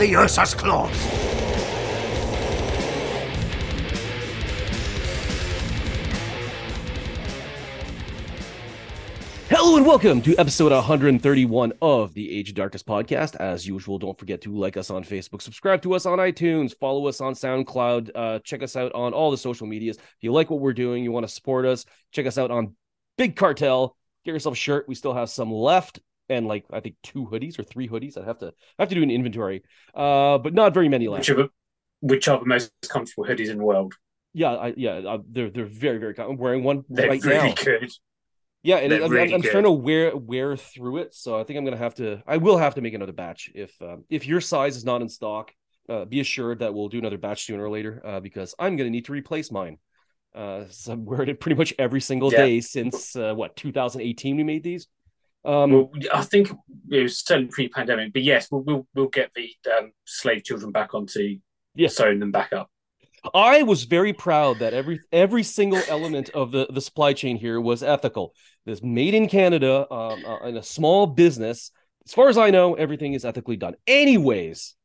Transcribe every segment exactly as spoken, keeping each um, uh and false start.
the Ursus Claws. Hello and welcome to episode one thirty-one of the Age of Darkness podcast. As usual, don't forget to like us on Facebook, subscribe to us on iTunes, follow us on SoundCloud, uh, check us out on all the social medias. If you like what we're doing, you want to support us, check us out on Big Cartel. Get yourself a shirt. We still have some left, and like I think two hoodies or three hoodies. I'd have to I have to do an inventory, uh, but not very many left. Which are, which are the most comfortable hoodies in the world? Yeah, I, yeah, I, they're they're very very comfortable. I'm wearing one they're right really now. Good. Yeah, and I'm, really I'm, I'm trying to wear wear through it, so I think I'm gonna have to. I will have to make another batch if um, if your size is not in stock. Uh, be assured that we'll do another batch sooner or later uh, because I'm gonna need to replace mine. Uh, so I've worn it pretty much every single yeah. day since uh, what two thousand eighteen we made these. Um, well, I think it was certainly pre-pandemic, but yes, we'll we'll, we'll get the um, slave children back onto yes. sewing them back up. I was very proud that every every single element of the, the supply chain here was ethical. This made in Canada um, uh, in a small business. As far as I know, everything is ethically done. Anyways,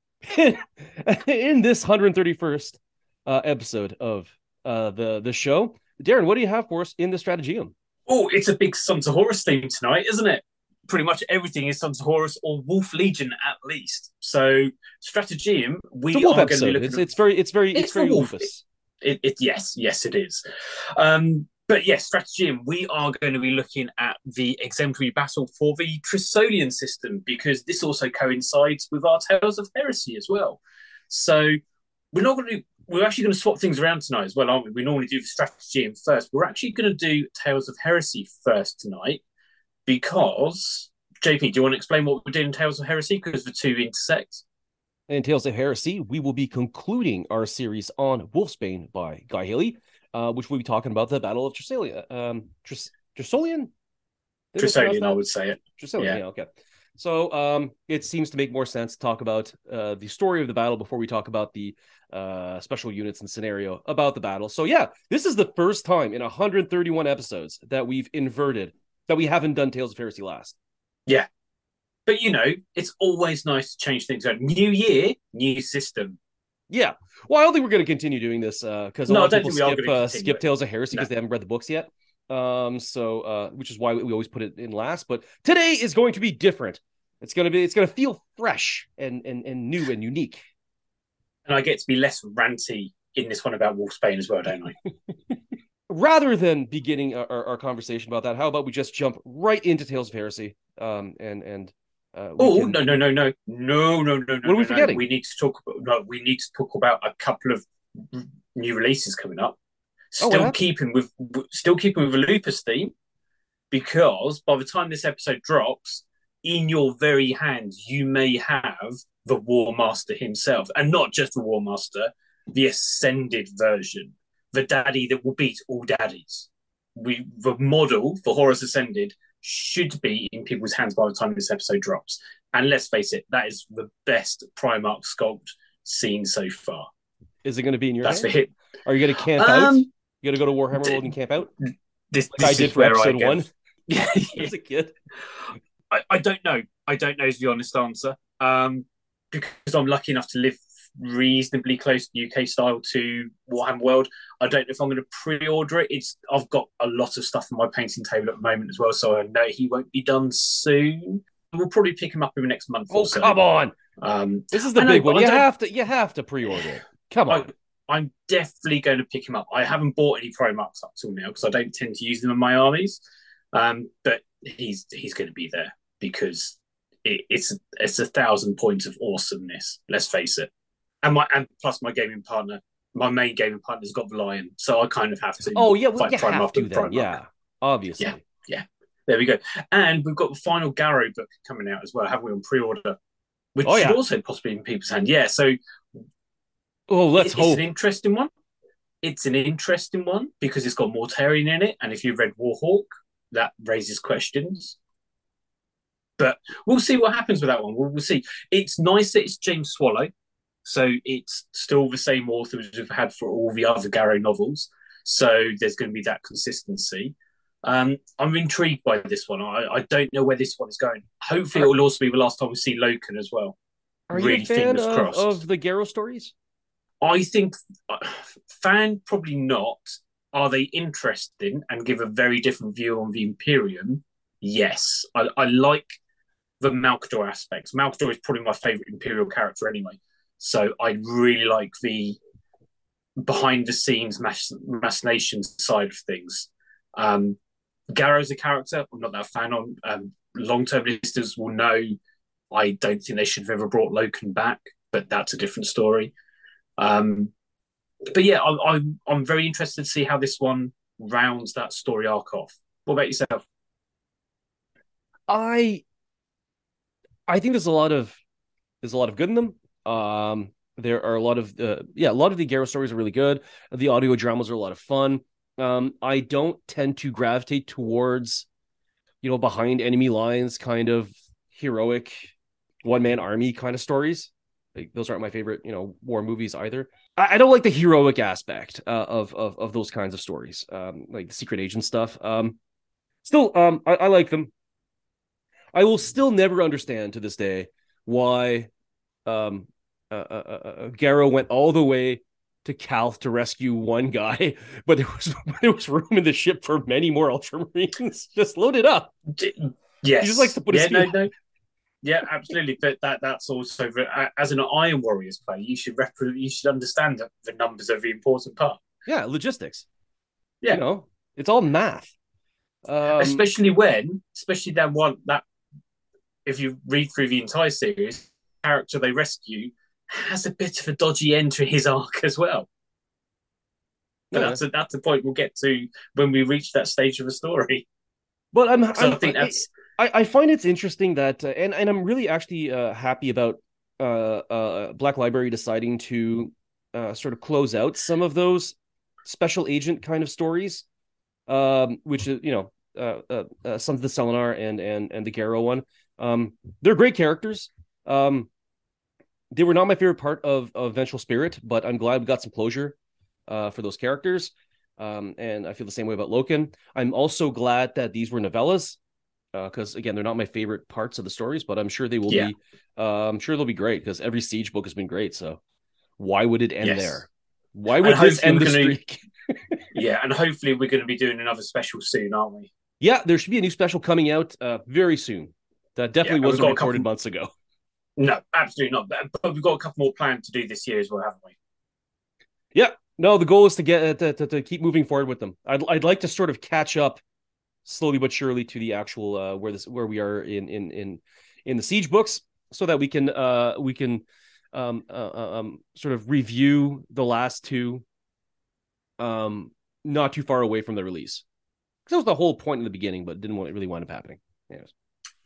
in this one hundred thirty-first uh, episode of Uh, the the show, Darren, what do you have for us in the Strategium? Oh, it's a big Sons of Horus theme tonight, isn't it? Pretty much everything is Sons of Horus or Wolf Legion at least. So Strategium, we are going to be looking. It's, it's very, it's very, it's, it's very wolf. It, it, it, yes, yes, it is. Um, but yes, Strategium, we are going to be looking at the exemplary battle for the Trisolian system because this also coincides with our Tales of Heresy as well. So we're not going to. We're actually going to swap things around tonight as well, aren't we? We normally do the Strategium first. We're actually going to do Tales of Heresy first tonight because, J P, do you want to explain what we're doing in Tales of Heresy? Because the two intersect. In Tales of Heresy, we will be concluding our series on Wolfsbane by Guy Haley, uh, which we'll be talking about the Battle of Trisolian. Um, Tris- Trisolian? Trisolian, I would say it. Trisolian, yeah, yeah okay. So um, it seems to make more sense to talk about uh, the story of the battle before we talk about the uh, special units and scenario about the battle. So yeah, this is the first time in one hundred thirty-one episodes that we've inverted, that we haven't done Tales of Heresy last. Yeah. But you know, it's always nice to change things up. New year, new system. Yeah. Well, I don't think we're going to continue doing this because uh, a no, lot of people skip, uh, skip Tales of Heresy because no. they haven't read the books yet. Um, so, uh, which is why we always put it in last, but today is going to be different. It's going to be, it's going to feel fresh and, and, and new and unique. And I get to be less ranty in this one about Wolfsbane as well, don't I? Rather than beginning our, our conversation about that, how about we just jump right into Tales of Heresy? Um, and, and, uh, oh, can... no, no, no, no, no, no, no, no, what are we no, forgetting? No. We need to talk about, no, we need to talk about a couple of new releases coming up. Still oh, keeping with still keeping with the Lupus theme, because by the time this episode drops, in your very hands you may have the War Master himself, and not just the War Master, the ascended version, the daddy that will beat all daddies. We the model for Horus Ascended should be in people's hands by the time this episode drops. And let's face it, that is the best Primarch sculpt seen so far. Is it going to be in your? That's the hit. Are you going to camp um, out? You gotta go to Warhammer World and camp out. This, like this I did for episode one. Yeah, as a kid. I, I don't know. I don't know is the honest answer. Um, because I'm lucky enough to live reasonably close to U K style to Warhammer World. I don't know if I'm going to pre-order it. It's I've got a lot of stuff on my painting table at the moment as well, so I know he won't be done soon. We'll probably pick him up in the next month. Oh, or so. Come on! Um, this is the I big know, one. You have to. You have to pre-order. Come on. I, I'm definitely going to pick him up. I haven't bought any Primarchs up till now because I don't tend to use them in my armies. Um, but he's he's going to be there because it, it's it's a thousand points of awesomeness. Let's face it. And my and plus my gaming partner, my main gaming partner's got the Lion, so I kind of have to. Oh yeah, well, you have to then. Yeah, obviously. Yeah, yeah. There we go. And we've got the final Garro book coming out as well, haven't we? On pre-order, which oh, yeah. should also possibly be in people's hands. Yeah, so. Oh, let's it's hope. It's an interesting one. It's an interesting one because it's got Mortarion in it. And if you read Warhawk, that raises questions. But we'll see what happens with that one. We'll, we'll see. It's nice that it's James Swallow. So it's still the same author as we've had for all the other Garro novels. So there's going to be that consistency. Um, I'm intrigued by this one. I, I don't know where this one is going. Hopefully it will also be the last time we see Loken as well. Are really you a fan of, of the Garro stories? I think fan probably not. Are they interesting and give a very different view on the Imperium? Yes. I, I like the Malcador aspects. Malcador is probably my favourite Imperial character anyway. So I really like the behind-the-scenes machination side of things. Um, Garro's a character I'm not that fan of. Um, long-term listeners will know I don't think they should have ever brought Loken back, but that's a different story. Um, but yeah, I, I, I'm very interested to see how this one rounds that story arc off. What about yourself? I I think there's a lot of there's a lot of good in them. Um, there are a lot of uh, yeah, a lot of the Garro stories are really good. The audio dramas are a lot of fun. Um, I don't tend to gravitate towards, you know, behind enemy lines kind of heroic one-man army kind of stories. Like, those aren't my favorite, you know, war movies either. I, I don't like the heroic aspect uh, of, of of those kinds of stories, um, like the secret agent stuff. Um, still, um, I, I like them. I will still never understand to this day why um, uh, uh, uh, Garro went all the way to Calth to rescue one guy, but there was there was room in the ship for many more Ultramarines. Just load it up. Yes, he just likes to put yeah, no, no. Yeah, absolutely. But that that's also as an Iron Warriors player, you should rep- you should understand that the numbers are the important part. Yeah, logistics. Yeah, you know, it's all math. Um, especially when, especially that one that if you read through the entire series, the character they rescue has a bit of a dodgy end to his arc as well. But yeah. that's a, that's the point we'll get to when we reach that stage of the story. Well, I'm, so I'm I think that's I, I find it's interesting that uh, and and I'm really actually uh, happy about uh, uh, Black Library deciding to uh, sort of close out some of those special agent kind of stories, um, which is you know uh, uh, uh, Sons of the Selenar and and and the Garro one. Um, they're great characters. Um, They were not my favorite part of, of Vengeful Spirit, but I'm glad we got some closure uh, for those characters. Um, and I feel the same way about Loken. I'm also glad that these were novellas because, uh, again, they're not my favorite parts of the stories, but I'm sure they will yeah. be. Uh, I'm sure they'll be great because every Siege book has been great. So why would it end yes. there? Why would and this end the gonna, streak? Yeah, and hopefully we're going to be doing another special soon, aren't we? Yeah, there should be a new special coming out uh, very soon. That definitely yeah, wasn't recorded couple... months ago. No, absolutely not. But we've got a couple more planned to do this year as well, haven't we? Yeah. No, the goal is to get to, to, to keep moving forward with them. I'd I'd like to sort of catch up slowly but surely to the actual uh, where this where we are in in in in the Siege books, so that we can uh we can um uh, um sort of review the last two um not too far away from the release. That was the whole point in the beginning, but didn't want it really wind up happening. Anyways.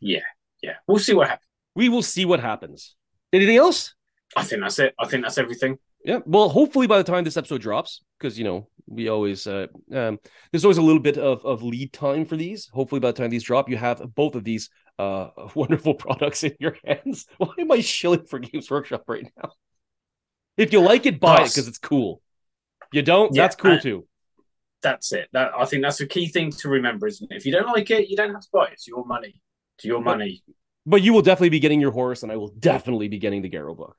Yeah, yeah, we'll see what happens. We will see what happens. Anything else? I think that's it. I think that's everything. Yeah. Well, hopefully by the time this episode drops, because, you know, we always, uh, um, there's always a little bit of, of lead time for these. Hopefully by the time these drop, you have both of these uh, wonderful products in your hands. Why am I shilling for Games Workshop right now? If you like it, buy that's... it because it's cool. You don't, yeah, that's cool I... too. That's it. That, I think that's the key thing to remember, isn't it? If you don't like it, you don't have to buy it. It's your money. It's your but... money. But you will definitely be getting your Horus, and I will definitely be getting the Garro book.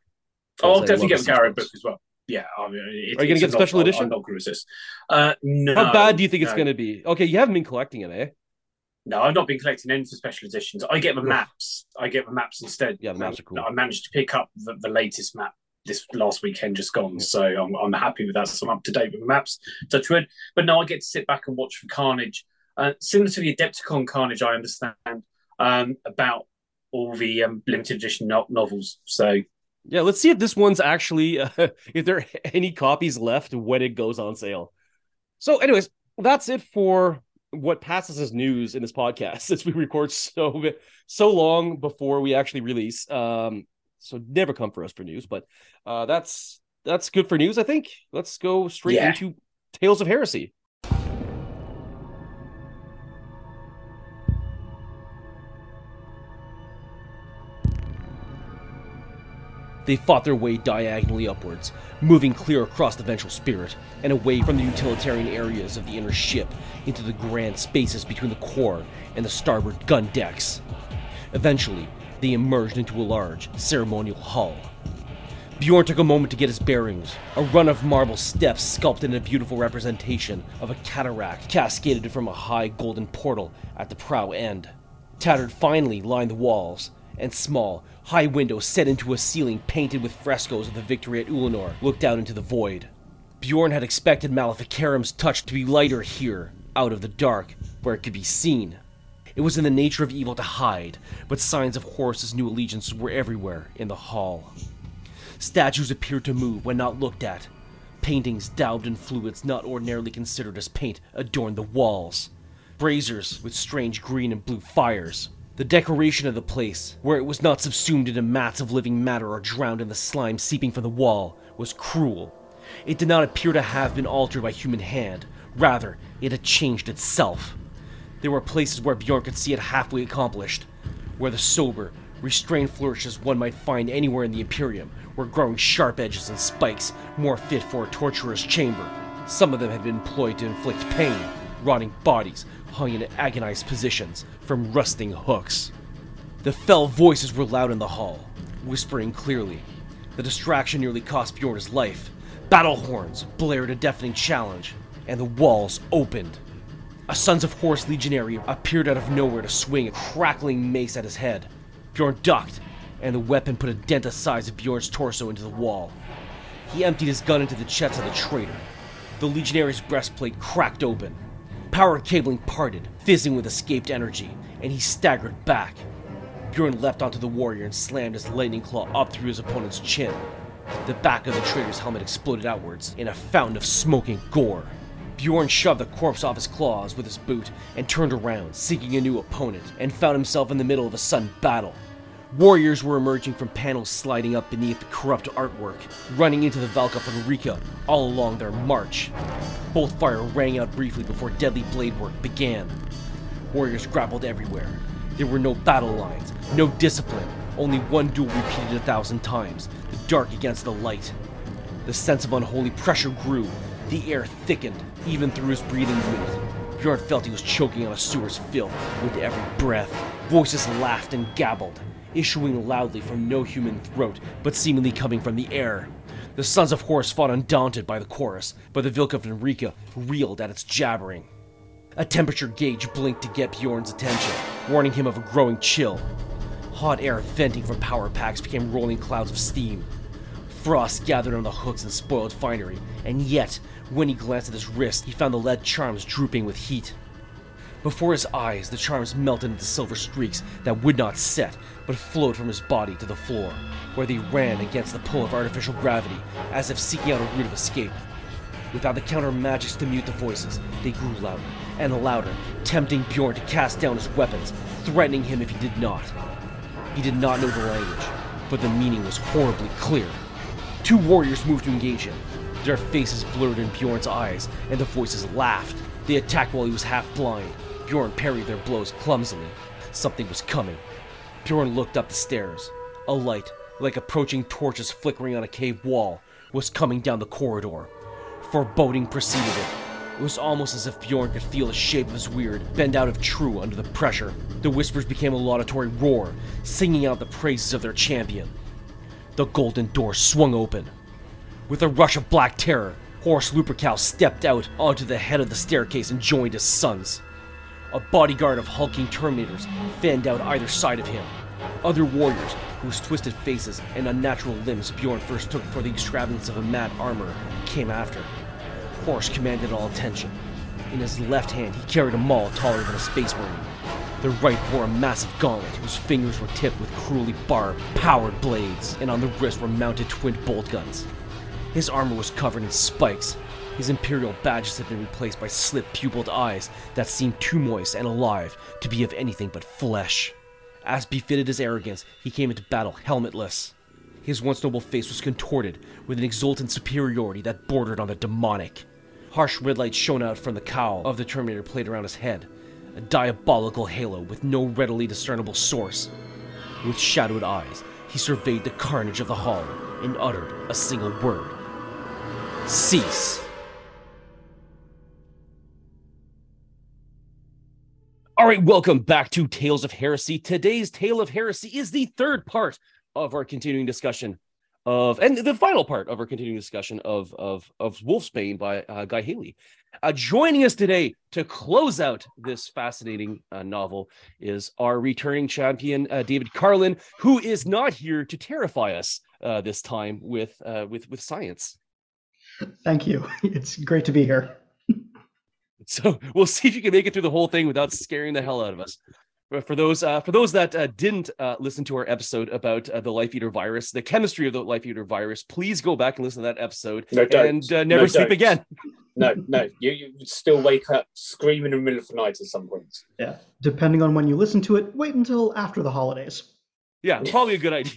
Oh, I'll definitely get the Garro book as well. Yeah. I mean, it, are you going to get a special not, edition? I'm not going to resist. Uh, no. How bad do you think no. it's going to be? Okay, you haven't been collecting it, eh? No, I've not been collecting any for special editions. I get the maps. I get the maps instead. Yeah, the maps are cool. I managed to pick up the, the latest map this last weekend just gone, yeah. so I'm, I'm happy with that. So I'm up to date with the maps. Touch wood. But no, I get to sit back and watch the carnage. Uh, similar to the Adepticon carnage, I understand, um, about all the um, limited edition no- novels. So yeah, let's see if this one's actually, uh, if there are any copies left when it goes on sale. So anyways, that's it for what passes as news in this podcast, since we record so, so long before we actually release. Um, so never come for us for news, but uh, that's, that's good for news. I think let's go straight yeah. into Tales of Heresy. They fought their way diagonally upwards, moving clear across the Vengeful Spirit and away from the utilitarian areas of the inner ship into the grand spaces between the core and the starboard gun decks. Eventually, they emerged into a large, ceremonial hall. Bjorn took a moment to get his bearings. A run of marble steps sculpted in a beautiful representation of a cataract cascaded from a high golden portal at the prow end. Tattered finely lined the walls, and small, high windows set into a ceiling painted with frescoes of the victory at Ulanor looked out into the void. Bjorn had expected Maleficarum's touch to be lighter here, out of the dark, where it could be seen. It was in the nature of evil to hide, but signs of Horus's new allegiance were everywhere in the hall. Statues appeared to move when not looked at. Paintings daubed in fluids not ordinarily considered as paint adorned the walls. Braziers with strange green and blue fires. The decoration of the place, where it was not subsumed into mats of living matter or drowned in the slime seeping from the wall, was cruel. It did not appear to have been altered by human hand. Rather, it had changed itself. There were places where Bjorn could see it halfway accomplished, where the sober, restrained flourishes one might find anywhere in the Imperium were growing sharp edges and spikes more fit for a torturer's chamber. Some of them had been employed to inflict pain. Rotting bodies hung in agonized positions from rusting hooks. The fell voices were loud in the hall, whispering clearly. The distraction nearly cost Bjorn his life. Battle horns blared a deafening challenge, and the walls opened. A Sons of Horus legionary appeared out of nowhere to swing a crackling mace at his head. Bjorn ducked, and the weapon put a dent the size of Bjorn's torso into the wall. He emptied his gun into the chest of the traitor. The legionary's breastplate cracked open. Power cabling parted, fizzing with escaped energy, and he staggered back. Bjorn leapt onto the warrior and slammed his lightning claw up through his opponent's chin. The back of the traitor's helmet exploded outwards in a fountain of smoking gore. Bjorn shoved the corpse off his claws with his boot and turned around, seeking a new opponent, and found himself in the middle of a sudden battle. Warriors were emerging from panels sliding up beneath the corrupt artwork, running into the Vlka Fenryka all along their march. Boltfire rang out briefly before deadly blade work began. Warriors grappled everywhere. There were no battle lines, no discipline, only one duel repeated a thousand times, the dark against the light. The sense of unholy pressure grew. The air thickened, even through his breathing unit. Bjorn felt he was choking on a sewer's filth with every breath. Voices laughed and gabbled, issuing loudly from no human throat, but seemingly coming from the air. The Sons of Horus fought undaunted by the chorus, but the Vlka Fenryka reeled at its jabbering. A temperature gauge blinked to get Bjorn's attention, warning him of a growing chill. Hot air venting from power packs became rolling clouds of steam. Frost gathered on the hooks and spoiled finery, and yet, when he glanced at his wrist, he found the lead charms drooping with heat. Before his eyes, the charms melted into silver streaks that would not set, but flowed from his body to the floor, where they ran against the pull of artificial gravity, as if seeking out a route of escape. Without the counter magics to mute the voices, they grew louder and louder, tempting Bjorn to cast down his weapons, threatening him if he did not. He did not know the language, but the meaning was horribly clear. Two warriors moved to engage him. Their faces blurred in Bjorn's eyes, and the voices laughed. They attacked while he was half blind. Bjorn parried their blows clumsily. Something was coming. Bjorn looked up the stairs. A light, like approaching torches flickering on a cave wall, was coming down the corridor. Foreboding preceded it. It was almost as if Bjorn could feel the shape of his weird bend out of true under the pressure. The whispers became a laudatory roar, singing out the praises of their champion. The golden door swung open. With a rush of black terror, Horus Lupercal stepped out onto the head of the staircase and joined his sons. A bodyguard of hulking Terminators fanned out either side of him. Other warriors, whose twisted faces and unnatural limbs Bjorn first took for the extravagance of a mad armorer, came after. Horus commanded all attention. In his left hand, he carried a maul taller than a space marine. The right bore a massive gauntlet whose fingers were tipped with cruelly barbed, powered blades, and on the wrist were mounted twinned bolt guns. His armor was covered in spikes. His imperial badges had been replaced by slit pupiled eyes that seemed too moist and alive to be of anything but flesh. As befitted his arrogance, he came into battle helmetless. His once noble face was contorted with an exultant superiority that bordered on the demonic. Harsh red light shone out from the cowl of the Terminator played around his head. A diabolical halo with no readily discernible source. With shadowed eyes, he surveyed the carnage of the hall and uttered a single word. Cease. All right, welcome back to Tales of Heresy. Today's Tale of Heresy is the third part of our continuing discussion of, and the final part of our continuing discussion of, of, of Wolfsbane by uh, Guy Haley. Uh, joining us today to close out this fascinating uh, novel is our returning champion, uh, David Carlin, who is not here to terrify us uh, this time with, uh, with, with science. Thank you. It's great to be here. So we'll see if you can make it through the whole thing without scaring the hell out of us. But for those uh, for those that uh, didn't uh, listen to our episode about uh, the Life Eater virus, the chemistry of the Life Eater virus, please go back and listen to that episode no, and uh, never no, sleep don't. again. No, no, you, you still wake up screaming in the middle of the night at some point. Yeah, depending on when you listen to it, wait until after the holidays. Yeah, probably a good idea.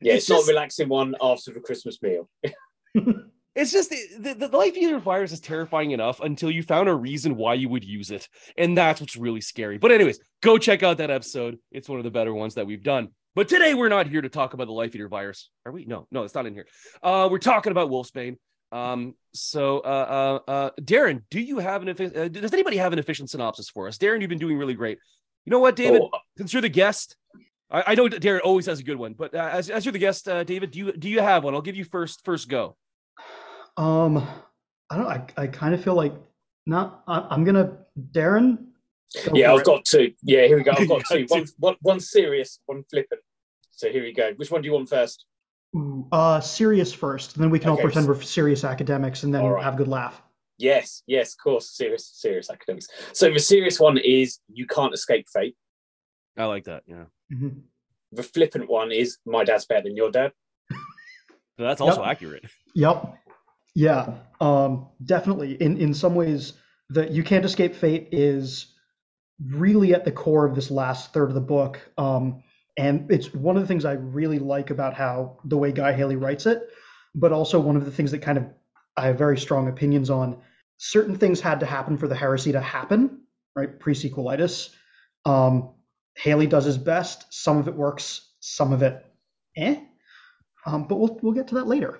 Yeah, it's, it's just... not a relaxing one after the Christmas meal. It's just the, the, the Life Eater virus is terrifying enough until you found a reason why you would use it. And that's what's really scary. But anyways, go check out that episode. It's one of the better ones that we've done. But today we're not here to talk about the Life Eater virus. Are we? No, no, it's not in here. Uh, we're talking about Wolfsbane. Um, so, uh, uh, uh, Darren, do you have an, uh, does anybody have an efficient synopsis for us? Darren, you've been doing really great. You know what, David? Oh. Since you're the guest, I, I know Darren always has a good one. But uh, as, as you're the guest, uh, David, do you, do you have one? I'll give you first, first go. Um, I don't. I, I kind of feel like not. I, I'm gonna Darren. Go yeah, I've it. got two. Yeah, here we go. I've got two. One, one, one serious, one flippant. So here we go. Which one do you want first? Uh, serious first, and then we can okay, all pretend so... we're serious academics, and then right. have a good laugh. Yes, yes, of course. Serious, serious academics. So the serious one is you can't escape fate. I like that. Yeah. Mm-hmm. The flippant one is my dad's better than your dad. So that's also yep. accurate. Yep. Yeah, um, definitely. In in some ways, the you can't escape fate is really at the core of this last third of the book, um, and it's one of the things I really like about how the way Guy Haley writes it, but also one of the things that kind of I have very strong opinions on. Certain things had to happen for the heresy to happen, right? Pre-sequelitis. Um, Haley does his best. Some of it works. Some of it, eh? Um, but we'll we'll get to that later.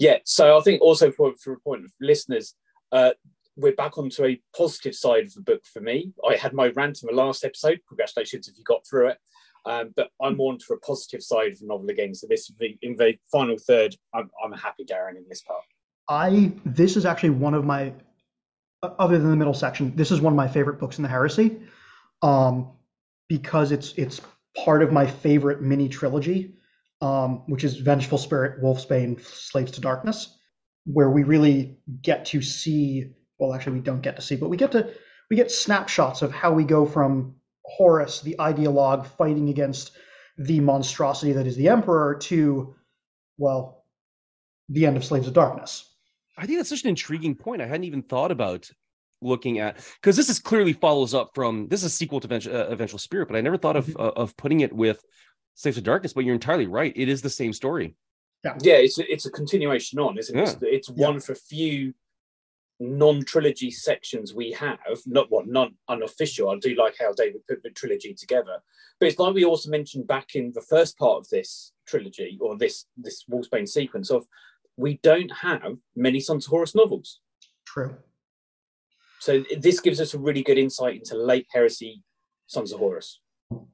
Yeah, so I think also for, for a point of listeners, uh, we're back onto a positive side of the book for me. I had my rant in the last episode. Congratulations if you got through it. Um, but I'm on to a positive side of the novel again. So this in the final third, I'm, I'm a happy Darren in this part. I this is actually one of my, other than the middle section, this is one of my favorite books in the heresy, um, because it's it's part of my favorite mini trilogy. Um, which is Vengeful Spirit, Wolfsbane, Slaves to Darkness, where we really get to see, well, actually we don't get to see, but we get to, we get snapshots of how we go from Horus, the ideologue fighting against the monstrosity that is the Emperor to, well, the end of Slaves to Darkness. I think that's such an intriguing point. I hadn't even thought about looking at, because this is clearly follows up from, this is a sequel to uh, Vengeful Spirit, but I never thought of, mm-hmm. uh, of putting it with Slaves of Darkness, but you're entirely right. It is the same story. Yeah, yeah it's, it's a continuation on, isn't it? Yeah. It's, it's yeah. one of a few non-trilogy sections we have, not what well, non-unofficial. I do like how David put the trilogy together. But it's like we also mentioned back in the first part of this trilogy, or this, this Wolfsbane sequence of, we don't have many Sons of Horus novels. True. So this gives us a really good insight into late heresy Sons of Horus.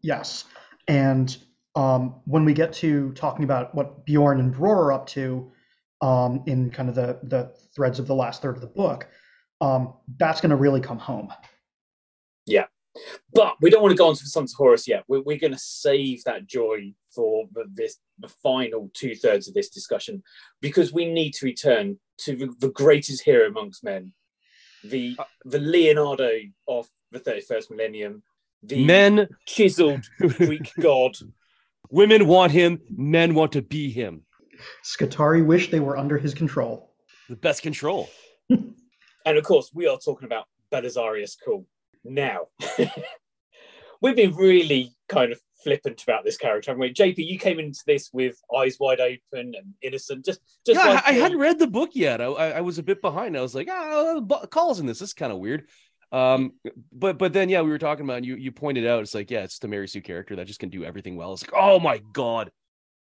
Yes, and... Um, when we get to talking about what Bjorn and Bror are up to um, in kind of the, the threads of the last third of the book, um, that's going to really come home. Yeah. But we don't want to go on to the Sons of Horus yet. We're, we're going to save that joy for the, this, the final two thirds of this discussion, because we need to return to the, the greatest hero amongst men, the, the Leonardo of the thirty-first millennium, the men chiseled Greek god. Women want him. Men want to be him. Scutari wish they were under his control. The best control. And of course, we are talking about Belisarius Cawl. Now, we've been really kind of flippant about this character, haven't we? J P, you came into this with eyes wide open and innocent. Just, just yeah, like I, I hadn't read the book yet. I, I was a bit behind. I was like, ah, oh, Call's in this. This is kind of weird. Um, but but then yeah, we were talking about and you you pointed out it's like yeah, it's the Mary Sue character that just can do everything well. It's like oh my god,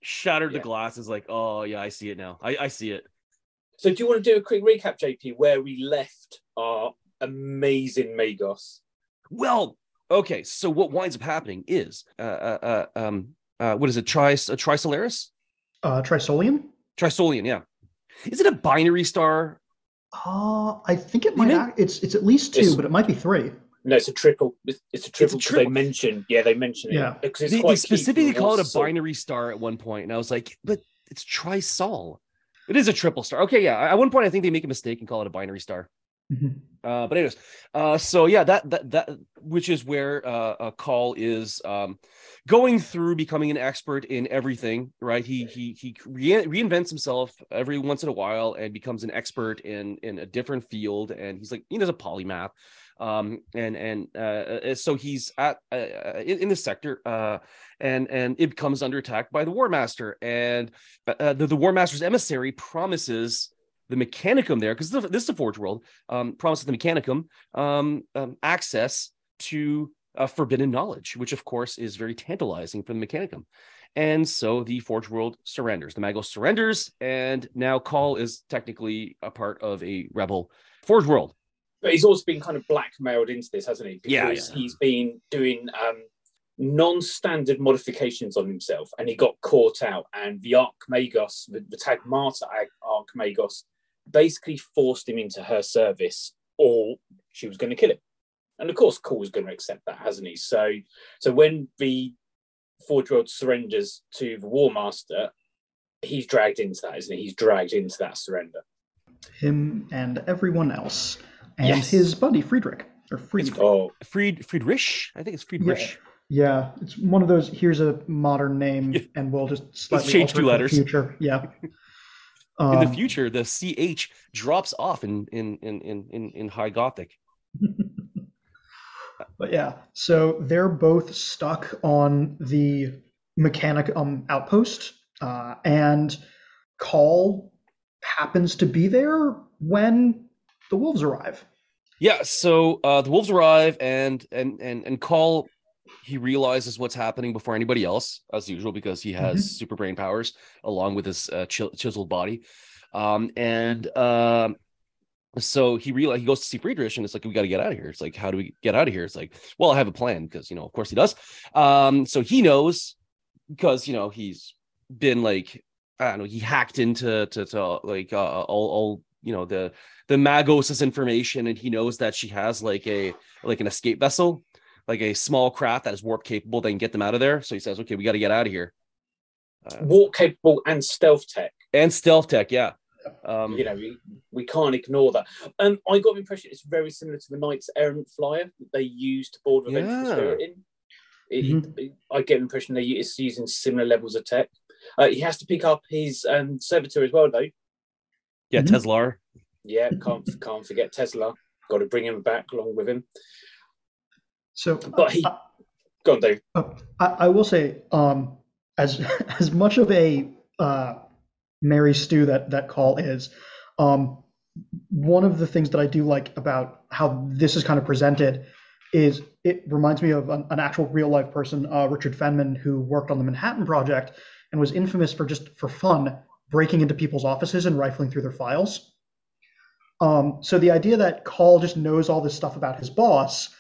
shattered yeah. the glasses. Like oh yeah, I see it now. I, I see it. So do you want to do a quick recap, J P, where we left our amazing Magos? Well, Okay, so what winds up happening is, uh, uh, um, uh, what is it, Tris uh, Trisolaris? Uh, Trisolian? Trisolian, yeah. Is it a binary star? Uh, I think it might. Mean, act, it's it's at least two, it's, but it might be three. No, it's a triple. It's, it's a triple. It's a triple. They mention, yeah, they mention it. Yeah, because it's they, quite they specifically call it a binary star at one point, and I was like, but it's Trisol. It is a triple star. Okay, yeah. At one point, I think they make a mistake and call it a binary star. Mm-hmm. Uh, but anyways, uh, so yeah, that that that which is where uh, a Cawl is um, going through becoming an expert in everything, right? He right. he he re- reinvents himself every once in a while and becomes an expert in in a different field. And he's like, he does a polymath, um, and and uh, so he's at uh, in, in this sector, uh, and and it comes under attack by the War Master, and uh, the the War Master's emissary promises the Mechanicum there, because this is the Forge World, um, promises the Mechanicum um, um, access to uh, forbidden knowledge, which of course is very tantalizing for the Mechanicum. And so the Forge World surrenders, the Magos surrenders, and now Cawl is technically a part of a rebel Forge World. But he's also been kind of blackmailed into this, hasn't he? Because yeah, yeah. he's been doing um, non-standard modifications on himself, and he got caught out, and the Archmagos, the, the Tag Martyr Archmagos, basically forced him into her service, or she was going to kill him. And of course, Cawl is going to accept that, hasn't he? So, so when the Forge World surrenders to the War Master, he's dragged into that, isn't he? He's dragged into that surrender. Him and everyone else, and yes. his buddy Friedrich or Friedrich. Oh, Fried Friedrich. I think it's Friedrich. Yeah. yeah, it's one of those. Here's a modern name, yeah. and we'll just slightly change two letters. Future, yeah. In the future, the C H drops off in in in in, in High Gothic. But yeah, so they're both stuck on the Mechanicum outpost, uh, and Cawl happens to be there when the wolves arrive. Yeah, so uh, the wolves arrive, and and and and Cawl, he realizes what's happening before anybody else, as usual, because he has mm-hmm. super brain powers along with his uh, chis- chiseled body. Um, and um, so he realized, he goes to see Friedrich, and it's like, we got to get out of here. It's like, how do we get out of here? It's like, well, I have a plan, because, you know, of course he does. Um, so he knows, because, you know, he's been like, I don't know, he hacked into to, to like uh, all, all, you know, the, the Magos' information. And he knows that she has like a, like an escape vessel, like a small craft that is warp capable. They can get them out of there. So he says, okay, we got to get out of here. Uh, warp capable and stealth tech. And stealth tech, yeah. Um, you know, we, we can't ignore that. And um, I got the impression it's very similar to the Knights Errant flyer that they used to board the yeah. Vengeful Spirit in. It, mm-hmm. it, I get the impression that it's using similar levels of tech. Uh, he has to pick up his um, servitor as well, though. Yeah, mm-hmm. Teslar. Yeah, can't, can't forget Tesla. Got to bring him back along with him. So, but he, uh, go on, Dave. Uh, I, I will say, um, as as much of a uh, Mary Stew that that Cawl is, um, one of the things that I do like about how this is kind of presented is it reminds me of an, an actual real life person, uh, Richard Feynman, who worked on the Manhattan Project and was infamous for just for fun breaking into people's offices and rifling through their files. Um, so the idea that Cawl just knows all this stuff about his boss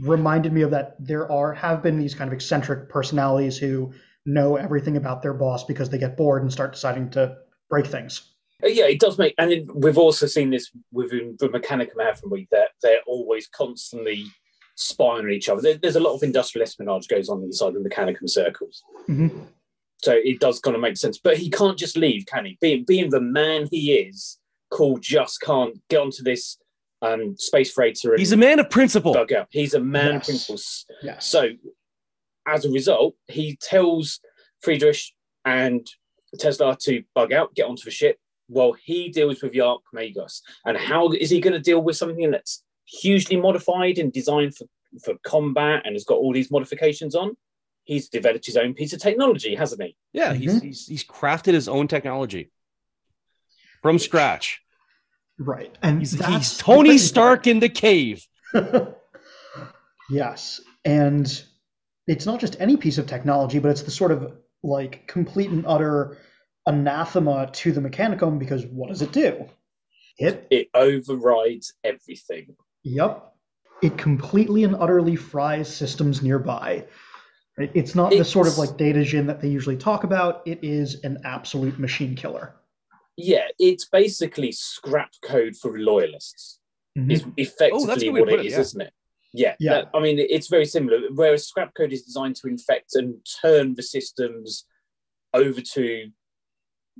reminded me of that. There are have been these kind of eccentric personalities who know everything about their boss because they get bored and start deciding to break things. Yeah, it does make, and it, we've also seen this within the Mechanicum, haven't we? That they're always constantly spying on each other. There, there's a lot of industrial espionage goes on inside the Mechanicum circles. Mm-hmm. So it does kind of make sense. But he can't just leave, can he? Being being the man he is, Cawl just can't get onto this Um, space freighter. And he's a man of principle. Dug out. He's a man yes. of principles. Yes. So, as a result, he tells Friedrich and Tesla to bug out, get onto the ship, while he deals with the Archmagos. And how is he going to deal with something that's hugely modified and designed for, for combat and has got all these modifications on? He's developed his own piece of technology, hasn't he? Yeah, mm-hmm. he's, he's he's crafted his own technology from Which, scratch. Right, and he's, he's Tony Stark in the cave. Yes, and it's not just any piece of technology, but it's the sort of like complete and utter anathema to the Mechanicum, because what does it do? It it overrides everything. Yep. it completely and utterly fries systems nearby. It's not it's, the sort of like data djinn that they usually talk about. It is an absolute machine killer. Yeah, it's basically scrap code for loyalists. Mm-hmm. Is effectively oh, what it, it is, yeah. isn't it? Yeah, yeah. That, I mean, it's very similar. Whereas scrap code is designed to infect and turn the systems over to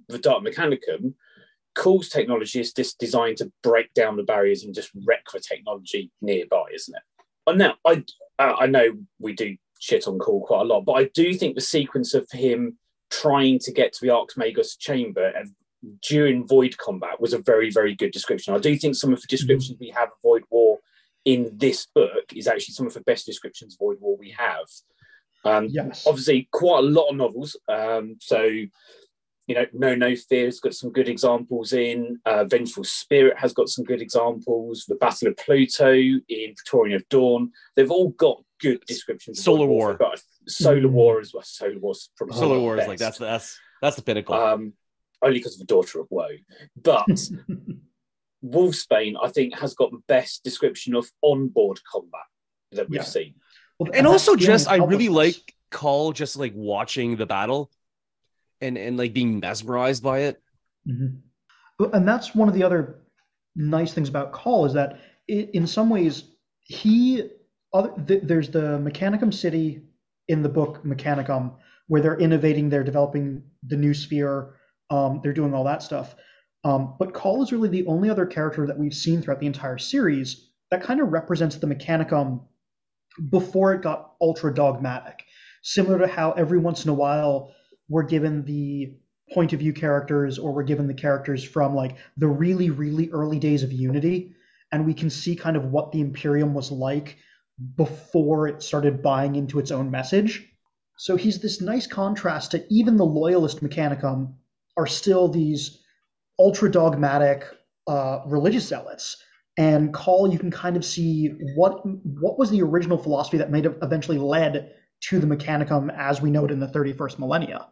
the Dark Mechanicum. Call's technology is just designed to break down the barriers and just wreck the technology nearby, isn't it? And now, I I know we do shit on Call quite a lot, but I do think the sequence of him trying to get to the Archmagus chamber and during Void combat was a very, very good description. I do think some of the descriptions we have of Void War in this book is actually some of the best descriptions of Void War we have. Um, yes. Obviously, quite a lot of novels. Um, so, you know, No, No Fear has got some good examples in. Uh, Vengeful Spirit has got some good examples. The Battle of Pluto in Praetorian of Dawn. They've all got good descriptions. Solar War. War. Solar War as well. Solar War's probably Solar War is like, that's, that's, that's the pinnacle. Um, only because of the Daughter of Woe. But Wolfsbane, I think, has got the best description of onboard combat that we've yeah. seen. Well, and, and also just, I really like Cawl just like watching the battle and, and like being mesmerized by it. Mm-hmm. And that's one of the other nice things about Cawl is that it, in some ways, he, other, th- there's the Mechanicum City in the book Mechanicum, where they're innovating, they're developing the new sphere, Um, they're doing all that stuff. Um, but Cawl is really the only other character that we've seen throughout the entire series that kind of represents the Mechanicum before it got ultra dogmatic. Similar to how every once in a while we're given the point of view characters, or we're given the characters from like the really, really early days of Unity, and we can see kind of what the Imperium was like before it started buying into its own message. So he's this nice contrast to even the loyalist Mechanicum, are still these ultra dogmatic uh, religious zealots. And Cawl, you can kind of see what what was the original philosophy that made it eventually led to the Mechanicum as we know it in the thirty-first millennia.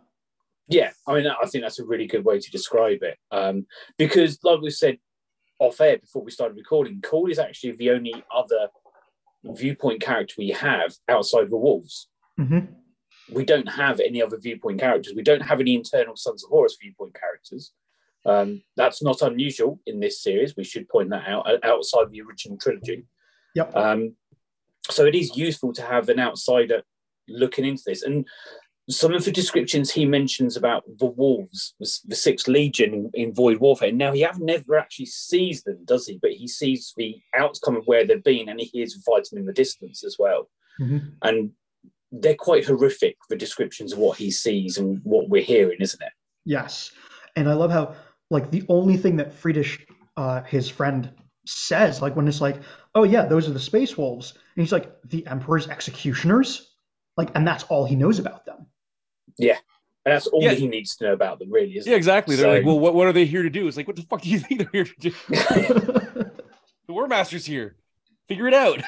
Yeah, I mean, I think that's a really good way to describe it. Um, because like we said off air before we started recording, Cawl is actually the only other viewpoint character we have outside the Wolves. Mm-hmm. We don't have any other viewpoint characters. We don't have any internal Sons of Horus viewpoint characters. Um, that's not unusual in this series. We should point that out, outside the original trilogy. Yep. Um, so it is useful to have an outsider looking into this. And some of the descriptions he mentions about the Wolves, the Sixth Legion in Void Warfare, now he never actually sees them, does he? But he sees the outcome of where they've been, and he hears fighting in the distance as well. Mm-hmm. And they're quite horrific, the descriptions of what he sees and what we're hearing, isn't it? Yes. And I love how, like, the only thing that Friedish, uh, his friend, says, like, when it's like, oh, yeah, those are the Space Wolves. And he's like, the Emperor's executioners? Like, and that's all he knows about them. Yeah. And that's all yeah. that he needs to know about them, really, isn't it? Yeah, exactly. They're so, like, well, what, what are they here to do? It's like, what the fuck do you think they're here to do? The War Master's here. Figure it out.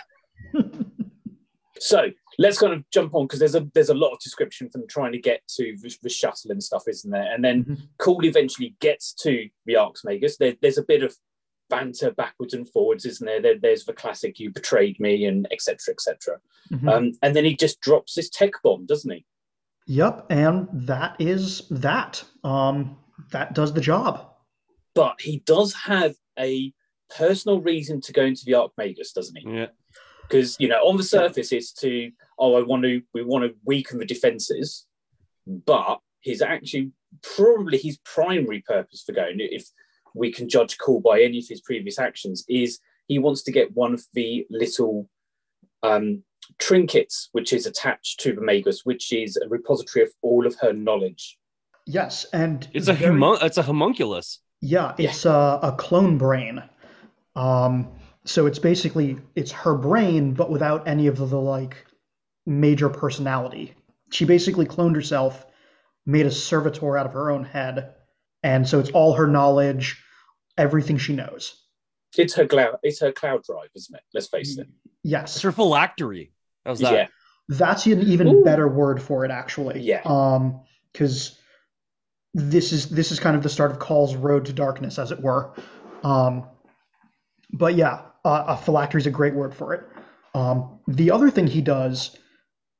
So let's kind of jump on, because there's a there's a lot of description from trying to get to the, the shuttle and stuff, isn't there? And then mm-hmm. Cawl eventually gets to the Archmagus. There, there's a bit of banter backwards and forwards, isn't there? there there's the classic, you betrayed me, and et cetera, et cetera. Mm-hmm. Um, and then he just drops this tech bomb, doesn't he? Yep, and that is that. Um, that does the job. But he does have a personal reason to go into the Archmagus, doesn't he? Yeah. Because, you know, on the surface, it's to, oh, I want to, we want to weaken the defences. But his actually, probably his primary purpose for going, if we can judge Cawl by any of his previous actions, is he wants to get one of the little um, trinkets which is attached to the Magus, which is a repository of all of her knowledge. Yes, and it's a very, humun- it's a homunculus. Yeah, it's yeah. A, a clone brain. Um. So it's basically, it's her brain, but without any of the, the, like, major personality. She basically cloned herself, made a servitor out of her own head, and so it's all her knowledge, everything she knows. It's her cloud, it's her cloud drive, isn't it? Let's face it. Yes. It's her phylactery. How's that? Yeah. That's an even Ooh. better word for it, actually. Yeah. Um, because this is, this is kind of the start of Call's road to darkness, as it were. Um, but yeah. Uh, a phylactery is a great word for it. Um, the other thing he does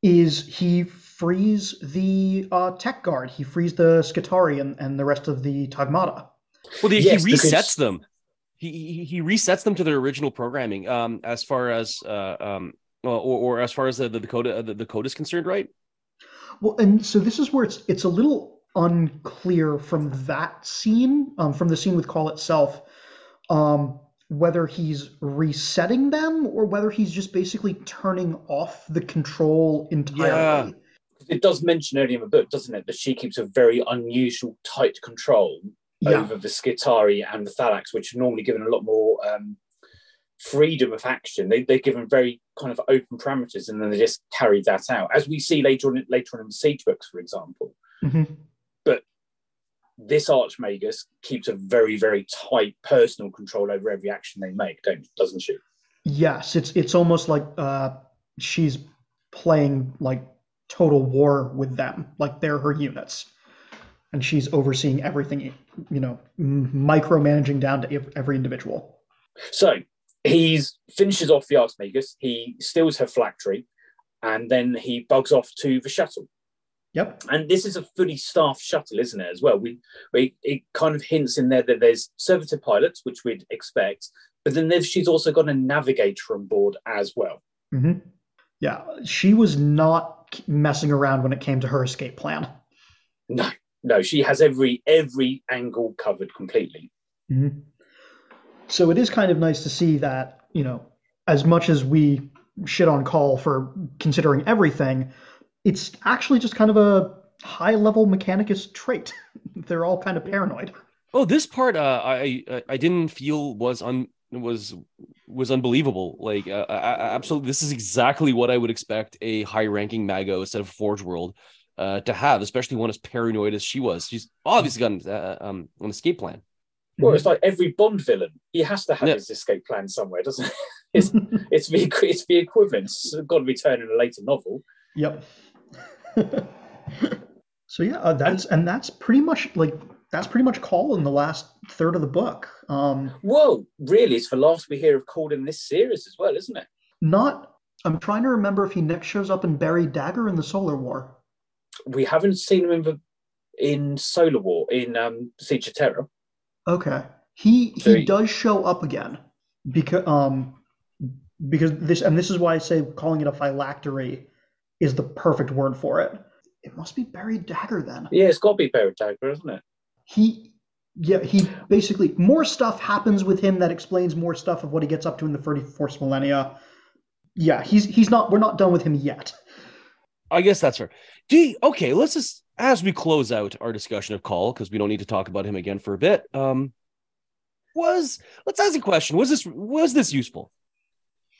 is he frees the uh, Tech Guard. He frees the Scutari and, and the rest of the Tagmata. Well, the, yes, he resets because... them. He he resets them to their original programming um, as far as uh, um, or, or as far as the, the, the code the, the code is concerned, right? Well, and so this is where it's it's a little unclear from that scene, um, from the scene with Cawl itself, um, whether he's resetting them or whether he's just basically turning off the control entirely. Yeah. It does mention earlier in the book, doesn't it, that she keeps a very unusual tight control yeah. over the Skitari and the Thalax, which are normally given a lot more um, freedom of action. They, they're given very kind of open parameters, and then they just carry that out, as we see later on, later on in the Siege books, for example. Mm-hmm. But this Archmagus keeps a very, very tight personal control over every action they make, don't, doesn't she? Yes, it's it's almost like uh, she's playing like total war with them, like they're her units, and she's overseeing everything, you know, micromanaging down to every individual. So he finishes off the Archmagus, he steals her phylactery, and then he bugs off to the shuttle. Yep. And this is a fully staffed shuttle, isn't it, as well? We, we It kind of hints in there that there's servitor pilots, which we'd expect, but then she's also got a navigator on board as well. Mm-hmm. Yeah, she was not messing around when it came to her escape plan. No, no, she has every every angle covered completely. Mm-hmm. So it is kind of nice to see that, you know, as much as we shit on Cawl for considering everything, it's actually just kind of a high-level mechanicus trait. They're all kind of paranoid. Oh, this part uh, I I didn't feel was un was was unbelievable. Like, uh, I, absolutely, this is exactly what I would expect a high-ranking Mago instead of Forge World uh, to have, especially one as paranoid as she was. She's obviously got uh, um, an escape plan. Well, it's like every Bond villain. He has to have yeah. his escape plan somewhere, doesn't he? It's it's the it's the equivalent. It's got to return in a later novel. Yep. So yeah, uh, that's and that's pretty much like that's pretty much Cawl in the last third of the book. Um, Whoa, really? It's the last we hear of Cawl in this series as well, isn't it? Not. I'm trying to remember if he next shows up in Buried Dagger in the Solar War. We haven't seen him in the, in Solar War in um, Siege of Terror. Okay, he so he, he does show up again because um because this and this is why I say calling it a phylactery is the perfect word for it. It must be Buried Dagger then. Yeah, it's got to be Buried Dagger, isn't it? He, yeah, he basically, more stuff happens with him that explains more stuff of what he gets up to in the thirty-fourth millennia. Yeah, he's he's not, we're not done with him yet. I guess that's fair. Gee, okay, let's just, as we close out our discussion of Cawl, because we don't need to talk about him again for a bit, um, was, let's ask a question. Was this was this useful?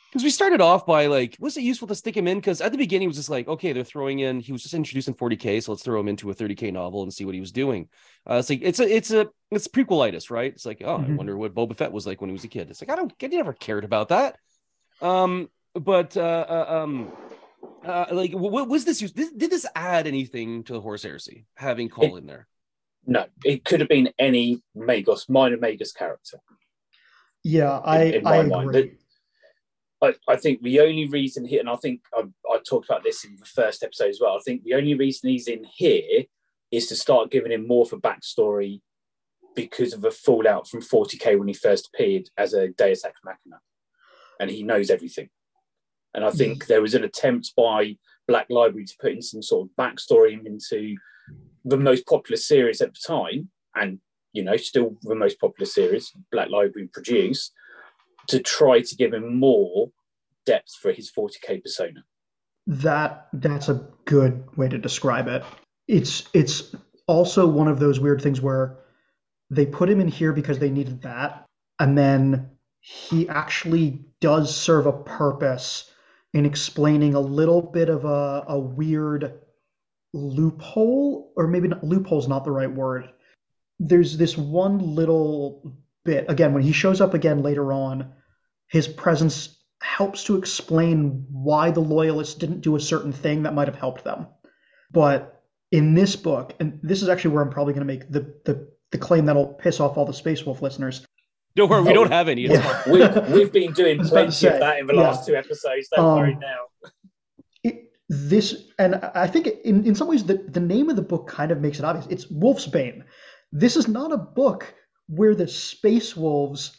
Because we started off by like, was it useful to stick him in? Because at the beginning it was just like, okay, they're throwing in, he was just introduced in forty K, so let's throw him into a thirty K novel and see what he was doing. Uh, it's like, it's a, it's a, it's prequelitis, right? It's like, oh, mm-hmm. I wonder what Boba Fett was like when he was a kid. It's like, I don't, I never cared about that. Um, but, uh, uh um, uh, like, what was this use? Did, did this add anything to the Horus Heresy having Cawl it, in there? No, it could have been any Magos, minor Magos character. Yeah, in, I, in I agree. Mind. I, I think the only reason here, and I think I, I talked about this in the first episode as well, I think the only reason he's in here is to start giving him more of a backstory because of the fallout from forty K when he first appeared as a Deus Ex Machina. And he knows everything. And I think there was an attempt by Black Library to put in some sort of backstory into the most popular series at the time, and, you know, still the most popular series Black Library produced, to try to give him more depth for his forty K persona. That that's a good way to describe it. It's it's also one of those weird things where they put him in here because they needed that, and then he actually does serve a purpose in explaining a little bit of a, a weird loophole, or maybe not, loophole's not the right word. There's this one little bit, again, when he shows up again later on, his presence helps to explain why the loyalists didn't do a certain thing that might have helped them. But in this book, and this is actually where I'm probably going to make the, the the claim that'll piss off all the Space Wolf listeners, Don't worry, we don't have any. Yeah. We've, we've been doing plenty of that in the yeah. last two episodes. Don't um, worry now. It, this, and I think in, in some ways the, the name of the book kind of makes it obvious. It's Wolfsbane. This is not a book where the Space Wolves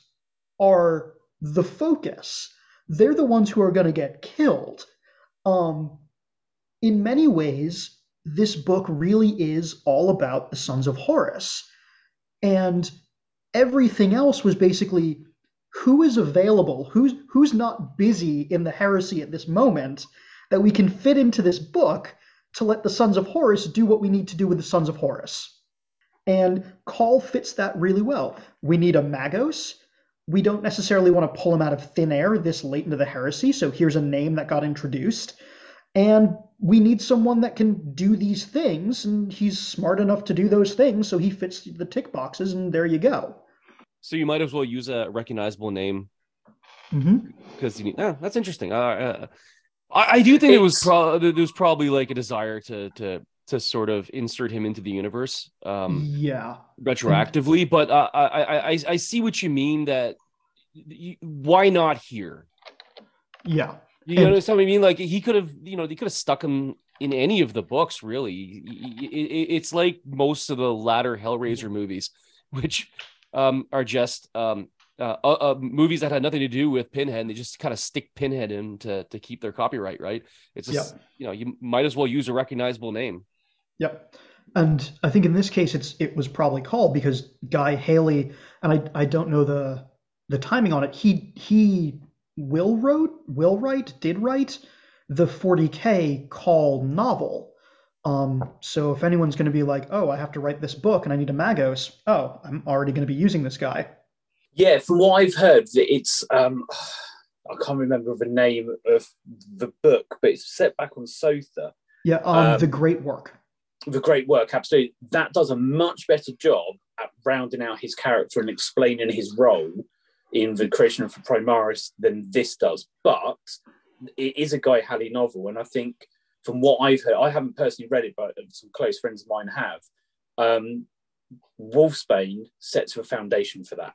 are the focus. They're the ones who are going to get killed. Um, in many ways, this book really is all about the Sons of Horus. And everything else was basically who is available, who's who's not busy in the heresy at this moment that we can fit into this book to let the Sons of Horus do what we need to do with the Sons of Horus. And Cawl fits that really well. We need a Magos. We don't necessarily want to pull him out of thin air this late into the heresy, so here's a name that got introduced. And we need someone that can do these things, and he's smart enough to do those things, so he fits the tick boxes, and there you go. So you might as well use a recognizable name, because mm-hmm. oh, that's interesting. Uh, uh, I, I do think it was pro- there was probably like a desire to to to sort of insert him into the universe, um, yeah, retroactively. But uh, I I I see what you mean. That you, why not here? Yeah. You know what I mean? Like he could have, you know, they could have stuck him in any of the books. Really, it's like most of the latter Hellraiser movies, which um, are just um, uh, uh, movies that had nothing to do with Pinhead. They just kind of stick Pinhead in to to keep their copyright, right? It's just, yep. you know, you might as well use a recognizable name. Yep. And I think in this case, it's it was probably Cawl because Guy Haley, and I I don't know the the timing on it. He he. Will wrote, Will write, did write the forty K Cawl novel. Um, so if anyone's going to be like, oh, I have to write this book and I need a Magos, oh, I'm already going to be using this guy. Yeah, from what I've heard, it's um, I can't remember the name of the book, but it's set back on Sotha. Yeah, um, um, The Great Work. The Great Work, absolutely. That does a much better job at rounding out his character and explaining his role in the creation of Primaris than this does, but it is a Guy Haley novel, and I think from what I've heard, I haven't personally read it, but some close friends of mine have. Um, Wolfsbane sets a foundation for that.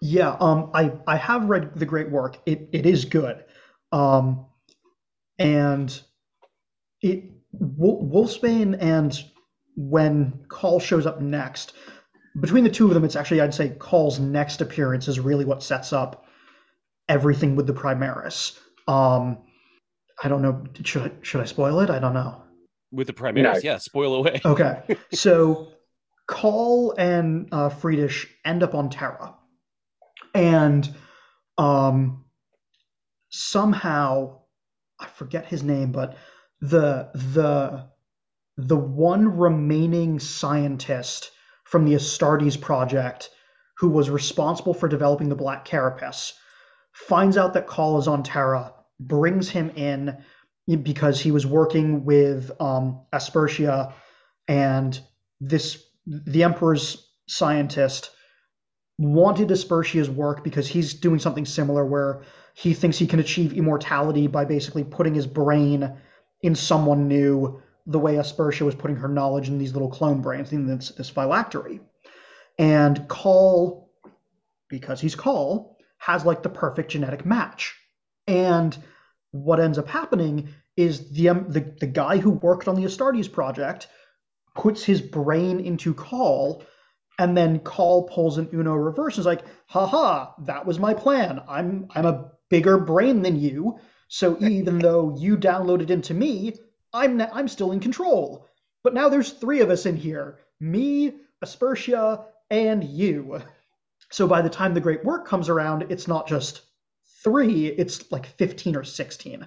Yeah, um, I I have read The Great Work. It it is good, um, and it Wolfsbane and when Cawl shows up next. Between the two of them, it's actually, I'd say, Call's next appearance is really what sets up everything with the Primaris. Um, I don't know. Should I, should I spoil it? I don't know. With the Primaris, no. yeah. Spoil away. Okay. So Cawl and uh, Friedish end up on Terra. And um, somehow, I forget his name, but the the the one remaining scientist from the Astartes project, who was responsible for developing the Black Carapace, finds out that Cawl is on Terra, brings him in because he was working with um, Aspertia, and this the Emperor's scientist wanted Aspertia's work because he's doing something similar where he thinks he can achieve immortality by basically putting his brain in someone new, the way Aspertia was putting her knowledge in these little clone brains, in this, this phylactery. And Cawl, because he's Cawl, has like the perfect genetic match. And what ends up happening is the, um, the, the guy who worked on the Astartes project puts his brain into Cawl, and then Cawl pulls an Uno reverse and is like, haha, that was my plan. I'm, I'm a bigger brain than you. So even though you downloaded into me, I'm I'm still in control. But now there's three of us in here. Me, Aspertia, and you. So by the time The Great Work comes around, it's not just three, it's like fifteen or sixteen.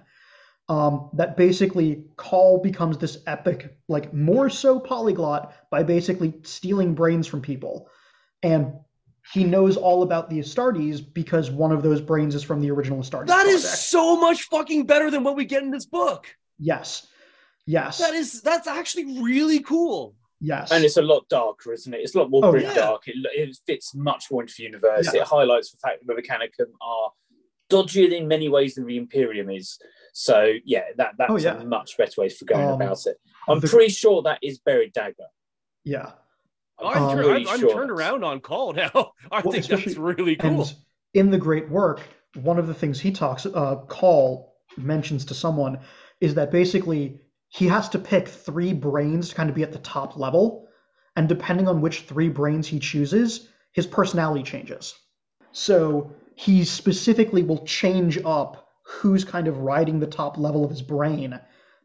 Um, that basically Cawl becomes this epic, like more so polyglot by basically stealing brains from people. And he knows all about the Astartes because one of those brains is from the original Astartes. That project. Is so much fucking better than what we get in this book. Yes. Yes, that is that's actually really cool. Yes, and it's a lot darker, isn't it? It's a lot more oh, grim yeah. dark. It, it fits much more into the universe. Yeah. It highlights the fact that the Mechanicum are dodgier in many ways than the Imperium is. So yeah, that that's oh, yeah. a much better way for going um, about it. I'm the, pretty sure that is Buried Dagger. Yeah, I'm, um, tur- I'm, I'm turned around on Cawl now. I well, think that's really cool. In The Great Work, one of the things he talks, uh, Cawl mentions to someone, is that basically he has to pick three brains to kind of be at the top level, and depending on which three brains he chooses, his personality changes. So he specifically will change up who's kind of riding the top level of his brain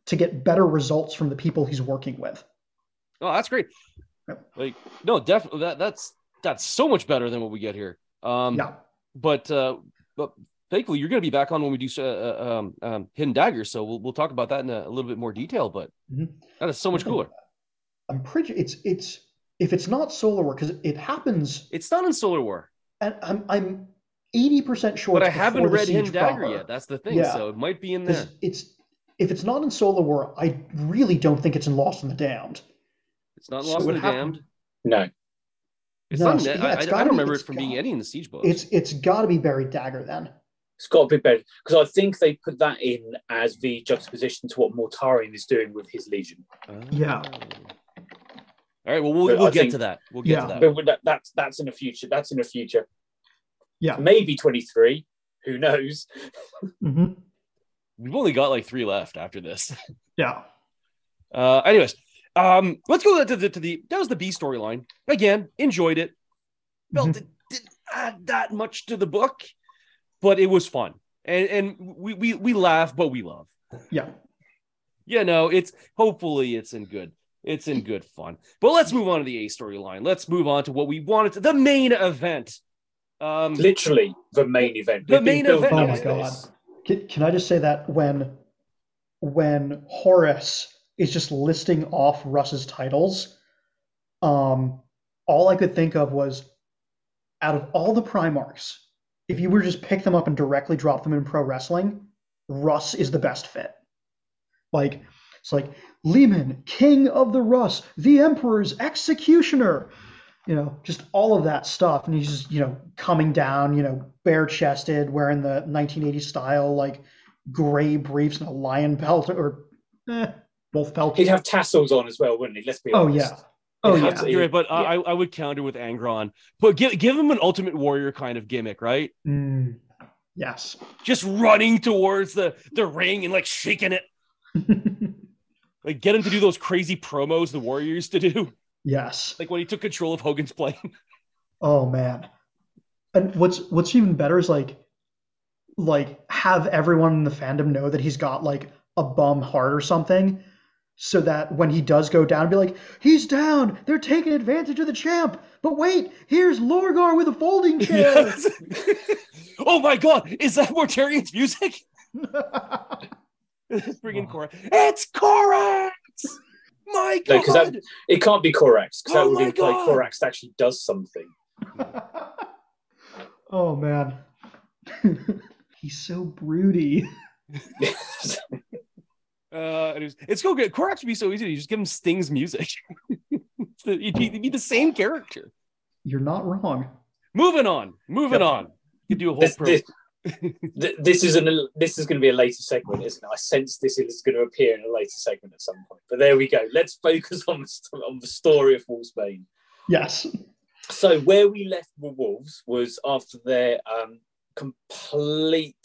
to get better results from the people he's working with. Oh, that's great. Yep. Like, no, definitely. That, that's, that's so much better than what we get here. Um, yeah. But, uh, but thankfully you're going to be back on when we do uh, um, um, Hidden Dagger. So we'll, we'll talk about that in a, a little bit more detail, but mm-hmm. that is so much cooler. I'm pretty, it's, it's, if it's not Solar War, cause it happens. It's not in Solar War. And I'm, I'm eighty percent sure. But I haven't read Hidden Dagger proper. yet. That's the thing. Yeah. So it might be in there. It's, if it's not in Solar War, I really don't think it's in Lost in the Damned. It's not Lost so in the happened. Damned? No. It's no, not. So, yeah, I, it's I, I don't be, remember it from got, being any in the Siege books. It's It's got to be Buried Dagger then. It's got to be Buried. Because I think they put that in as the juxtaposition to what Mortarion is doing with his Legion. Oh. Yeah. All right, well, we'll, we'll get think, to that. We'll get yeah. to that. But that, that's, that's in the future. That's in the future. Yeah. Maybe twenty-three. Who knows? Mm-hmm. We've only got like three left after this. Yeah. Uh, anyways, um, let's go to the, to the, that was the B storyline. Again, enjoyed it. Felt mm-hmm. it didn't add that much to the book, but it was fun. And and we we, we laugh, but we love. Yeah. Yeah, no, it's, hopefully it's in good, it's in good fun. But let's move on to the A storyline. Let's move on to what we wanted to, the main event. Um, Literally the main event. The They've main event. Oh my God. Can I just say that when when Horus is just listing off Russ's titles, um, all I could think of was, out of all the Primarchs, if you were to just pick them up and directly drop them in pro wrestling, Russ is the best fit. Like, it's like, Leman, King of the Russ, the Emperor's Executioner. You know, just all of that stuff. And he's just, you know, coming down, you know, bare chested, wearing the nineteen eighties style, like gray briefs and a lion belt, or eh, both belts. He'd have tassels on as well, wouldn't he? Let's be honest. Oh, yeah. Oh, yeah. To, You're right, but yeah. I, I would counter with Angron. But give, give him an Ultimate Warrior kind of gimmick, right? Mm, yes. Just running towards the, the ring and like shaking it. Like get him to do those crazy promos the Warrior used to do. Yes. Like when he took control of Hogan's plane. Oh man. And what's what's even better is like like have everyone in the fandom know that he's got like a bum heart or something, so that when he does go down, be like, he's down, they're taking advantage of the champ. But wait, here's Lorgar with a folding chair. Yes. Oh my God, is that Mortarian's music? Bring in Cora. It's Cora! My God! No, that, it can't be Corax, because oh that would imply Corax actually does something. Oh, man. He's so broody. uh, it was, it's so good. Corax would be so easy. You just give him Sting's music. He'd be, he'd be the same character. You're not wrong. Moving on. Moving yep. on. You could do a whole this, this, th- this is an this is going to be a later segment, isn't it? I sense this is going to appear in a later segment at some point. But there we go. Let's focus on the, on the story of Wolfsbane. Yes. So where we left the Wolves was after their um, complete,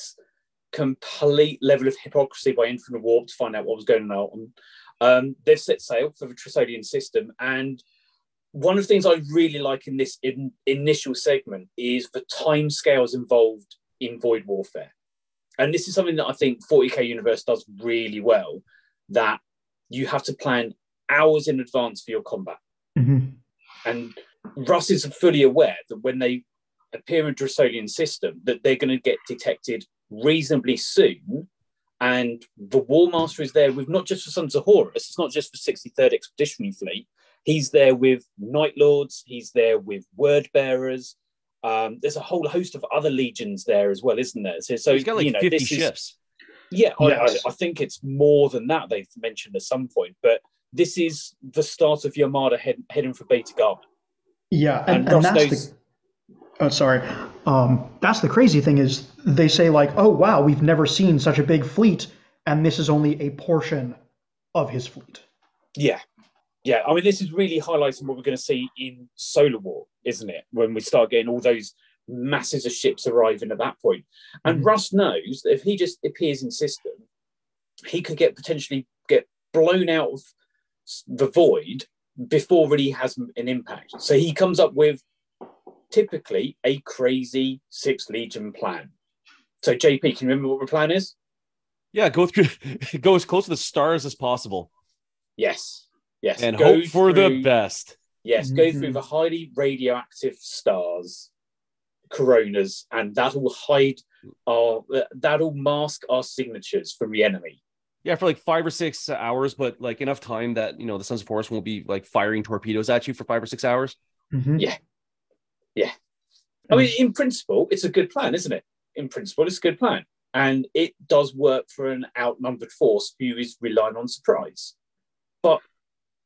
complete level of hypocrisy by entering the warp to find out what was going on. Um, they've set sail for the Trisolian system, and one of the things I really like in this in, initial segment is the time scales involved in void warfare. And this is something that I think forty K Universe does really well, that you have to plan hours in advance for your combat. Mm-hmm. And Russ is fully aware that when they appear in Trisolian system, that they're going to get detected reasonably soon. And the War Master is there with not just for Sons of Horus, it's not just for sixty-third Expeditionary Fleet. He's there with Night Lords, he's there with Word Bearers. Um, there's a whole host of other legions there as well, isn't there? So, so he's got like you know, fifty ships. Is, yeah, yes. I, I, I think it's more than that. They've mentioned at some point, but this is the start of Yamada head, heading for Beta Garmin. Yeah, and, and, and that's knows, the. Oh, sorry. Um, that's the crazy thing is they say like, "Oh wow, we've never seen such a big fleet," and this is only a portion of his fleet. Yeah, Yeah, I mean, this is really highlighting what we're going to see in Solar War, isn't it? When we start getting all those masses of ships arriving at that point. And mm-hmm. Russ knows that if he just appears in system, he could get potentially get blown out of the void before really has an impact. So he comes up with typically a crazy Sixth Legion plan. So J P, can you remember what the plan is? Yeah, go through, go as close to the stars as possible. Yes. Yes, and go hope for through, the best. Yes, go mm-hmm. through the highly radioactive stars, coronas, and that'll hide our, that'll mask our signatures from the enemy. Yeah, for like five or six hours, but like enough time that, you know, the Sons of Horus won't be like firing torpedoes at you for five or six hours. Mm-hmm. Yeah, yeah. I mean, in principle, it's a good plan, isn't it? In principle, it's a good plan. And it does work for an outnumbered force who is relying on surprise. But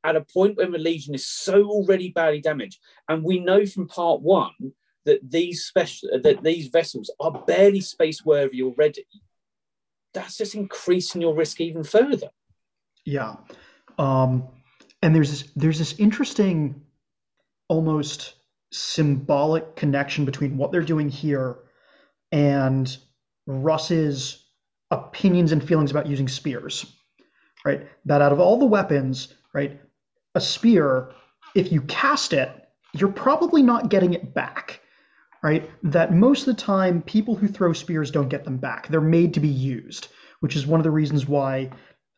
at a point when the Legion is so already badly damaged, and we know from part one that these special that these vessels are barely space worthy already, that's just increasing your risk even further. Yeah, um, and there's this, there's this interesting, almost symbolic connection between what they're doing here and Russ's opinions and feelings about using spears, right? That out of all the weapons, right, a spear, if you cast it, you're probably not getting it back, right? That most of the time, people who throw spears don't get them back. They're made to be used, which is one of the reasons why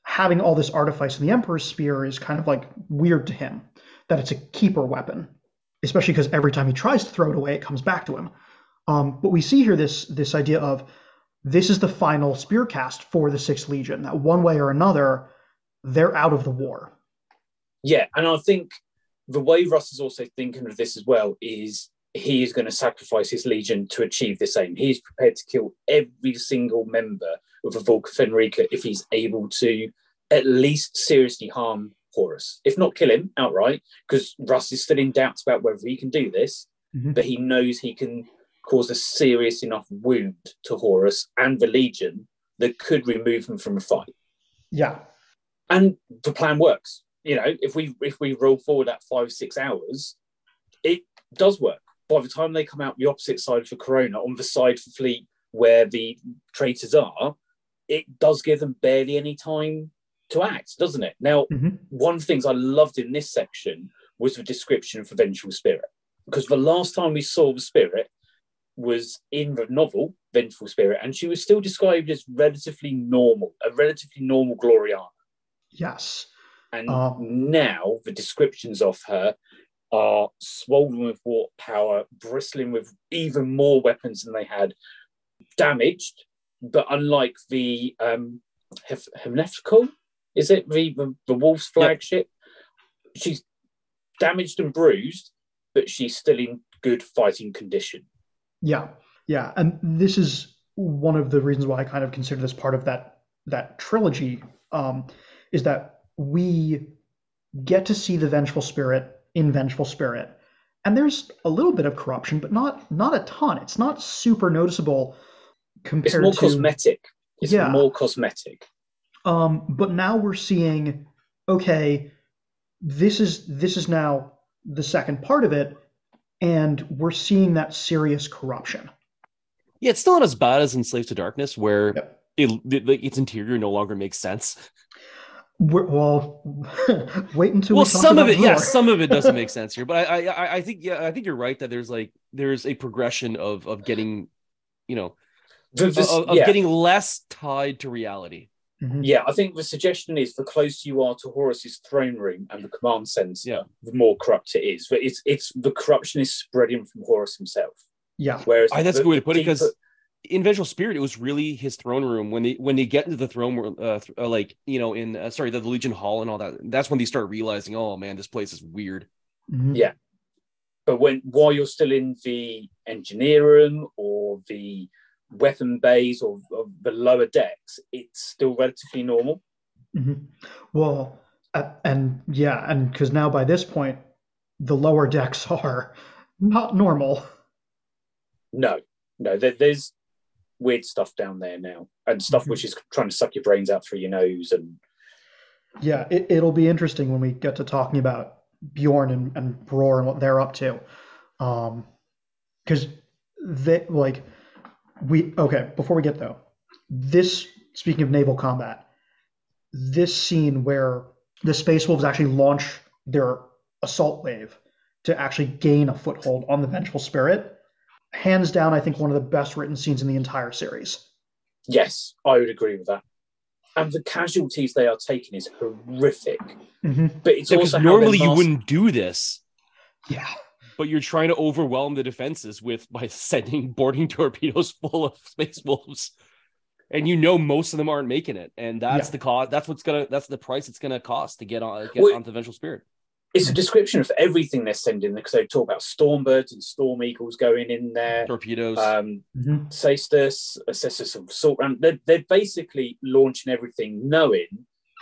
having all this artifice in the Emperor's spear is kind of like weird to him, that it's a keeper weapon, especially because every time he tries to throw it away, it comes back to him. Um, but we see here this, this idea of this is the final spear cast for the Sixth Legion, that one way or another, they're out of the war. Yeah, and I think the way Russ is also thinking of this as well is he is going to sacrifice his Legion to achieve this aim. He is prepared to kill every single member of the Vlka Fenryka if he's able to at least seriously harm Horus, if not kill him outright, because Russ is still in doubts about whether he can do this, mm-hmm. but he knows he can cause a serious enough wound to Horus and the Legion that could remove him from a fight. Yeah. And the plan works. You know, if we if we roll forward at five, six hours, it does work. By the time they come out the opposite side for Corona, on the side for Fleet where the traitors are, it does give them barely any time to act, doesn't it? Now, mm-hmm. one of the things I loved in this section was the description for Vengeful Spirit, because the last time we saw the Spirit was in the novel, Vengeful Spirit, and she was still described as relatively normal, a relatively normal Gloriana. Yes. And um, now the descriptions of her are swollen with warp power, bristling with even more weapons than they had, damaged, but unlike the um, Hemnetical, is it? The, the, the Wolf's flagship? Yep. She's damaged and bruised, but she's still in good fighting condition. Yeah, yeah. And this is one of the reasons why I kind of consider this part of that, that trilogy, um, is that we get to see the Vengeful Spirit in Vengeful Spirit. And there's a little bit of corruption, but not not a ton. It's not super noticeable compared to... It's more to, cosmetic. It's yeah. more cosmetic. Um, but now we're seeing, okay, this is this is now the second part of it, and we're seeing that serious corruption. Yeah, it's still not as bad as in Slaves to Darkness, where yep. it, it, its interior no longer makes sense. We're, well, wait until well, we talk some about of it. More. Yeah, some of it doesn't make sense here, but I, I, I think, yeah, I think you're right that there's like there's a progression of of getting, you know, the, the, of, yeah. of getting less tied to reality. Mm-hmm. Yeah, I think the suggestion is the closer you are to Horus's throne room and the command center, yeah. the more corrupt it is. But it's it's the corruption is spreading from Horus himself. Yeah, whereas I, that's the, a good way to put it, because in Vengeful Spirit, it was really his throne room. When they when they get into the throne room, uh, th- uh, like, you know, in, uh, sorry, the, the Legion Hall and all that, that's when they start realizing, oh, man, this place is weird. Mm-hmm. Yeah. But when while you're still in the engineer room or the weapon bays or, or the lower decks, it's still relatively normal. Mm-hmm. Well, uh, and yeah, and because now by this point, the lower decks are not normal. No, no, there, there's... weird stuff down there now, and stuff mm-hmm. which is trying to suck your brains out through your nose, and Yeah, it, it'll be interesting when we get to talking about Bjorn and, and Bror and what they're up to. Um, because they like we okay, before we get though, this speaking of naval combat, this scene where the Space Wolves actually launch their assault wave to actually gain a foothold on the Vengeful Spirit, hands down, I think one of the best written scenes in the entire series. Yes, I would agree with that. And the casualties they are taking is horrific. Mm-hmm. But it's yeah, also normally you master- wouldn't do this. Yeah. But you're trying to overwhelm the defenses with by sending boarding torpedoes full of Space Wolves. And you know most of them aren't making it. And that's yeah. the cost. That's what's gonna that's the price it's gonna cost to get on get well, onto the Vengeful Spirit. It's a description of everything they're sending, because they talk about Stormbirds and Storm Eagles going in there. Torpedoes. Um, mm-hmm. Saestus, Assessors of Salt. And they're, they're basically launching everything, knowing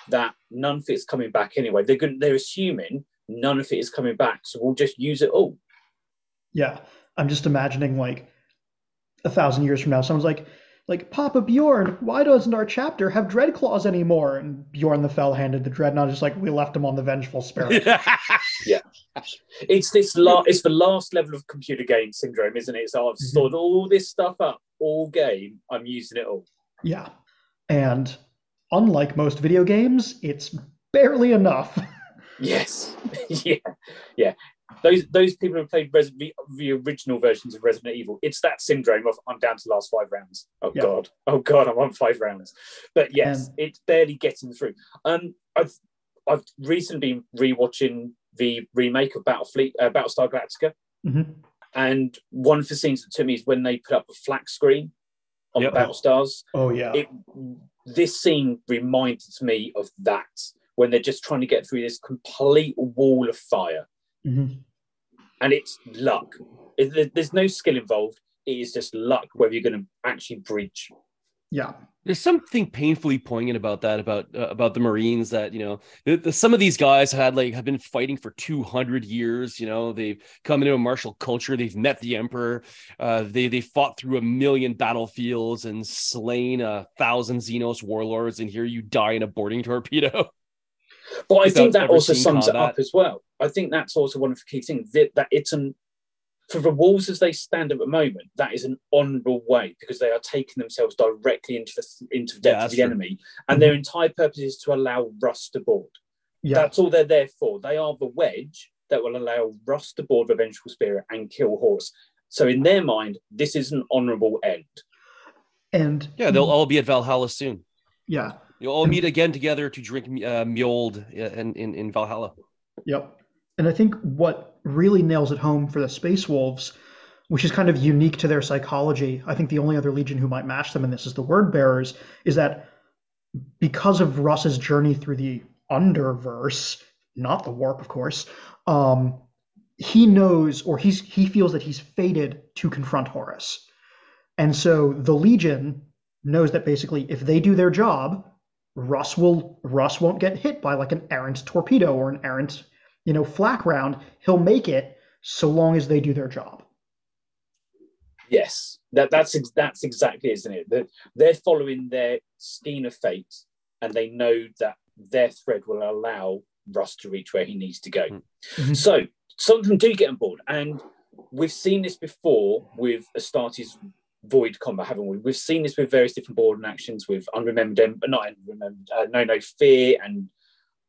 that none of it's coming back anyway. They're good, they're assuming none of it is coming back, so we'll just use it all. Yeah, I'm just imagining, like, a thousand years from now, someone's like, like, Papa Bjorn, why doesn't our chapter have Dreadclaws anymore? And Bjorn the Fell-Handed, the Dreadnought, just like, we left him on the Vengeful Spirit. Yeah. It's this. La- it's the last level of computer game syndrome, isn't it? So I've stored all this stuff up all game. I'm using it all. Yeah. And unlike most video games, it's barely enough. Yes. Yeah. Yeah. Those those people who played Res- the, the original versions of Resident Evil, it's that syndrome of I'm down to the last five rounds. Oh, yeah. God. Oh, God, I'm on five rounds. But, yes, um, it's barely getting through. Um, I've I've recently been re-watching the remake of Battlefleet, uh, Battlestar Galactica. Mm-hmm. And one of the scenes that took me is when they put up a flak screen on yep. Battlestars. Oh, yeah. It, this scene reminds me of that, when they're just trying to get through this complete wall of fire. Mm-hmm. And it's luck. It, there's no skill involved. It is just luck whether you're going to actually breach. Yeah, there's something painfully poignant about that. About uh, about the Marines that, you know, the, the, some of these guys had like have been fighting for two hundred years. You know, they've come into a martial culture. They've met the Emperor. Uh, they they fought through a million battlefields and slain a thousand Xenos warlords. And here you die in a boarding torpedo. But I think that also sums it up as well. I think that's also one of the key things that, that it's an for the Wolves as they stand at the moment. That is an honourable way, because they are taking themselves directly into the into the depth yeah, of the true. enemy, and mm-hmm. their entire purpose is to allow Russ to board. Yeah. That's all they're there for. They are the wedge that will allow Russ to board the Vengeful Spirit and kill Horus. So in their mind, this is an honourable end. And yeah, they'll all be at Valhalla soon. Yeah. You'll all meet again together to drink uh, mjold in, in, in Valhalla. Yep. And I think what really nails it home for the Space Wolves, which is kind of unique to their psychology, I think the only other Legion who might match them in this is the Word Bearers, is that because of Russ's journey through the Underverse, not the Warp, of course, um, he knows, or he's he feels that he's fated to confront Horus. And so the Legion knows that basically if they do their job, Russ will Russ won't get hit by like an errant torpedo or an errant, you know, flak round. He'll make it so long as they do their job. Yes, that that's that's exactly, isn't it? That they're following their skein of fate, and they know that their thread will allow Russ to reach where he needs to go. Mm-hmm. So some of them do get on board, and we've seen this before with Astartes Void combat, haven't we? We've seen this with various different board and actions with Unremembered, but not Unremembered, uh, No No Fear and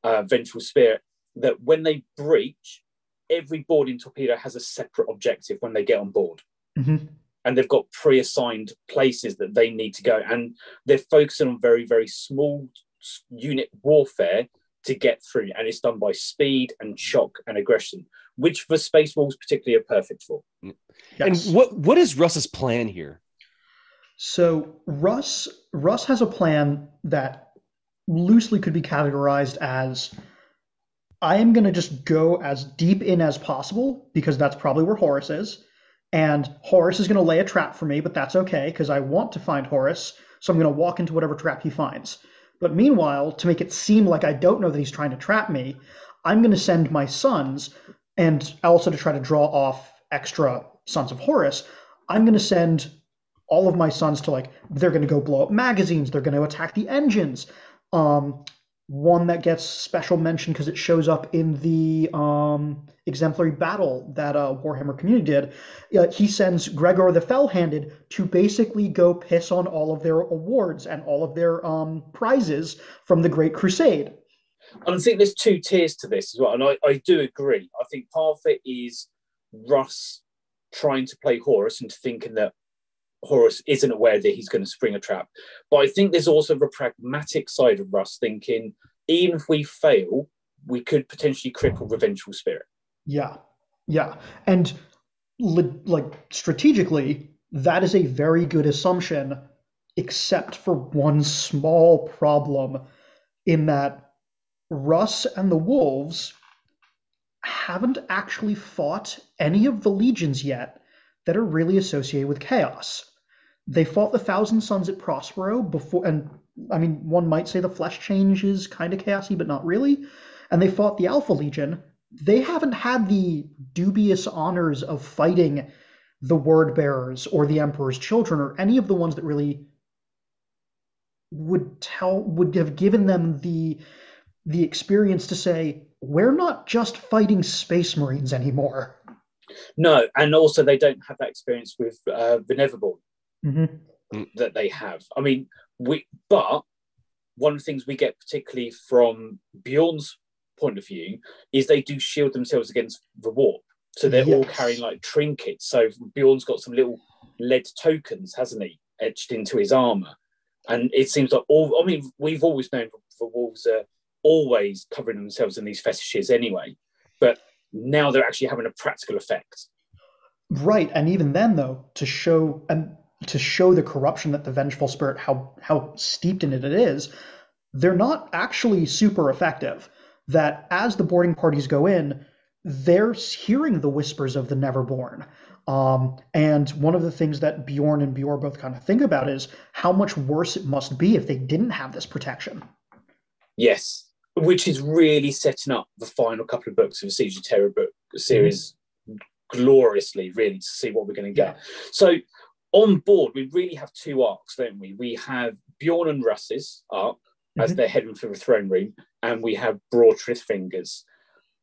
uh, Vengeful Spirit, that when they breach, every boarding torpedo has a separate objective when they get on board. Mm-hmm. And they've got pre-assigned places that they need to go. And they're focusing on very, very small unit warfare to get through. And it's done by speed and shock and aggression, which the Space Wolves particularly are perfect for. Yes. And what what is Russ's plan here? So Russ Russ has a plan that loosely could be categorized as, I am going to just go as deep in as possible, because that's probably where Horus is. And Horus is going to lay a trap for me, but that's okay, because I want to find Horus. So I'm going to walk into whatever trap he finds. But meanwhile, to make it seem like I don't know that he's trying to trap me, I'm going to send my sons, and also to try to draw off extra Sons of Horus, I'm going to send all of my sons to, like, they're going to go blow up magazines. They're going to attack the engines. Um, one that gets special mention because it shows up in the um, exemplary battle that uh, Warhammer community did. Uh, he sends Grigor the Fell-Handed to basically go piss on all of their awards and all of their um, prizes from the Great Crusade. And I think there's two tiers to this as well, and I, I do agree. I think part of it is Russ trying to play Horus and thinking that Horus isn't aware that he's going to spring a trap. But I think there's also the pragmatic side of Russ thinking, even if we fail, we could potentially cripple the Vengeful Spirit. Yeah, yeah. And like strategically, that is a very good assumption, except for one small problem in that Russ and the Wolves haven't actually fought any of the legions yet that are really associated with chaos. They fought the Thousand Sons at Prospero before, and I mean, one might say the Flesh Change is kind of chaosy, but not really. And they fought the Alpha Legion. They haven't had the dubious honors of fighting the Word Bearers or the Emperor's Children or any of the ones that really would tell, would have given them the the experience to say, we're not just fighting Space Marines anymore. No, and also they don't have that experience with uh, the Neverborn mm-hmm. that they have. I mean, we. But one of the things we get particularly from Bjorn's point of view is they do shield themselves against the warp. So they're yes. all carrying like trinkets. So Bjorn's got some little lead tokens, hasn't he, etched into his armour. And it seems like all, I mean, we've always known the Wolves are always covering themselves in these fetishes anyway. But now they're actually having a practical effect. Right. And even then, though, to show and to show the corruption that the Vengeful Spirit, how how steeped in it it is, they're not actually super effective. That as the boarding parties go in, they're hearing the whispers of the Neverborn. Um, and one of the things that Bjorn and Bjor both kind of think about is how much worse it must be if they didn't have this protection. Yes. Which is really setting up the final couple of books of the Siege of Terror book series mm-hmm. gloriously, really, to see what we're going to get. Yeah. So on board, we really have two arcs, don't we? We have Bjorn and Russ's arc mm-hmm. as they're heading for the throne room, and we have Bror Tyrfingr's,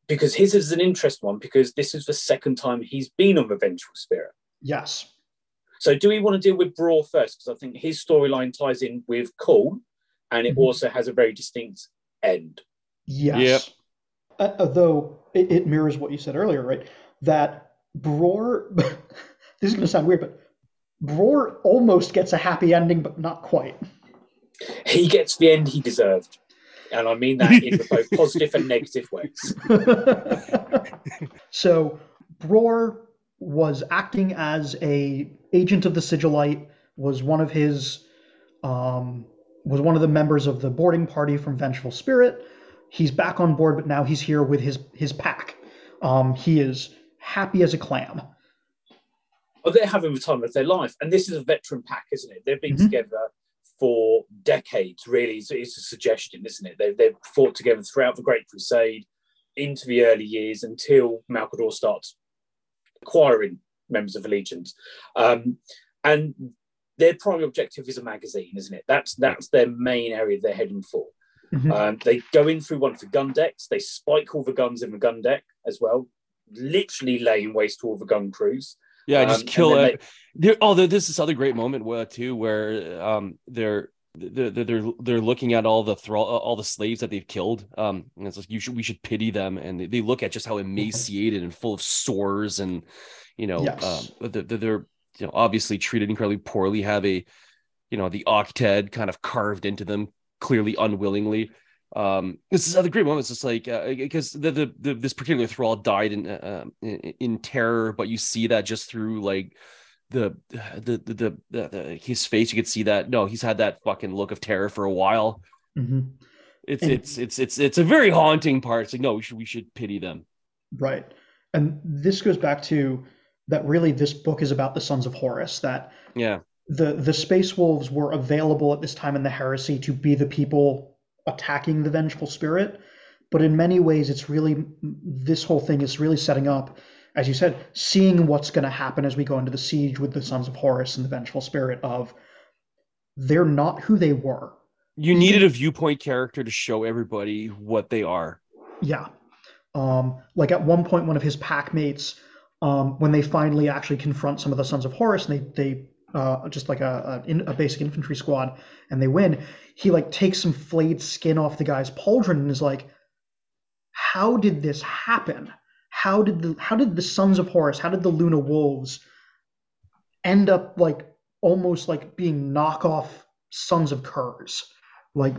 because his is an interesting one, because this is the second time he's been on the Vengeful Spirit. Yes. So do we want to deal with Bror first? Because I think his storyline ties in with Cawl, and it mm-hmm. also has a very distinct end. Yes. Yep. Uh, though it, it mirrors what you said earlier, right? That Bror, this is going to sound weird, but Bror almost gets a happy ending, but not quite. He gets the end he deserved. And I mean that in both positive and negative ways. So Bror was acting as a agent of the Sigillite, was one of his... Um, was one of the members of the boarding party from Vengeful Spirit. He's back on board, but now he's here with his his pack. Um, he is happy as a clam. Oh, they're having the time of their life. And this is a veteran pack, isn't it? They've been mm-hmm. together for decades, really. It's, it's a suggestion, isn't it? They, they've fought together throughout the Great Crusade, into the early years, until Malcador starts acquiring members of the Legions. Um, and... Their primary objective is a magazine, isn't it? That's that's their main area they're heading for. Mm-hmm. Um, they go in through one of the gun decks. They spike all the guns in the gun deck as well, literally laying waste to all the gun crews. Yeah, um, just kill it. They... Oh, there's this other great moment where too, where um, they're they're they're they're looking at all the thrall, all the slaves that they've killed. Um, and it's like you should we should pity them, and they, they look at just how emaciated and full of sores, and you know, yes. um, they're. they're you know, obviously treated incredibly poorly, have a, you know, the octet kind of carved into them, clearly unwillingly. Um, this is other great moments. It's like, uh, because the, the, the, this particular thrall died in, uh, in, in terror, but you see that just through like the, the, the, the, the, the his face, you could see that. No, he's had that fucking look of terror for a while. Mm-hmm. It's, and it's, it's, it's, it's a very haunting part. It's like, no, we should, we should pity them. Right. And this goes back to, that really this book is about the Sons of Horus, that yeah. the, the Space Wolves were available at this time in the Heresy to be the people attacking the Vengeful Spirit. But in many ways, it's really, this whole thing is really setting up, as you said, seeing what's going to happen as we go into the siege with the Sons of Horus and the Vengeful Spirit of, they're not who they were. you needed a viewpoint character to show everybody what they are. Yeah. Um, like at one point, one of his pack mates, um, when they finally actually confront some of the Sons of Horus, and they, they uh, just like a, a, a basic infantry squad, and they win, he like takes some flayed skin off the guy's pauldron and is like, how did this happen? How did the how did the Sons of Horus, how did the Luna Wolves end up like almost like being knockoff Sons of Curze? Like,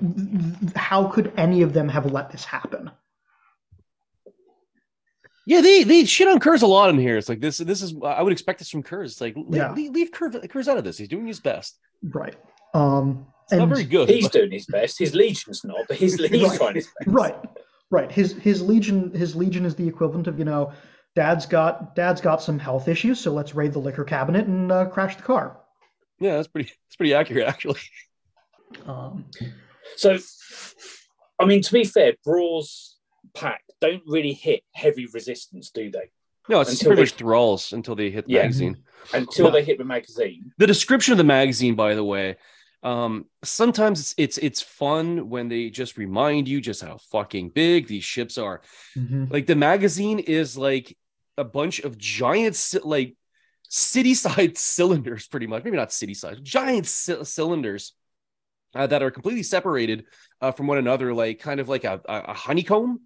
how could any of them have let this happen? Yeah, they they shit on Curze a lot in here. It's like this this is I would expect this from Curze. It's like yeah. leave, leave Curze out of this. He's doing his best. Right. Um, it's and not very good. He's but... doing his best. His legion's not, but he's he's right. trying his best. Right. Right. His his legion his legion is the equivalent of, you know, dad's got dad's got some health issues, so let's raid the liquor cabinet and uh, crash the car. Yeah, that's pretty that's pretty accurate actually. Um, so, I mean, to be fair, Bror's pack don't really hit heavy resistance, do they? No, it's until pretty they... much thralls until they hit the yeah. magazine. Until well, they hit the magazine. The description of the magazine, by the way. Um, sometimes it's, it's it's fun when they just remind you just how fucking big these ships are. Mm-hmm. Like the magazine is like a bunch of giant like city-sized cylinders, pretty much. Maybe not city-sized, giant c- cylinders uh, that are completely separated uh, from one another, like kind of like a, a honeycomb.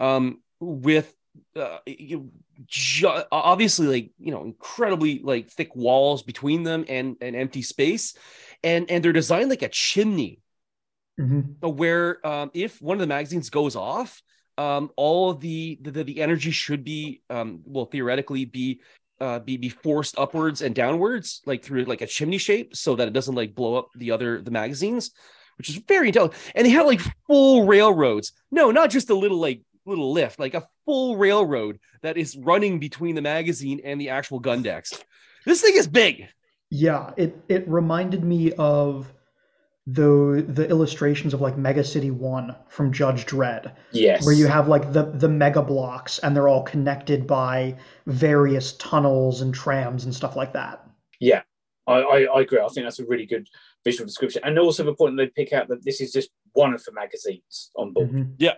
Um, with uh, you, ju- obviously like you know incredibly like thick walls between them and an empty space. And and they're designed like a chimney, mm-hmm. where um, if one of the magazines goes off, um, all of the, the the energy should be um, well theoretically be uh, be be forced upwards and downwards, like through like a chimney shape, so that it doesn't like blow up the other the magazines, which is very intelligent. And they had like full railroads. No, not just a little like little lift, like a full railroad that is running between the magazine and the actual gun decks. This thing is big. Yeah, it, it reminded me of the the illustrations of like Mega City One from Judge Dredd. Yes. Where you have like the, the mega blocks and they're all connected by various tunnels and trams and stuff like that. Yeah, I, I, I agree. I think that's a really good visual description. And also the point they pick out that this is just one of the magazines on board. Mm-hmm. Yeah.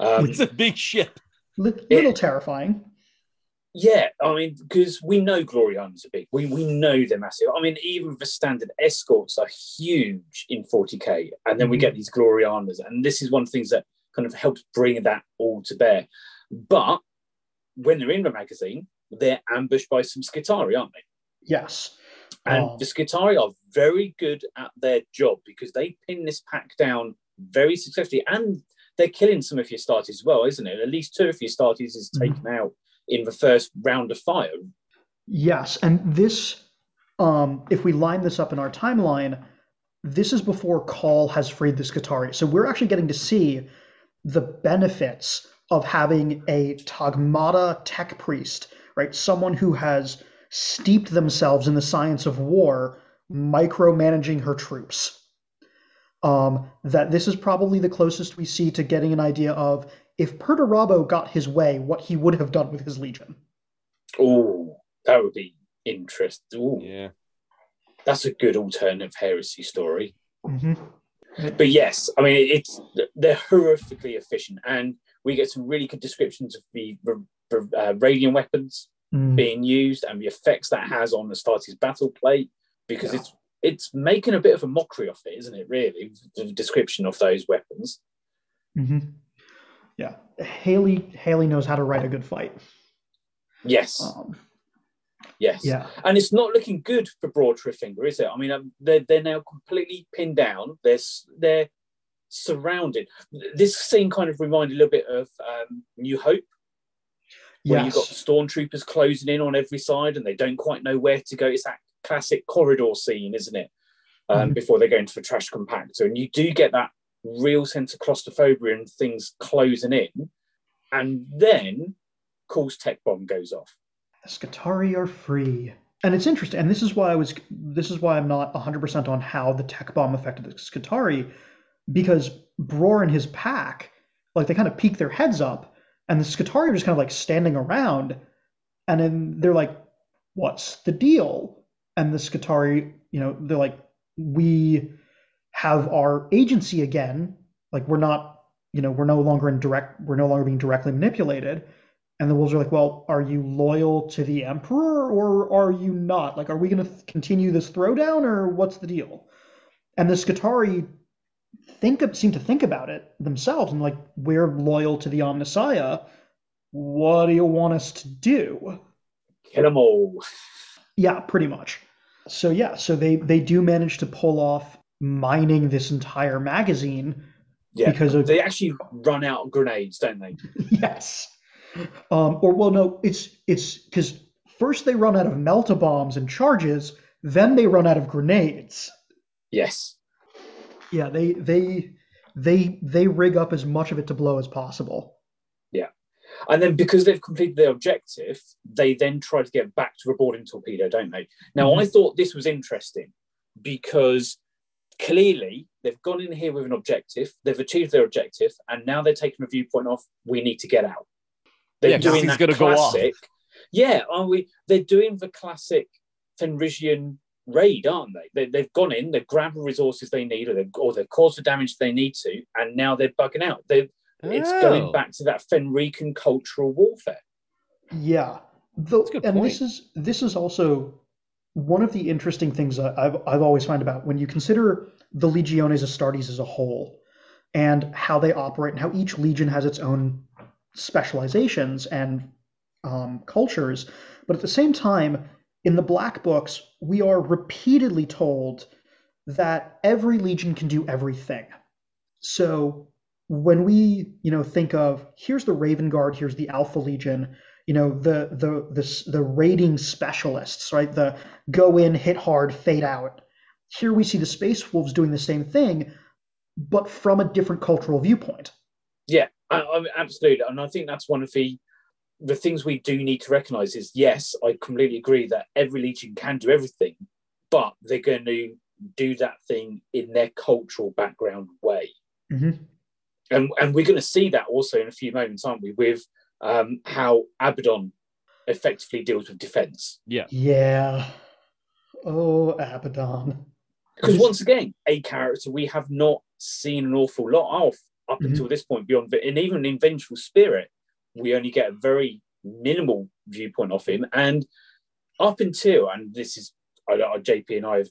Um, it's a big ship. Little yeah. terrifying. Yeah, I mean, because we know Glory Islands are big. We we know they're massive. I mean, even the standard escorts are huge in forty K. And then we get these Glory Islands. And this is one of the things that kind of helps bring that all to bear. But when they're in the magazine, they're ambushed by some Skitarii, aren't they? Yes. And um, the Skitarii are very good at their job because they pin this pack down very successfully. And they're killing some of your starters as well, isn't it? At least two of your starters is taken mm-hmm. out in the first round of fire. Yes, and this, um, if we line this up in our timeline, this is before Cawl has freed the Skitarii. So we're actually getting to see the benefits of having a Tagmata tech priest, right? Someone who has steeped themselves in the science of war, micromanaging her troops. Um, that this is probably the closest we see to getting an idea of if Perturabo got his way, what he would have done with his legion. Oh, that would be interesting. Ooh. Yeah, that's a good alternative heresy story. Mm-hmm. But yes, I mean it's they're horrifically efficient, and we get some really good descriptions of the uh, radiant weapons mm. being used and the effects that has on the Astartes battle plate, because yeah. it's it's making a bit of a mockery of it, isn't it? Really, the description of those weapons. Mm-hmm. Yeah, Haley Haley knows how to write a good fight. Yes. Um, yes. Yeah. And it's not looking good for Bror Tyrfingr, is it? I mean, um, they're, they're now completely pinned down. They're, they're surrounded. This scene kind of reminded a little bit of um, New Hope, where yes. you've got stormtroopers closing in on every side and they don't quite know where to go. It's that classic corridor scene, isn't it? Um, mm-hmm. Before they go into the trash compactor. And you do get that real sense of claustrophobia and things closing in, and then Call's tech bomb goes off. The Skitarii are free, and it's interesting. And this is why I was. This is why I'm not one hundred percent on how the tech bomb affected the Skitarii, because Bror and his pack, like they kind of peek their heads up, and the Skitarii are just kind of like standing around, and then they're like, "What's the deal?" And the Skitarii, you know, they're like, "We have our agency again, like we're not, you know, we're no longer in direct, we're no longer being directly manipulated. And the wolves are like, well, are you loyal to the emperor or are you not? Like, are we going to th- continue this throwdown or what's the deal? And the Scutari think of, seem to think about it themselves and like, we're loyal to the Omnissiah. What do you want us to do? Kill them all. Yeah, pretty much. So yeah, so they, they do manage to pull off mining this entire magazine. Yeah, because of, they actually run out of grenades, don't they? Yes. Um, or, well, no, it's it's because first they run out of melt-a-bombs and charges, then they run out of grenades. Yes. Yeah, they they they they rig up as much of it to blow as possible. Yeah. And then because they've completed their objective, they then try to get back to a boarding torpedo, don't they? Now, mm-hmm. I thought this was interesting because clearly they've gone in here with an objective, they've achieved their objective, and now they're taking a viewpoint off, we need to get out. They're yeah, doing that classic. Go off. Yeah, are we? They're doing the classic Fenrisian raid, aren't they? they? They've gone in, they've grabbed the resources they need, or they've, or they've caused the damage they need to, and now they're bugging out. They're, oh. It's going back to that Fenrican cultural warfare. Yeah, the, and point. this is this is also one of the interesting things that I've I've always found about when you consider the Legiones Astartes as a whole, and how they operate, and how each legion has its own specializations and um, cultures. But at the same time, in the black books, we are repeatedly told that every legion can do everything. So when we, you know, think of here's the Raven Guard, here's the Alpha Legion, you know, the the the, the raiding specialists, right? The go in, hit hard, fade out. Here we see the Space Wolves doing the same thing, but from a different cultural viewpoint. Yeah. I, I, absolutely, and I think that's one of the the things we do need to recognise is, yes, I completely agree that every legion can do everything, but they're going to do that thing in their cultural background way. Mm-hmm. And and we're going to see that also in a few moments, aren't we, with um, how Abaddon effectively deals with defence. Yeah. Yeah. Oh, Abaddon. Because once again, a character we have not seen an awful lot of up mm-hmm. until this point, beyond, and even in Vengeful Spirit, we only get a very minimal viewpoint of him. And up until, and this is, I, I, J P and I have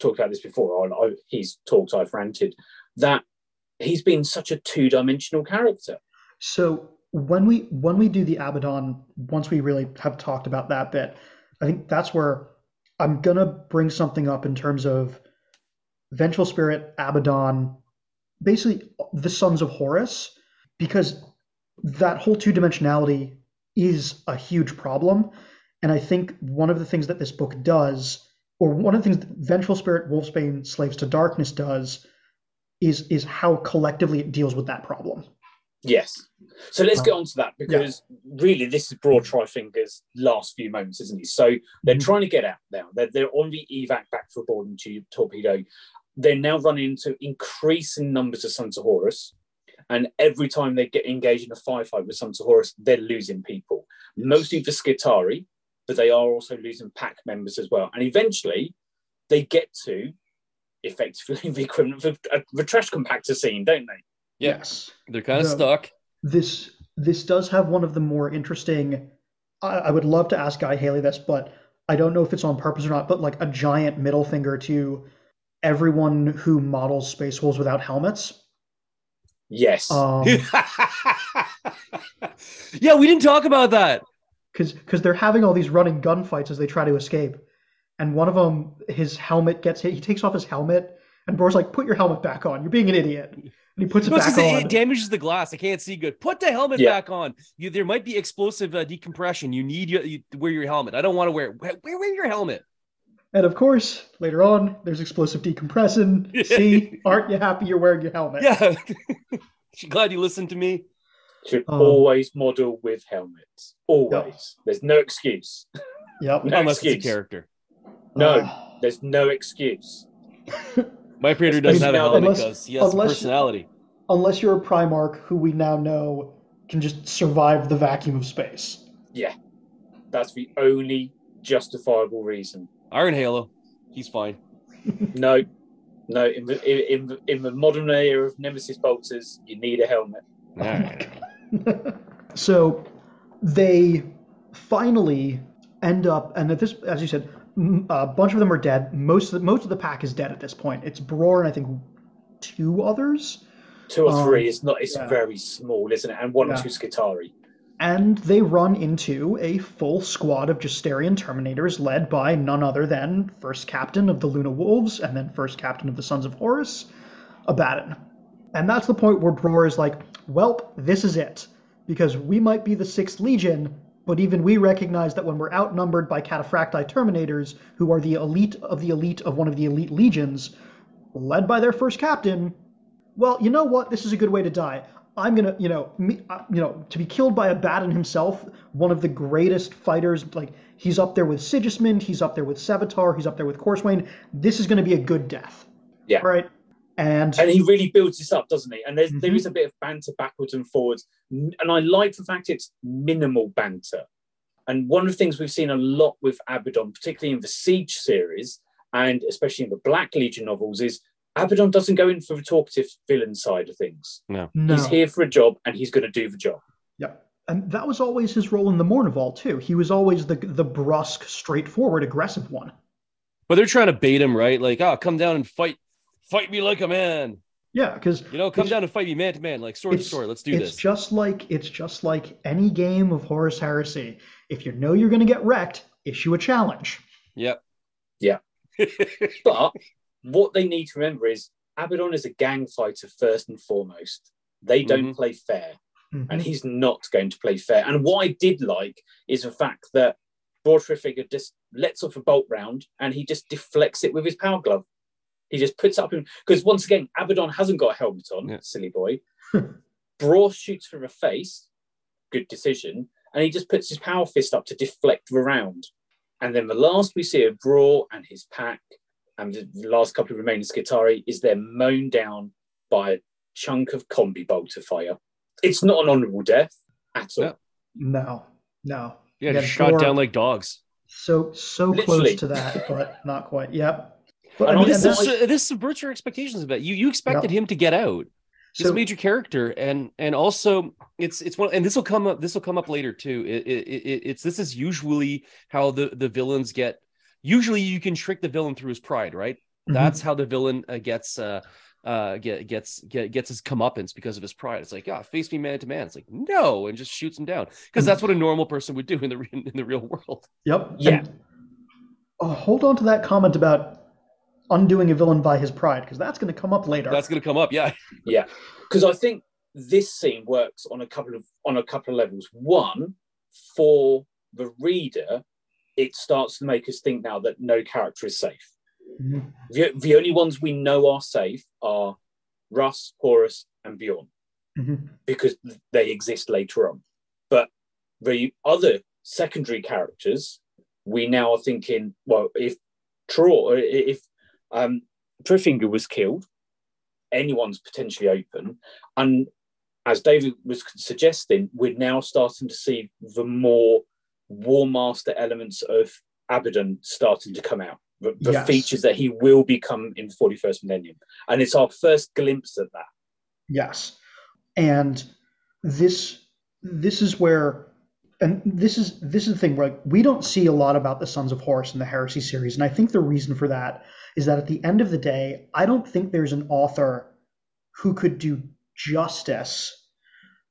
talked about this before, I, I, he's talked, I've ranted, that he's been such a two-dimensional character. So when we when we do the Abaddon, once we really have talked about that bit, I think that's where I'm going to bring something up in terms of Vengeful Spirit, Abaddon, basically the Sons of Horus, because that whole two-dimensionality is a huge problem. And I think one of the things that this book does, or one of the things that Vengeful Spirit, Wolfsbane, Slaves to Darkness does, is is how collectively it deals with that problem. Yes. So let's um, get on to that, because yeah. really this is Bror Tyrfingr's last few moments, isn't he? So they're mm-hmm. trying to get out now. They're, they're on the evac back for a boarding tube torpedo. They're now running into increasing numbers of Sons of Horus, and every time they get engaged in a firefight with Sons of Horus, they're losing people, mostly the Scutari, but they are also losing pack members as well. And eventually, they get to effectively the equivalent of a, a trash compactor scene, don't they? Yes, they're kind of no, stuck. This this does have one of the more interesting. I, I would love to ask Guy Haley this, but I don't know if it's on purpose or not. But like a giant middle finger to everyone who models Space Wolves without helmets. Yes. Um, yeah, we didn't talk about that. Because because they're having all these running gunfights as they try to escape. And one of them, his helmet gets hit. He takes off his helmet. And Bror's like, put your helmet back on. You're being an idiot. And he puts it no, back on. It damages the glass. I can't see good. Put the helmet yeah. back on. You, there might be explosive uh, decompression. You need your, you wear your helmet. I don't want to wear it. Wear, wear your helmet. And of course, later on, there's explosive decompression. See, aren't you happy you're wearing your helmet? Yeah. Glad you listened to me. Should um, always model with helmets. Always. Yep. There's no excuse. Yep. No Unless excuse. It's a character. No, uh, there's no excuse. My creator doesn't have a helmet unless, because he has unless, personality. Unless you're a Primarch who we now know can just survive the vacuum of space. Yeah. That's the only justifiable reason. Iron Halo, he's fine. No, No, in the in the, in the modern era of Nemesis bolters, you need a helmet. Right. So they finally end up, and at this, as you said, a bunch of them are dead. Most of the, most of the pack is dead at this point. It's Bror and I think two others. Two or um, three. It's not. It's yeah. very small, isn't it? And one yeah. or two Skitarii. And they run into a full squad of Gisterian Terminators led by none other than First Captain of the Luna Wolves and then First Captain of the Sons of Horus, Abaddon. And that's the point where Bror is like, welp, this is it. Because we might be the sixth Legion, but even we recognize that when we're outnumbered by Cataphracti Terminators, who are the elite of the elite of one of the elite legions, led by their First Captain, well, you know what? This is a good way to die. I'm gonna, you know, me, uh, you know, to be killed by Abaddon himself, one of the greatest fighters. Like he's up there with Sigismund, he's up there with Savitar, he's up there with Corswain. This is going to be a good death. Yeah. Right. And and he really builds this up, doesn't he? And there's, mm-hmm. there is a bit of banter backwards and forwards, and I like the fact it's minimal banter. And one of the things we've seen a lot with Abaddon, particularly in the Siege series, and especially in the Black Legion novels, is Abaddon doesn't go in for the talkative villain side of things. No. no. He's here for a job, and he's going to do the job. Yeah. And that was always his role in the Mournival, too. He was always the the brusque, straightforward, aggressive one. But they're trying to bait him, right? Like, oh, come down and fight. Fight me like a man. Yeah, because... You know, come down and fight me man to man, like sword to sword. Let's do it's this. It's just like it's just like any game of Horus Heresy. If you know you're going to get wrecked, issue a challenge. Yep. Yeah. But... what they need to remember is Abaddon is a gang fighter first and foremost. They don't mm-hmm. play fair, mm-hmm. and he's not going to play fair. And what I did like is the fact that Bror Tyrfingr just lets off a bolt round, and he just deflects it with his power glove. He just puts up him because once again, Abaddon hasn't got a helmet on, yeah. silly boy. Bror shoots for the face, good decision, and he just puts his power fist up to deflect the round. And then the last we see of Bror and his pack. And the last couple of remaining Skitarii is they're mown down by a chunk of combi bolter fire. It's not an honourable death at all. Yeah. No, no. Yeah, just shot Bror, down like dogs. So, so Literally. close to that, but not quite. Yep. But I mean, this, this, like, this subverts your expectations about you. You expected yeah. him to get out. He's so, a major character, and and also it's it's one. And this will come up. This will come up later too. It, it, it, it's this is usually how the, the villains get. Usually you can trick the villain through his pride, right? Mm-hmm. That's how the villain uh, gets uh, uh, get, gets get, gets his comeuppance because of his pride. It's like, yeah, face me man to man. It's like, no, and just shoots him down. Because that's what a normal person would do in the in, in the real world. Yep. Yeah. And, oh, hold on to that comment about undoing a villain by his pride, because that's going to come up later. That's going to come up, yeah. Yeah. Because I think this scene works on a couple of on a couple of levels. One, for the reader, it starts to make us think now that no character is safe. Mm-hmm. The, the only ones we know are safe are Russ, Horus, and Bjorn, mm-hmm. because they exist later on. But the other secondary characters, we now are thinking, well, if Tro- if um, Tyrfingr was killed, anyone's potentially open. And as David was suggesting, we're now starting to see the more War Master elements of Abaddon starting to come out, the, the yes. features that he will become in the forty-first millennium. And it's our first glimpse of that. Yes. And this this is where, and this is this is the thing where like, we don't see a lot about the Sons of Horus in the Heresy series. And I think the reason for that is that at the end of the day, I don't think there's an author who could do justice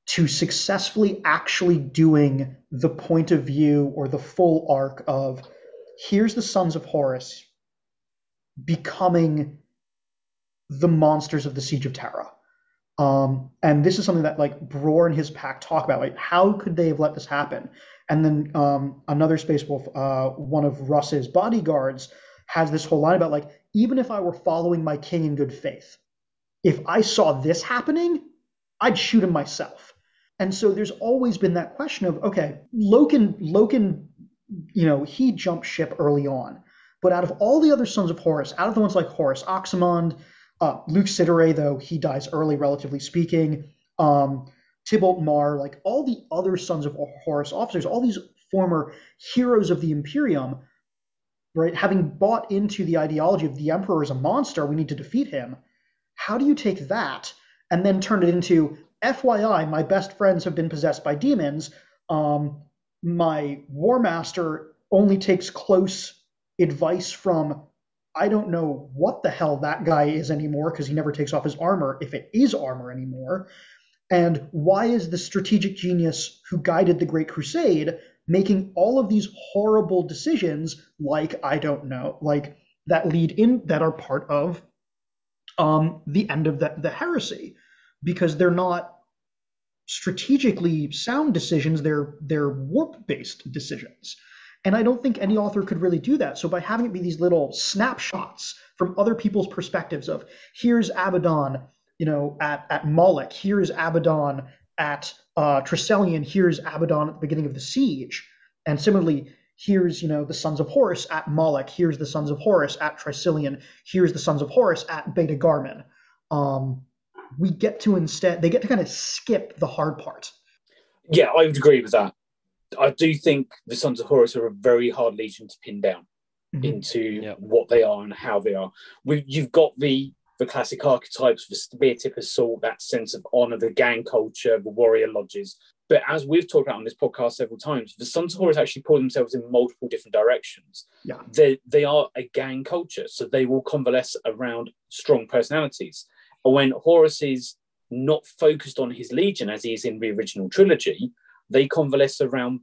to successfully actually doing the point of view or the full arc of here's the Sons of Horus becoming the monsters of the Siege of Terra. Um, and this is something that like Bror and his pack talk about, like how could they have let this happen? And then um, another Space Wolf, uh, one of Russ's bodyguards, has this whole line about like, even if I were following my king in good faith, if I saw this happening, I'd shoot him myself. And so there's always been that question of, okay, Loken, Loken, you know, he jumped ship early on. But out of all the other Sons of Horus, out of the ones like Horus Oxymond, uh, Luke Sidere, though, he dies early, relatively speaking, um, Tybalt Marr, like all the other Sons of Horus officers, all these former heroes of the Imperium, right? Having bought into the ideology of the Emperor is a monster, we need to defeat him. How do you take that and then turn it into, F Y I, my best friends have been possessed by demons. Um, my War Master only takes close advice from, I don't know what the hell that guy is anymore, because he never takes off his armor, if it is armor anymore. And why is the strategic genius who guided the Great Crusade making all of these horrible decisions, like, I don't know, like that lead in, that are part of um, the end of the, the heresy? Because they're not strategically sound decisions, they're, they're warp-based decisions. And I don't think any author could really do that. So by having it be these little snapshots from other people's perspectives of, here's Abaddon, you know, at, at Moloch, here's Abaddon at uh, Trisolian, here's Abaddon at the beginning of the siege. And similarly, here's, you know, the Sons of Horus at Moloch, here's the Sons of Horus at Trisolian, here's the Sons of Horus at Beta Garmin. Um, we get to instead, they get to kind of skip the hard part. Yeah, I would agree with that. I do think the Sons of Horus are a very hard legion to pin down mm-hmm. into yeah. what they are and how they are. We, you've got the the classic archetypes, the spear tip assault, that sense of honour, the gang culture, the warrior lodges. But as we've talked about on this podcast several times, the Sons of Horus actually pull themselves in multiple different directions. Yeah. They, they are a gang culture, so they will convalesce around strong personalities. And when Horus is not focused on his legion, as he is in the original trilogy, they convalesce around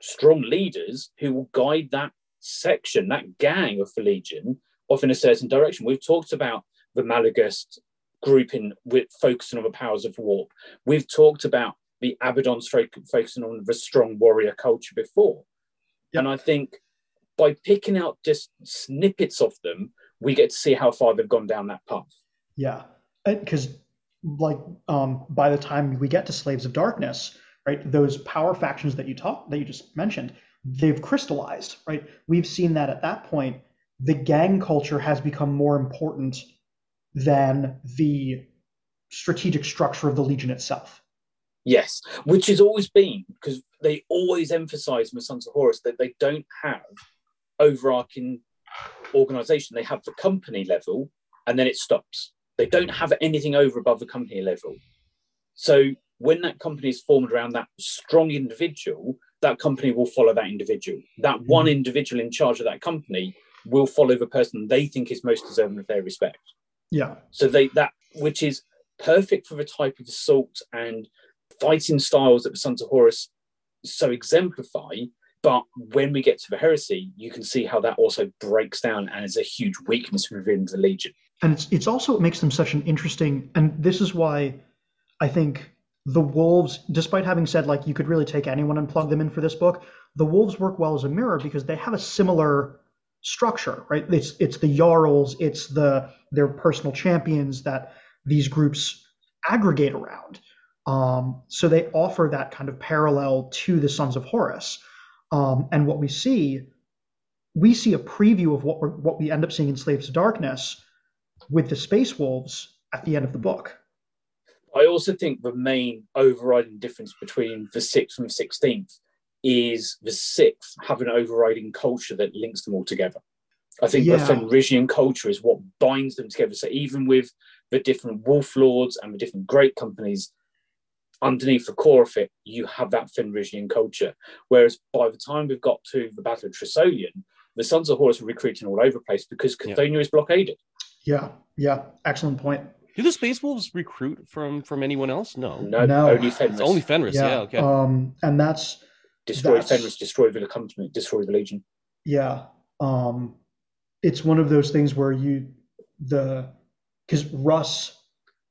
strong leaders who will guide that section, that gang of the legion, off in a certain direction. We've talked about the Malagust grouping with focusing on the powers of warp. We've talked about the Abaddon stroke focusing on the strong warrior culture before. Yep. And I think by picking out just snippets of them, we get to see how far they've gone down that path. Yeah, because like um, by the time we get to Slaves of Darkness, right, those power factions that you talk, that you just mentioned, they've crystallized, right? We've seen that at that point, the gang culture has become more important than the strategic structure of the Legion itself. Yes, which has always been, because they always emphasize in the Sons of Horus that they don't have overarching organization. They have the company level and then it stops. They don't have anything over above the company level. So when that company is formed around that strong individual, that company will follow that individual. That mm-hmm. one individual in charge of that company will follow the person they think is most deserving of their respect. Yeah. So they that, which is perfect for the type of assault and fighting styles that the Sons of Horus so exemplify. But when we get to the heresy, you can see how that also breaks down and is a huge weakness within the Legion. And it's, it's also, it makes them such an interesting, and this is why I think the Wolves, despite having said, like, you could really take anyone and plug them in for this book, the Wolves work well as a mirror because they have a similar structure, right? It's it's the Jarls, it's the their personal champions that these groups aggregate around. Um, so they offer that kind of parallel to the Sons of Horus. Um, and what we see, we see a preview of what, we're, what we end up seeing in Slaves to Darkness with the Space Wolves at the end of the book. I also think the main overriding difference between the sixth and the sixteenth is the sixth have an overriding culture that links them all together. I think yeah. the Fenrisian culture is what binds them together. So even with the different wolf lords and the different great companies, underneath the core of it, you have that Fenrisian culture. Whereas by the time we've got to the Battle of Trisolian, the Sons of Horus are recruiting all over the place because Cthonia yeah. is blockaded. Yeah, yeah, excellent point. Do the Space Wolves recruit from from anyone else? No, no, no. Only Fenris. It's only Fenris. Yeah, yeah okay. Um, and that's destroy that's, Fenris, destroy the company, destroy the Legion. Yeah, um, it's one of those things where you the because Russ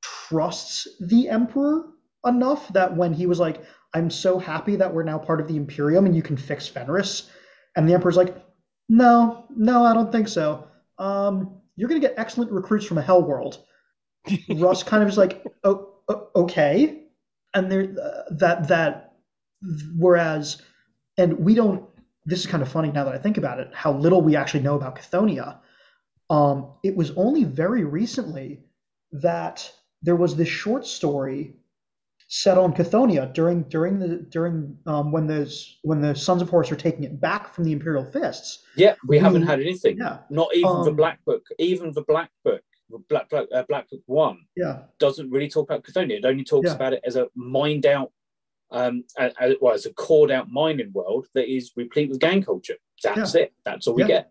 trusts the Emperor enough that when he was like, I'm so happy that we're now part of the Imperium and you can fix Fenris, and the Emperor's like, no, no, I don't think so. Um, you're going to get excellent recruits from a hell world. Russ kind of is like, oh, okay. And there, uh, that, that, whereas, and we don't, this is kind of funny now that I think about it, how little we actually know about Cthonia. Um, it was only very recently that there was this short story set on Cthonia during during the during um, when those when the Sons of Horus are taking it back from the Imperial Fists. Yeah, we, we haven't had anything. Yeah. Not even um, the Black Book. Even the Black Book, Black Black, uh, Black Book One. Yeah, doesn't really talk about Cthonia. It only talks yeah. about it as a mined out, um, as, well, as a cored out mining world that is replete with gang culture. That's yeah. it. That's all we yeah. get.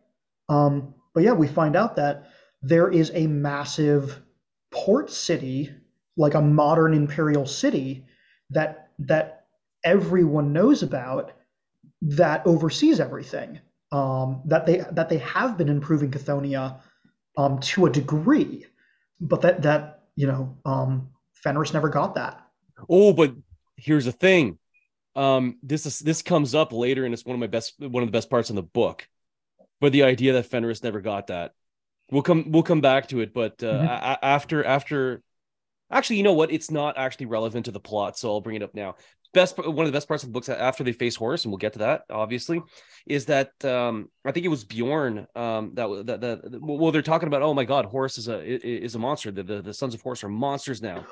Um, but yeah, we find out that there is a massive port city, like a modern imperial city that that everyone knows about, that oversees everything. Um, that they that they have been improving Cthonia um, to a degree, but that that you know um, Fenris never got that. Oh, but here's the thing. Um, this is this comes up later, and it's one of my best one of the best parts in the book. But the idea that Fenris never got that, we'll come we'll come back to it. But uh, mm-hmm. a- after after. Actually, you know what? It's not actually relevant to the plot, so I'll bring it up now. Best one of the best parts of the books after they face Horus, and we'll get to that obviously, is that um, I think it was Bjorn um, that, that that well they're talking about. Oh my God, Horus is a is a monster. The, the the Sons of Horus are monsters now,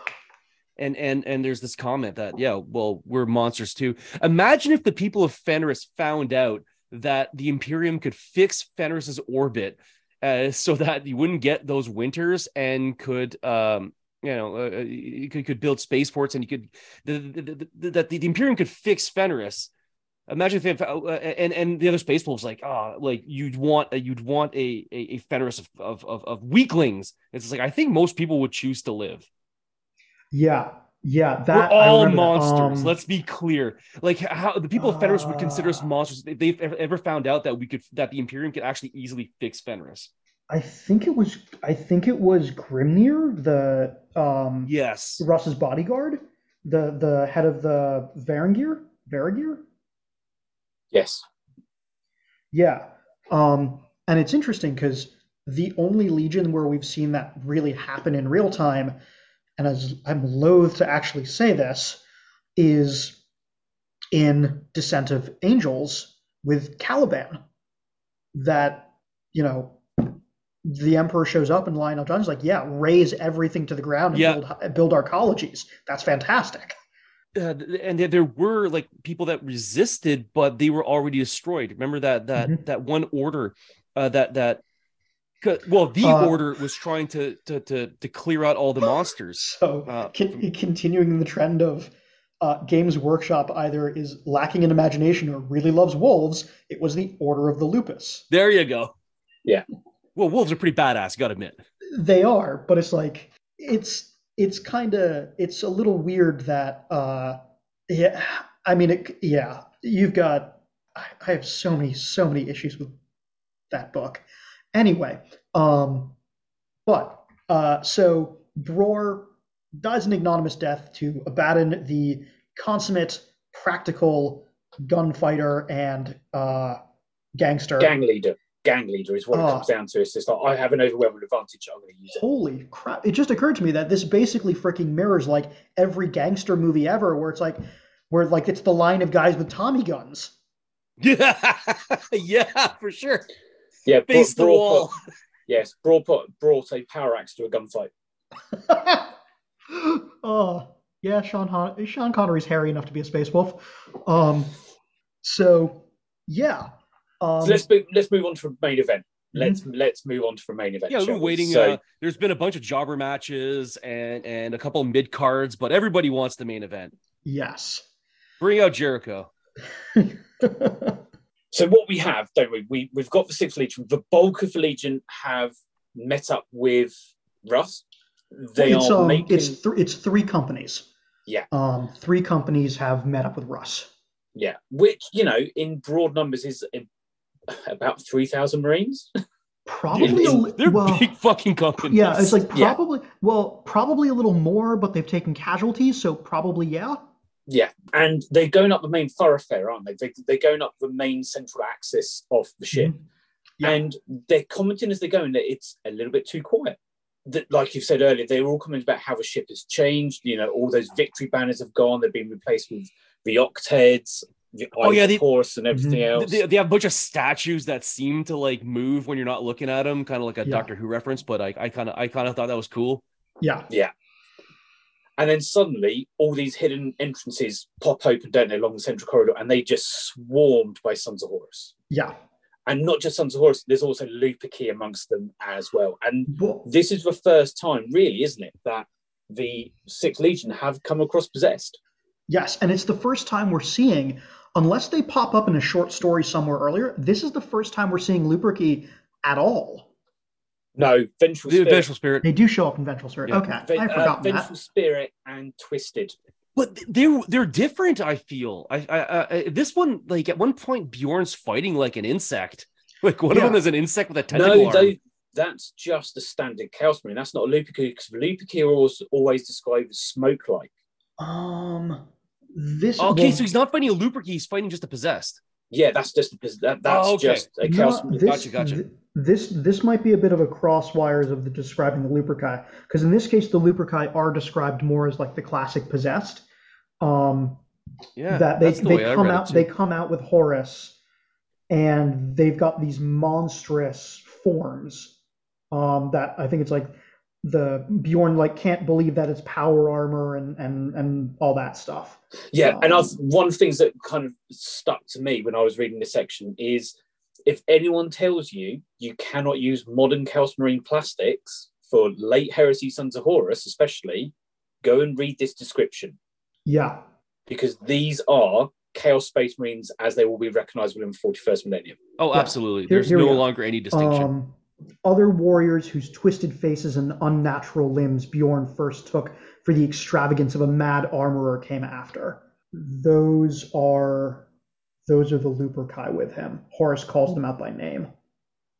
and and and there's this comment that yeah, well we're monsters too. Imagine if the people of Fenris found out that the Imperium could fix Fenris's orbit uh, so that you wouldn't get those winters and could. Um, You know, uh, you could, could build spaceports, and you could that the, the, the, the Imperium could fix Fenris. Imagine if uh, and and the other space wolves like ah, oh, like you'd want a, you'd want a a, a Fenris of, of of of weaklings. It's like I think most people would choose to live. Yeah, yeah, that we're all monsters. Um, Let's be clear. Like how the people uh, of Fenris would consider us monsters if they've ever found out that we could that the Imperium could actually easily fix Fenris. I think it was. I think it was Grimnir, the um, yes, Russ's bodyguard, the the head of the Varangir, Varangir. Yes. Yeah, um, and it's interesting because the only legion where we've seen that really happen in real time, and as I'm loath to actually say this, is in Descent of Angels with Caliban. That you know. The Emperor shows up and Lion El'Jonson's like, yeah, raise everything to the ground and yeah. build, build our colleges. That's fantastic. Uh, and there, there were like people that resisted, but they were already destroyed. Remember that that mm-hmm. that one order uh, that that well, the uh, order was trying to, to to to clear out all the monsters. So uh, con- continuing the trend of uh, Games Workshop either is lacking in imagination or really loves wolves. It was the Order of the Lupus. There you go. Yeah. Well, wolves are pretty badass, gotta admit. They are, but it's like it's it's kind of it's a little weird that uh, yeah. I mean, it, yeah, you've got. I, I have so many so many issues with that book. Anyway, um, but uh, so Bror dies an ignominious death to Abaddon, the consummate practical gunfighter and uh, gangster, gang leader. Gang leader is what it comes uh, down to. It's just like, I have an overwhelming advantage. I'm going to use it. Holy crap. It just occurred to me that this basically freaking mirrors like every gangster movie ever where it's like, where like it's the line of guys with Tommy guns. Yeah, yeah, for sure. Yeah, face bro, the bro wall. Put, yes, Bror put, brought a power axe to a gunfight. Oh, yeah, Sean, Hon- Sean Connery's hairy enough to be a space wolf. Um, so, yeah. Um, so let's move, let's move on to the main event. Let's mm-hmm. let's move on to the main event. Yeah, we're waiting. So, uh, there's been a bunch of jobber matches and and a couple of mid cards, but everybody wants the main event. Yes, bring out Jericho. So what we have, don't we? We we've got the Sixth Legion. The bulk of the Legion have met up with Russ. They it's, are um, making it's th- it's three companies. Yeah, um, three companies have met up with Russ. Yeah, which you know, in broad numbers, is a about three thousand Marines? Probably. In, in, they're well, big fucking companies. Yeah, it's like probably, yeah. well, probably a little more, but they've taken casualties, so probably, yeah. Yeah, and they're going up the main thoroughfare, aren't they? they they're going up the main central axis of the ship. Mm-hmm. Yeah. And they're commenting as they're going that it's a little bit too quiet. That, like you said earlier, they were all commenting about how the ship has changed. You know, all those victory banners have gone. They've been replaced with the octeds. The oh yeah, the horse and everything else. They, they have a bunch of statues that seem to like move when you're not looking at them, kind of like a yeah. Doctor Who reference. But I, I kind of, I kind of thought that was cool. Yeah, yeah. And then suddenly all these hidden entrances pop open, don't they, along the central corridor, and they just swarmed by Sons of Horus. Yeah. And not just Sons of Horus, there's also Lupercal amongst them as well. And what? This is the first time, really, isn't it, that the Sixth Legion have come across possessed. Yes, and it's the first time we're seeing, unless they pop up in a short story somewhere earlier, this is the first time we're seeing Lupercal at all. No, Vengeful Spirit. Vengeful Spirit. They do show up in Vengeful Spirit. Yeah. Okay, Ven- I forgot uh, Vengeful that. Spirit and Twisted. But they're they're different, I feel. I, I, I this one, like, at one point, Bjorn's fighting like an insect. Like, one yeah. of them is an insect with a tentacle no, they, that's just a standard Chaos Marine. That's not a Lupercal, because Lupercal is always described as smoke-like. Um, this Okay, one... so he's not fighting a Lupercal, he's fighting just a possessed. Yeah, that's just that, that's oh, okay. just a Chaos Marine. Gotcha, gotcha. Th- This this might be a bit of a crosswires of the describing the Luperci, because in this case the Luperci are described more as like the classic possessed. Um, yeah, that they, the they come out they come out with Horus, and they've got these monstrous forms. Um, that I think it's like the Bjorn like can't believe that it's power armor and and and all that stuff. Yeah, um, and I was, one of the things that kind of stuck to me when I was reading this section is, if anyone tells you you cannot use modern Chaos Marine plastics for late Heresy Sons of Horus, especially, go and read this description. Yeah. Because these are Chaos Space Marines as they will be recognizable in the forty-first millennium. Oh, yeah. Absolutely. Here, There's here no longer any distinction. Um, other warriors whose twisted faces and unnatural limbs Bjorn first took for the extravagance of a mad armorer came after. Those are... Those are the Luperci with him. Horus calls them out by name.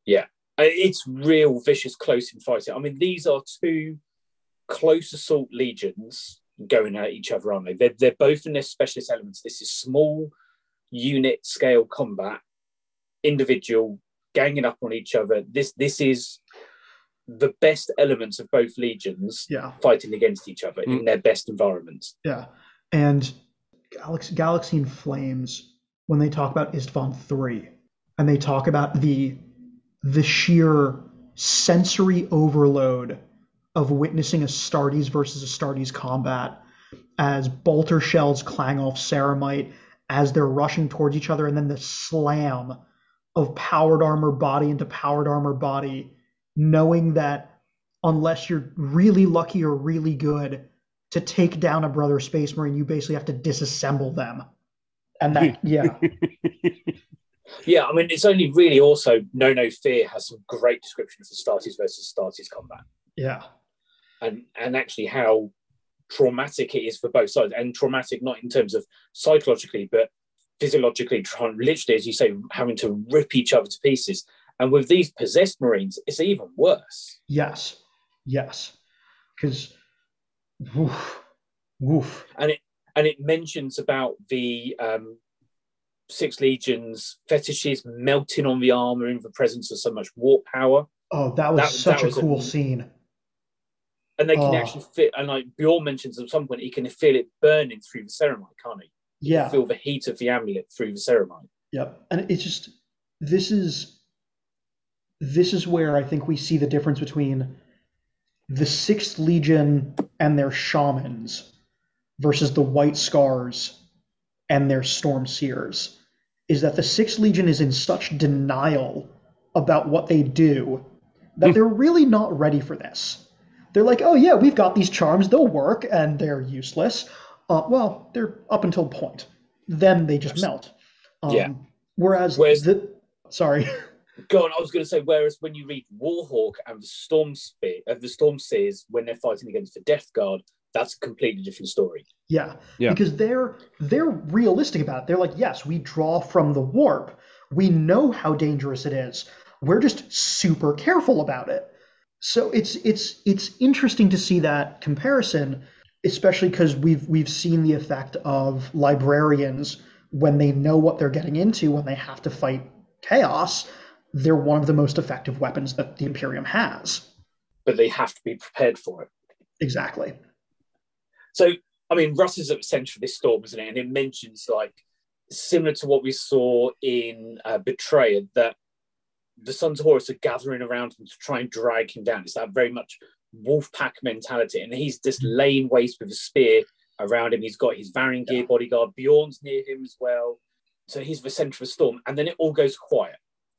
Yeah. It's real vicious, close in fighting. I mean, these are two close assault legions going at each other, aren't they? They're, they're both in their specialist elements. This is small unit scale combat, individual, ganging up on each other. This this is the best elements of both legions yeah. fighting against each other mm. in their best environments. Yeah. And Galaxy, Galaxy in Flames... when they talk about Istvan three, and they talk about the the sheer sensory overload of witnessing Astartes versus Astartes combat, as bolter shells clang off ceramite, as they're rushing towards each other, and then the slam of powered armor body into powered armor body, knowing that unless you're really lucky or really good to take down a brother Space Marine, you basically have to disassemble them. And that, yeah. yeah, I mean, it's only really also No No Fear has some great descriptions of Astartes versus Astartes combat. Yeah. And and actually how traumatic it is for both sides. And traumatic not in terms of psychologically, but physiologically, trying, literally, as you say, having to rip each other to pieces. And with these possessed Marines, it's even worse. Yes, yes. Because, woof, woof. And it, And it mentions about the um, Six Legions fetishes melting on the armor in the presence of so much warp power. Oh, that was that, such that a was cool a, scene. And they can oh. actually feel, and like Bjorn mentions at some point, he can feel it burning through the ceramite, can't he? You yeah. can feel the heat of the amulet through the ceramite. Yep. And it's just, this is, this is where I think we see the difference between the Sixth Legion and their shamans versus the White Scars and their Storm Seers, is that the Sixth Legion is in such denial about what they do that they're really not ready for this. They're like, oh yeah, we've got these charms, they'll work, and they're useless. Uh, well, they're up until point. Then they just melt. Um, yeah. Whereas, whereas the... Sorry. Go on, I was going to say, whereas when you read Warhawk and the Storm Spear, uh, the Storm Seers, when they're fighting against the Death Guard, that's a completely different story. Yeah, yeah, because they're they're realistic about it. They're like, yes, we draw from the warp. We know how dangerous it is. We're just super careful about it. So it's it's it's interesting to see that comparison, especially because we've we've seen the effect of librarians when they know what they're getting into, when they have to fight chaos. They're one of the most effective weapons that the Imperium has. But they have to be prepared for it. Exactly. So, I mean, Russ is at the centre of this storm, isn't it? And it mentions, like, similar to what we saw in uh, Betrayer, that the Sons of Horus are gathering around him to try and drag him down. It's that very much wolf pack mentality, and he's just laying waste with a spear around him. He's got his Varin gear bodyguard, Bjorn's near him as well. So he's the centre of the storm, and then it all goes quiet,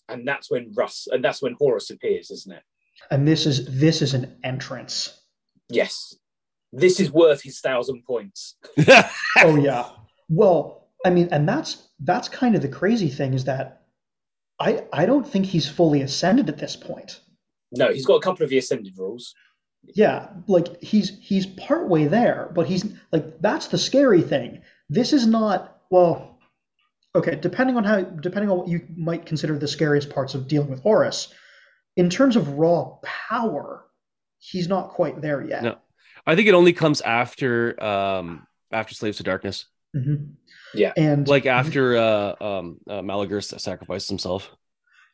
and that's when Russ and that's when Horus appears, isn't it? And this is this is an entrance. Yes, this is worth his thousand points. Oh yeah. Well, I mean, and that's that's kind of the crazy thing is that I I don't think he's fully ascended at this point. No, he's got a couple of the ascended rules. Yeah, like he's he's partway there, but he's like that's the scary thing. This is not well, okay. Depending on how, depending on what you might consider the scariest parts of dealing with Horus, in terms of raw power, he's not quite there yet. No, I think it only comes after um, after Slaves to Darkness. Mm-hmm. Yeah, and like after uh, um, uh, Malagor sacrificed himself.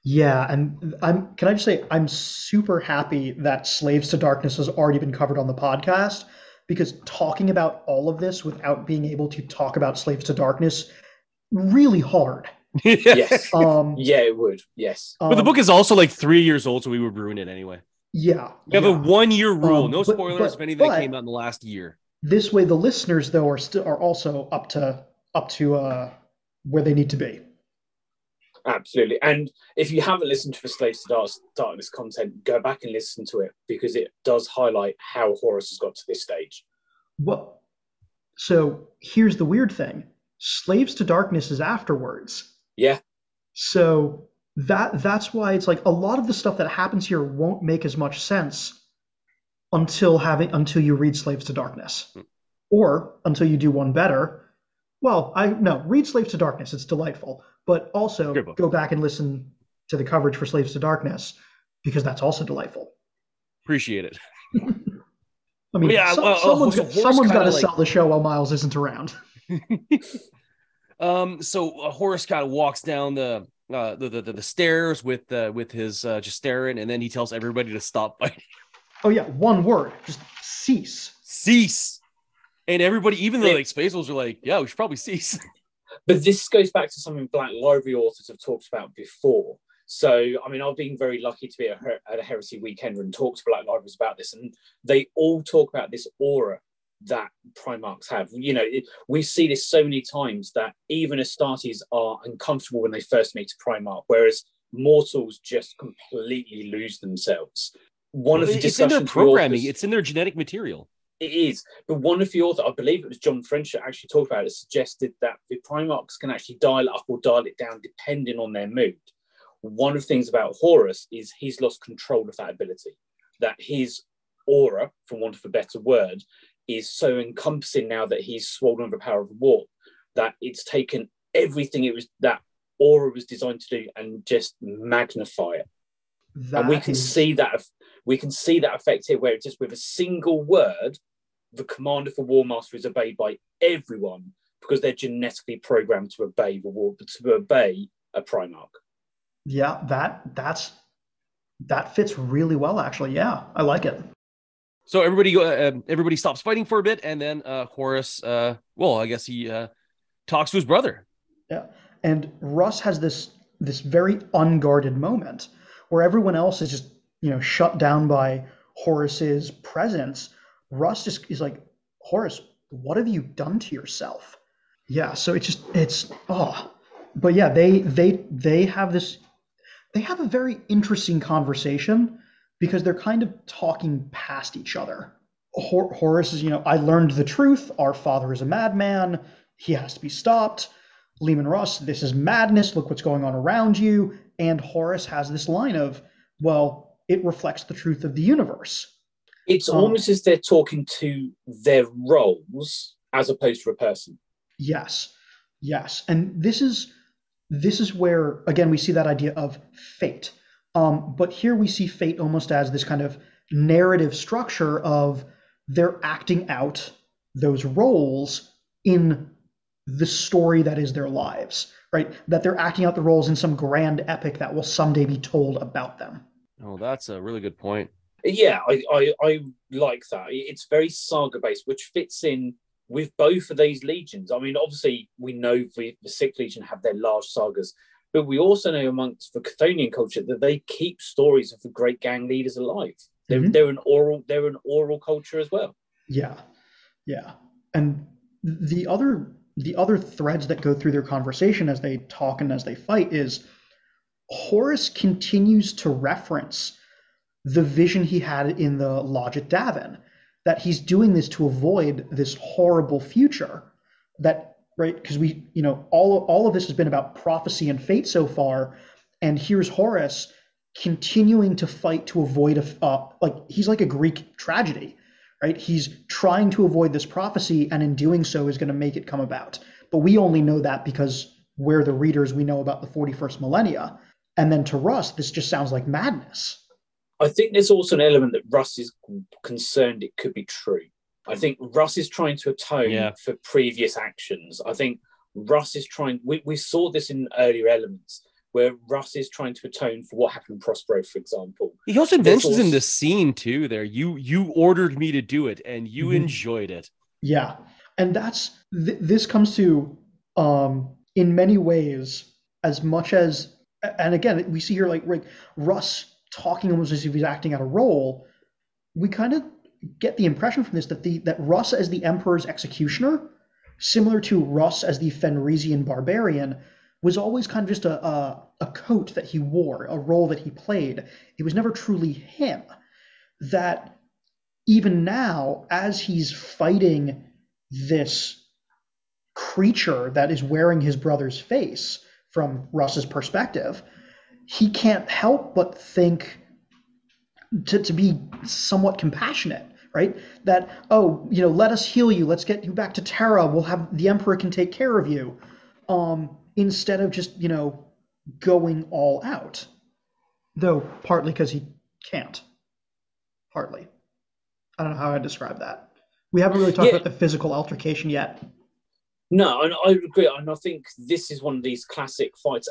Yeah, and I'm. Can I just say I'm super happy that Slaves to Darkness has already been covered on the podcast, because talking about all of this without being able to talk about Slaves to Darkness really hard. Yes. Um, yeah, it would. Yes. Um, but the book is also like three years old, so we would ruin it anyway. Yeah. We have yeah. a one-year rule. Um, no but, spoilers. If anything that came out in the last year. This way, the listeners though are still are also up to up to uh, where they need to be. Absolutely. And if you haven't listened to the Slaves to Darkness content, go back and listen to it, because it does highlight how Horus has got to this stage. Well, so here's the weird thing. Slaves to Darkness is afterwards. Yeah. So that that's why it's like a lot of the stuff that happens here won't make as much sense until having until you read Slaves to Darkness. Mm. Or until you do one better. Well, I no, read Slaves to Darkness. It's delightful. But also go back and listen to the coverage for Slaves to Darkness, because that's also delightful. Appreciate it. I mean, yeah, some, well, someone's, uh, someone's got to like... sell the show while Miles isn't around. um, so uh, Horus kind of walks down the, uh, the, the, the the stairs with uh, with his uh, Justarin, and then he tells everybody to stop fighting. Oh yeah, one word, just cease. Cease. And everybody, even though like Space Wolves are like, yeah, we should probably cease. But this goes back to something Black Library authors have talked about before. So, I mean, I've been very lucky to be at a Heresy Weekend and talk to Black Libraries about this. And they all talk about this aura that Primarchs have. You know, it, we see this so many times that even Astartes are uncomfortable when they first meet a Primarch, whereas mortals just completely lose themselves. One well, of the It's in their programming. Authors, it's in their genetic material. It is, but one of the authors, I believe it was John French, that actually talked about it, suggested that the Primarchs can actually dial it up or dial it down depending on their mood. One of the things about Horus is he's lost control of that ability, that his aura, for want of a better word, is so encompassing now that he's swollen with the power of the warp, that it's taken everything it was that aura was designed to do and just magnify it. That and we can is... see that we can see that effect here, where it's just with a single word, the command of the War Master is obeyed by everyone because they're genetically programmed to obey the war, to obey a Primarch. Yeah, that that's that fits really well, actually. Yeah, I like it. So everybody, uh, everybody stops fighting for a bit, and then uh, Horus. Uh, well, I guess he uh, talks to his brother. Yeah, and Russ has this this very unguarded moment where everyone else is just, you know, shut down by Horus's presence. Russ just is like, Horus, what have you done to yourself? Yeah, so it's just, it's, oh. But yeah, they they they have this, they have a very interesting conversation because they're kind of talking past each other. Hor- Horus is, you know, I learned the truth. Our father is a madman. He has to be stopped. Leman Russ, this is madness. Look what's going on around you. And Horus has this line of, well, it reflects the truth of the universe. It's um, almost as they're talking to their roles as opposed to a person. Yes, yes. And this is this is where, again, we see that idea of fate. Um, but here we see fate almost as this kind of narrative structure of they're acting out those roles in the story that is their lives, right? That they're acting out the roles in some grand epic that will someday be told about them. Oh, that's a really good point. Yeah, I, I, I like that. It's very saga-based, which fits in with both of these legions. I mean, obviously, we know the, the Sixth Legion have their large sagas, but we also know amongst the Chthonian culture that they keep stories of the great gang leaders alive. They're, mm-hmm. they're an oral they're an oral culture as well. Yeah, yeah. And the other the other threads that go through their conversation as they talk and as they fight is Horus continues to reference the vision he had in the lodge at Davin, that he's doing this to avoid this horrible future. That right because we you know all all of this has been about prophecy and fate so far, and here's Horus continuing to fight to avoid a uh, like he's like a Greek tragedy, right? He's trying to avoid this prophecy, and in doing so is going to make it come about. But we only know that because we're the readers, we know about the forty-first millennia. And then to Russ, this just sounds like madness. I think there's also an element that Russ is concerned it could be true. I think Russ is trying to atone yeah. for previous actions. I think Russ is trying, we, we saw this in earlier elements, where Russ is trying to atone for what happened to Prospero, for example. He also mentions in the scene too there, you you ordered me to do it and you mm-hmm. enjoyed it. Yeah. And that's, th- this comes to, um, in many ways, as much as, and again, we see here like, like Russ talking almost as if he's acting out a role. We kind of get the impression from this that the that Russ as the Emperor's executioner, similar to Russ as the Fenrisian barbarian, was always kind of just a, a a coat that he wore, a role that he played. It was never truly him. That even now, as he's fighting this creature that is wearing his brother's face from Russ's perspective, he can't help but think to, to be somewhat compassionate, right? That, oh, you know, let us heal you. Let's get you back to Terra. We'll have, the Emperor can take care of you. Um, instead of just, you know, going all out. Though partly because he can't. Partly. I don't know how I describe that. We haven't really talked yeah. about the physical altercation yet. No, and I agree. And I think this is one of these classic fights.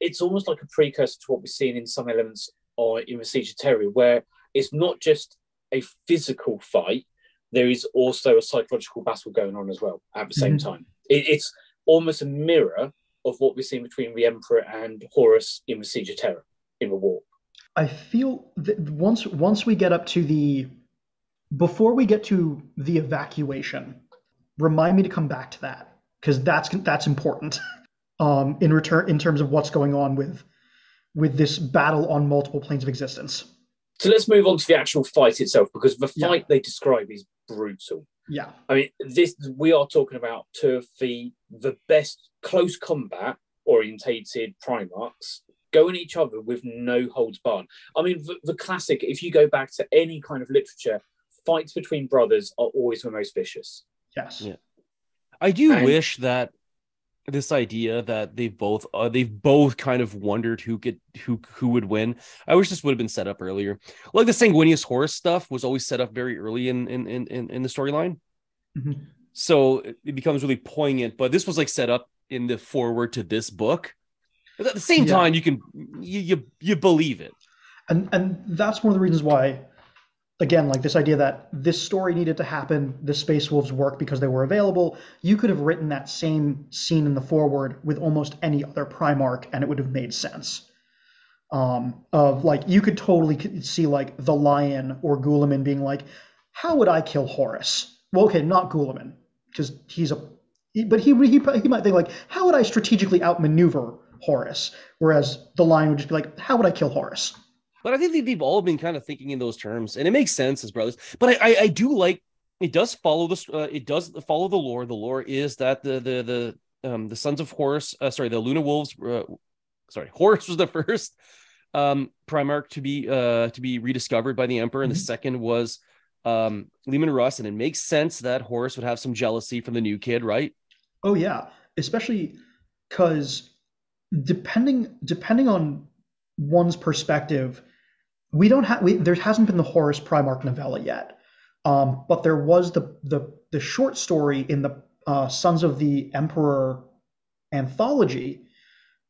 It's almost like a precursor to what we're seeing in some elements or in the Siege of Terror, where it's not just a physical fight. There is also a psychological battle going on as well at the same mm-hmm. time. It, it's almost a mirror of what we've seen between the Emperor and Horus in the Siege of Terror, in the Warp. I feel that once once we get up to the... Before we get to the evacuation, remind me to come back to that, because that's that's important um, in return in terms of what's going on with with this battle on multiple planes of existence. So let's move on to the actual fight itself, because the fight yeah. they describe is brutal. Yeah. I mean, this we are talking about two of the, the best close combat orientated Primarchs going at each other with no holds barred. I mean, the, the classic, if you go back to any kind of literature, fights between brothers are always the most vicious. Yes. Yeah. I do and, wish that this idea that they've both uh, they've both kind of wondered who could who who would win. I wish this would have been set up earlier. Like the Sanguinius Horus stuff was always set up very early in in in, in the storyline, mm-hmm. so it becomes really poignant. But this was like set up in the foreword to this book. But at the same yeah. time, you can you, you you believe it, and and that's one of the reasons why. Again, like this idea that this story needed to happen, the Space Wolves worked because they were available. You could have written that same scene in the foreword with almost any other Primarch, and it would have made sense. Um, of like, you could totally see like the Lion or Guilliman being like, "How would I kill Horus?" Well, okay, not Guilliman, because he's a, but he, he he might think like, "How would I strategically outmaneuver Horus?" Whereas the Lion would just be like, "How would I kill Horus?" But I think they've all been kind of thinking in those terms, and it makes sense as brothers. But I, I, I do like it does follow this. Uh, it does follow the lore. The lore is that the the the um, the Sons of Horus, uh, sorry, the Luna Wolves, uh, sorry, Horus was the first um, Primarch to be uh, to be rediscovered by the Emperor, and mm-hmm. the second was um, Leman Russ. And it makes sense that Horus would have some jealousy from the new kid, right? Oh yeah, especially because depending depending on one's perspective. We don't have. There hasn't been the Horus Primarch novella yet, um, but there was the the the short story in the uh, Sons of the Emperor anthology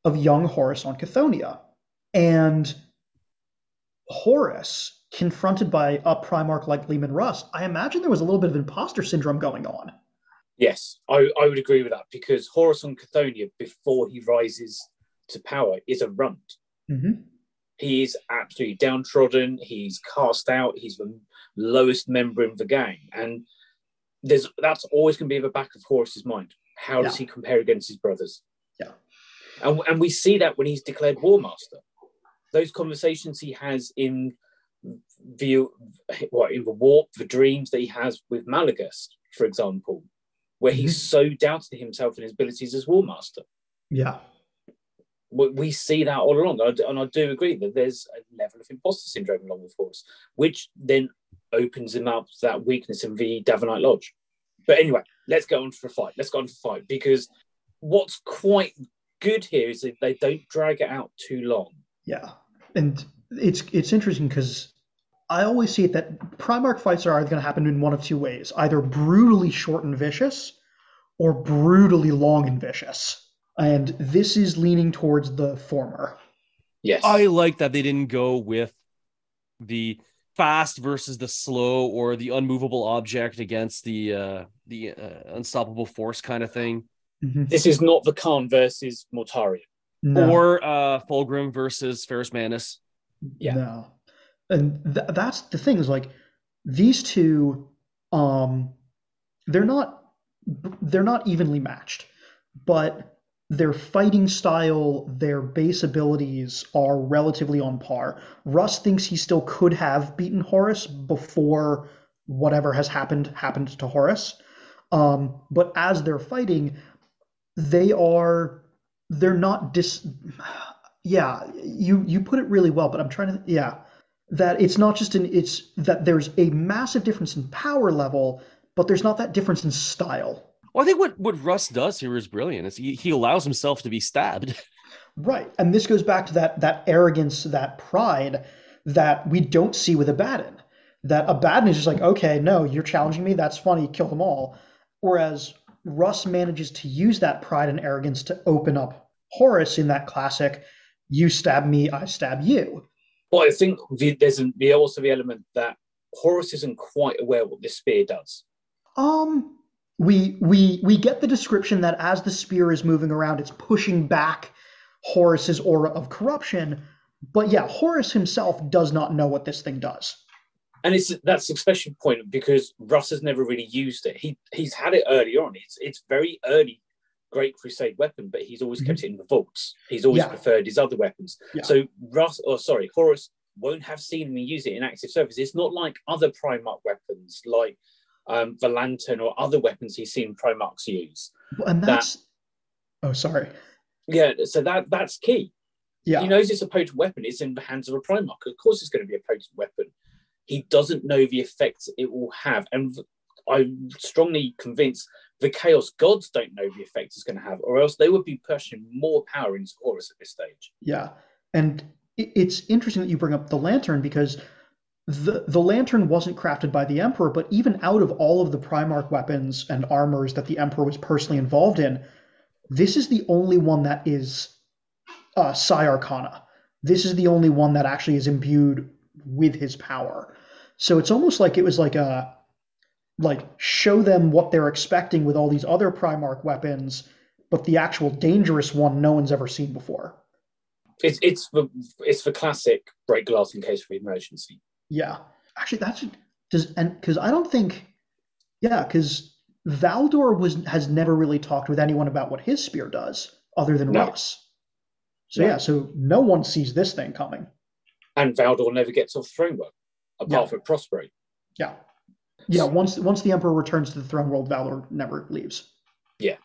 of young Horus on Cthonia, and Horus confronted by a Primarch like Leman Russ. I imagine there was a little bit of imposter syndrome going on. Yes, I, I would agree with that, because Horus on Cthonia before he rises to power is a runt. Mm-hmm. He's absolutely downtrodden. He's cast out. He's the lowest member in the gang. And there's that's always going to be at the back of Horus's mind. How yeah. does he compare against his brothers? Yeah. And, and we see that when he's declared War Master. Those conversations he has in the, what, in the warp, the dreams that he has with Malagast, for example, where he's mm-hmm. so doubted himself and his abilities as War Master. Yeah. We see that all along, and I do agree that there's a level of imposter syndrome along with Horus, which then opens him up to that weakness in the Davenite Lodge. But anyway, let's go on to the fight. Let's go on to the fight, because what's quite good here is that they don't drag it out too long. Yeah, and it's it's interesting because I always see it that Primarch fights are either going to happen in one of two ways, either brutally short and vicious or brutally long and vicious. And this is leaning towards the former. Yes. I like that they didn't go with the fast versus the slow or the unmovable object against the uh, the uh, unstoppable force kind of thing. Mm-hmm. This is not the Khan versus Mortarion. No. Or uh, Fulgrim versus Ferrus Manus. Yeah. No. And th- that's the thing is like these two, um, they're not they're not evenly matched, but their fighting style, their base abilities are relatively on par. Russ thinks he still could have beaten Horus before whatever has happened happened to Horus. Um, but as they're fighting, they are, they're not dis... Yeah, you, you put it really well, but I'm trying to... Yeah, that it's not just an... It's that there's a massive difference in power level, but there's not that difference in style. Well, I think what, what Russ does here is brilliant. It's he, he allows himself to be stabbed. Right. And this goes back to that that arrogance, that pride that we don't see with Abaddon. That Abaddon is just like, okay, no, you're challenging me. That's funny. Kill them all. Whereas Russ manages to use that pride and arrogance to open up Horus in that classic, you stab me, I stab you. Well, I think the, there's the, also the element that Horus isn't quite aware what this spear does. Um... We we we get the description that as the spear is moving around, it's pushing back Horus's aura of corruption. But yeah, Horus himself does not know what this thing does. And it's that's a special point because Russ has never really used it. He he's had it early on. It's it's very early Great Crusade weapon, but he's always mm-hmm. kept it in the vaults. He's always yeah. preferred his other weapons. Yeah. So Russ, or sorry, Horus won't have seen him use it in active service. It's not like other Primarch weapons, like. Um, the lantern or other weapons he's seen Primarchs use. And that's... That, oh, sorry. Yeah, so that that's key. Yeah. He knows it's a potent weapon. It's in the hands of a Primarch. Of course it's going to be a potent weapon. He doesn't know the effects it will have. And I'm strongly convinced the Chaos Gods don't know the effect it's going to have, or else they would be pushing more power into Horus at this stage. Yeah. And it's interesting that you bring up the lantern because... The, the lantern wasn't crafted by the Emperor, but even out of all of the Primarch weapons and armors that the Emperor was personally involved in, this is the only one that is uh, Psi Arcana. This is the only one that actually is imbued with his power. So it's almost like it was like a, like show them what they're expecting with all these other Primarch weapons, but the actual dangerous one no one's ever seen before. It's it's the it's the classic break glass in case of emergency. Yeah, actually, that's does and because I don't think, yeah, because Valdor was has never really talked with anyone about what his spear does other than no. Russ. So no. yeah, so no one sees this thing coming, and Valdor never gets off the throne world apart from no. Prospero. Yeah, yeah. Once once the Emperor returns to the throne world, Valdor never leaves. Yeah.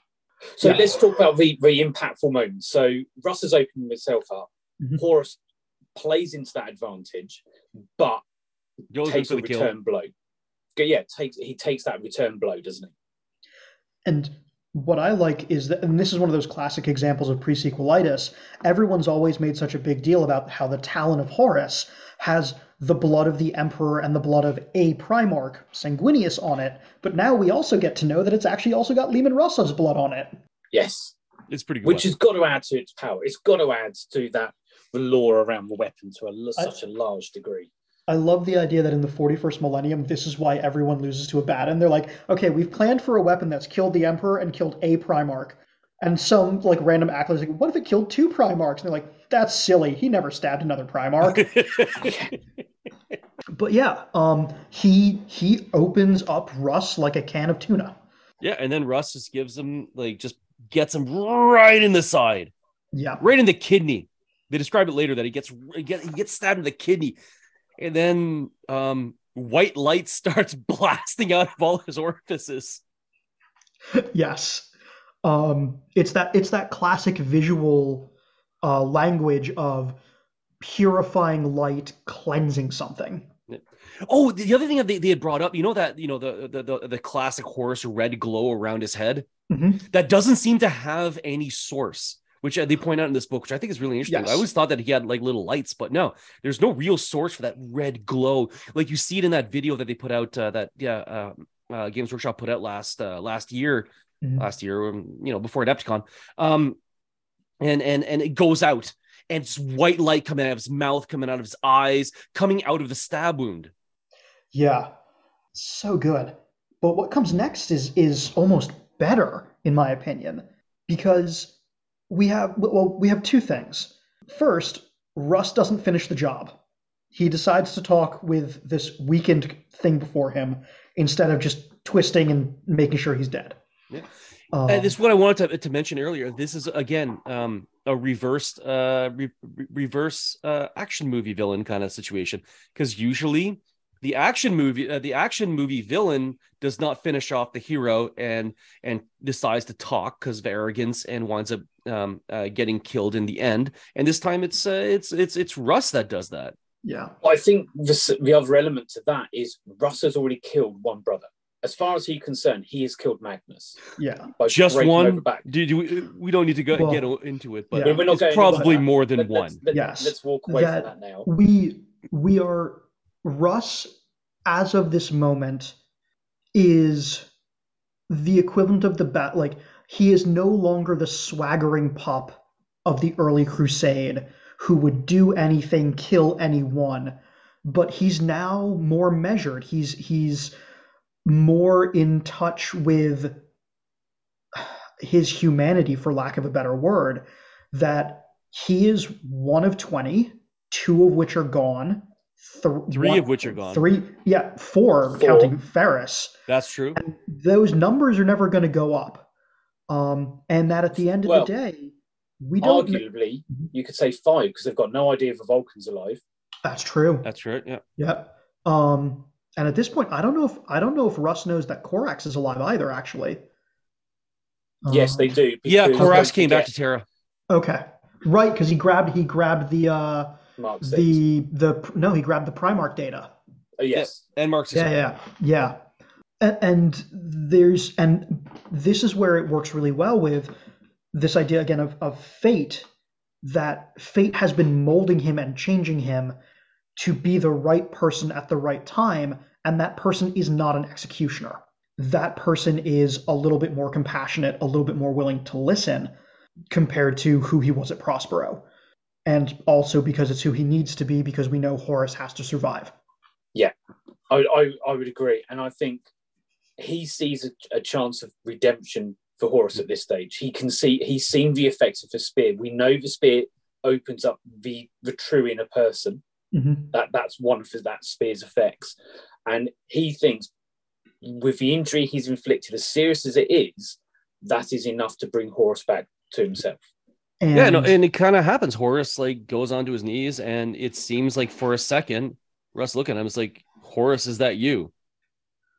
So yeah. let's talk about the the impactful moments. So Russ has opened himself up. Mm-hmm. Horus plays into that advantage, but You're takes a return kill. blow. Yeah, takes he takes that return blow, doesn't he? And what I like is that, and this is one of those classic examples of pre-sequelitis, everyone's always made such a big deal about how the Talon of Horus has the blood of the Emperor and the blood of a Primarch, Sanguinius, on it, but now we also get to know that it's actually also got Leman Russ's blood on it. Yes. It's pretty good. Which one. has got to add to its power. It's got to add to that the lore around the weapon to a, such I, a large degree. I love the idea that in the forty-first millennium, this is why everyone loses to Abaddon. They're like, okay, we've planned for a weapon that's killed the Emperor and killed a Primarch. And some like random acolyte's like, what if it killed two Primarchs? And they're like, that's silly. He never stabbed another Primarch. But yeah, um, he he opens up Russ like a can of tuna. Yeah, and then Russ just gives him, like, just gets him right in the side. Yeah. Right in the kidney. They describe it later that he gets he gets stabbed in the kidney. And then um, white light starts blasting out of all his orifices. Yes. Um, it's that it's that classic visual uh, language of purifying light, cleansing something. Oh, the other thing that they, they had brought up, you know, that, you know, the the the, the classic Horus red glow around his head, mm-hmm. that doesn't seem to have any source, which they point out in this book, which I think is really interesting. Yes. I always thought that he had like little lights, but no, there's no real source for that red glow. Like you see it in that video that they put out, uh, that yeah, uh, uh, Games Workshop put out last uh, last year, mm-hmm. last year, um, you know, before Adepticon, um, and and and it goes out. And it's white light coming out of his mouth, coming out of his eyes, coming out of the stab wound. Yeah, so good. But what comes next is is almost better, in my opinion, because we have well, we have two things. First, Russ doesn't finish the job. He decides to talk with this weakened thing before him instead of just twisting and making sure he's dead. Yeah. Um, and this is what I wanted to, to mention earlier. This is again. Um, a reversed uh, re- reverse uh, action movie villain kind of situation, because usually the action movie uh, the action movie villain does not finish off the hero and and decides to talk because of arrogance and winds up um, uh, getting killed in the end. And this time it's uh, it's it's it's Russ that does that. Yeah. Well, I think this, the other element to that is Russ has already killed one brother. As far as he's concerned, he has killed Magnus. Yeah, just one. Back. Do, do we, we don't need to go well, get into it, but yeah. We're not it's probably more than let, one. Let's, let, yes, let's walk away that, from that now. We we are Russ as of this moment is the equivalent of the bat. Like he is no longer the swaggering pup of the early Crusade who would do anything, kill anyone, but he's now more measured. He's he's. more in touch with his humanity, for lack of a better word, that he is one of twenty, two of which are gone. Th- three one, of which are gone. Three, yeah, four, four. Counting Fenris. That's true. And those numbers are never going to go up. Um, and that at the end of well, the day, we don't... Arguably, know. You could say five, because they've got no idea if a Vulcan's alive. That's true. That's right, yeah. Yep. Um... And at this point, I don't know if I don't know if Russ knows that Corax is alive either. Actually, yes, um, they do. Yeah, Corax came back to Terra. Okay, right, because he grabbed he grabbed the uh, Mark six. the the no he grabbed the Primarch data. Uh, yes, yeah. And Mark six. Yeah, yeah, yeah. And, and there's and this is where it works really well with this idea again of of fate, that fate has been molding him and changing him to be the right person at the right time, and that person is not an executioner. That person is a little bit more compassionate, a little bit more willing to listen compared to who he was at Prospero. And also because it's who he needs to be, because we know Horus has to survive. Yeah, I I, I would agree. And I think he sees a, a chance of redemption for Horus at this stage. He can see, he's seen the effects of the spear. We know the spear opens up the, the true inner person. Mm-hmm. That that's one for that spear's effects, and he thinks with the injury he's inflicted, as serious as it is, that is enough to bring Horus back to himself. And yeah, no, and it kind of happens. Horus like goes onto his knees, and it seems like for a second, Russ looking at him is like, "Horus, is that you?"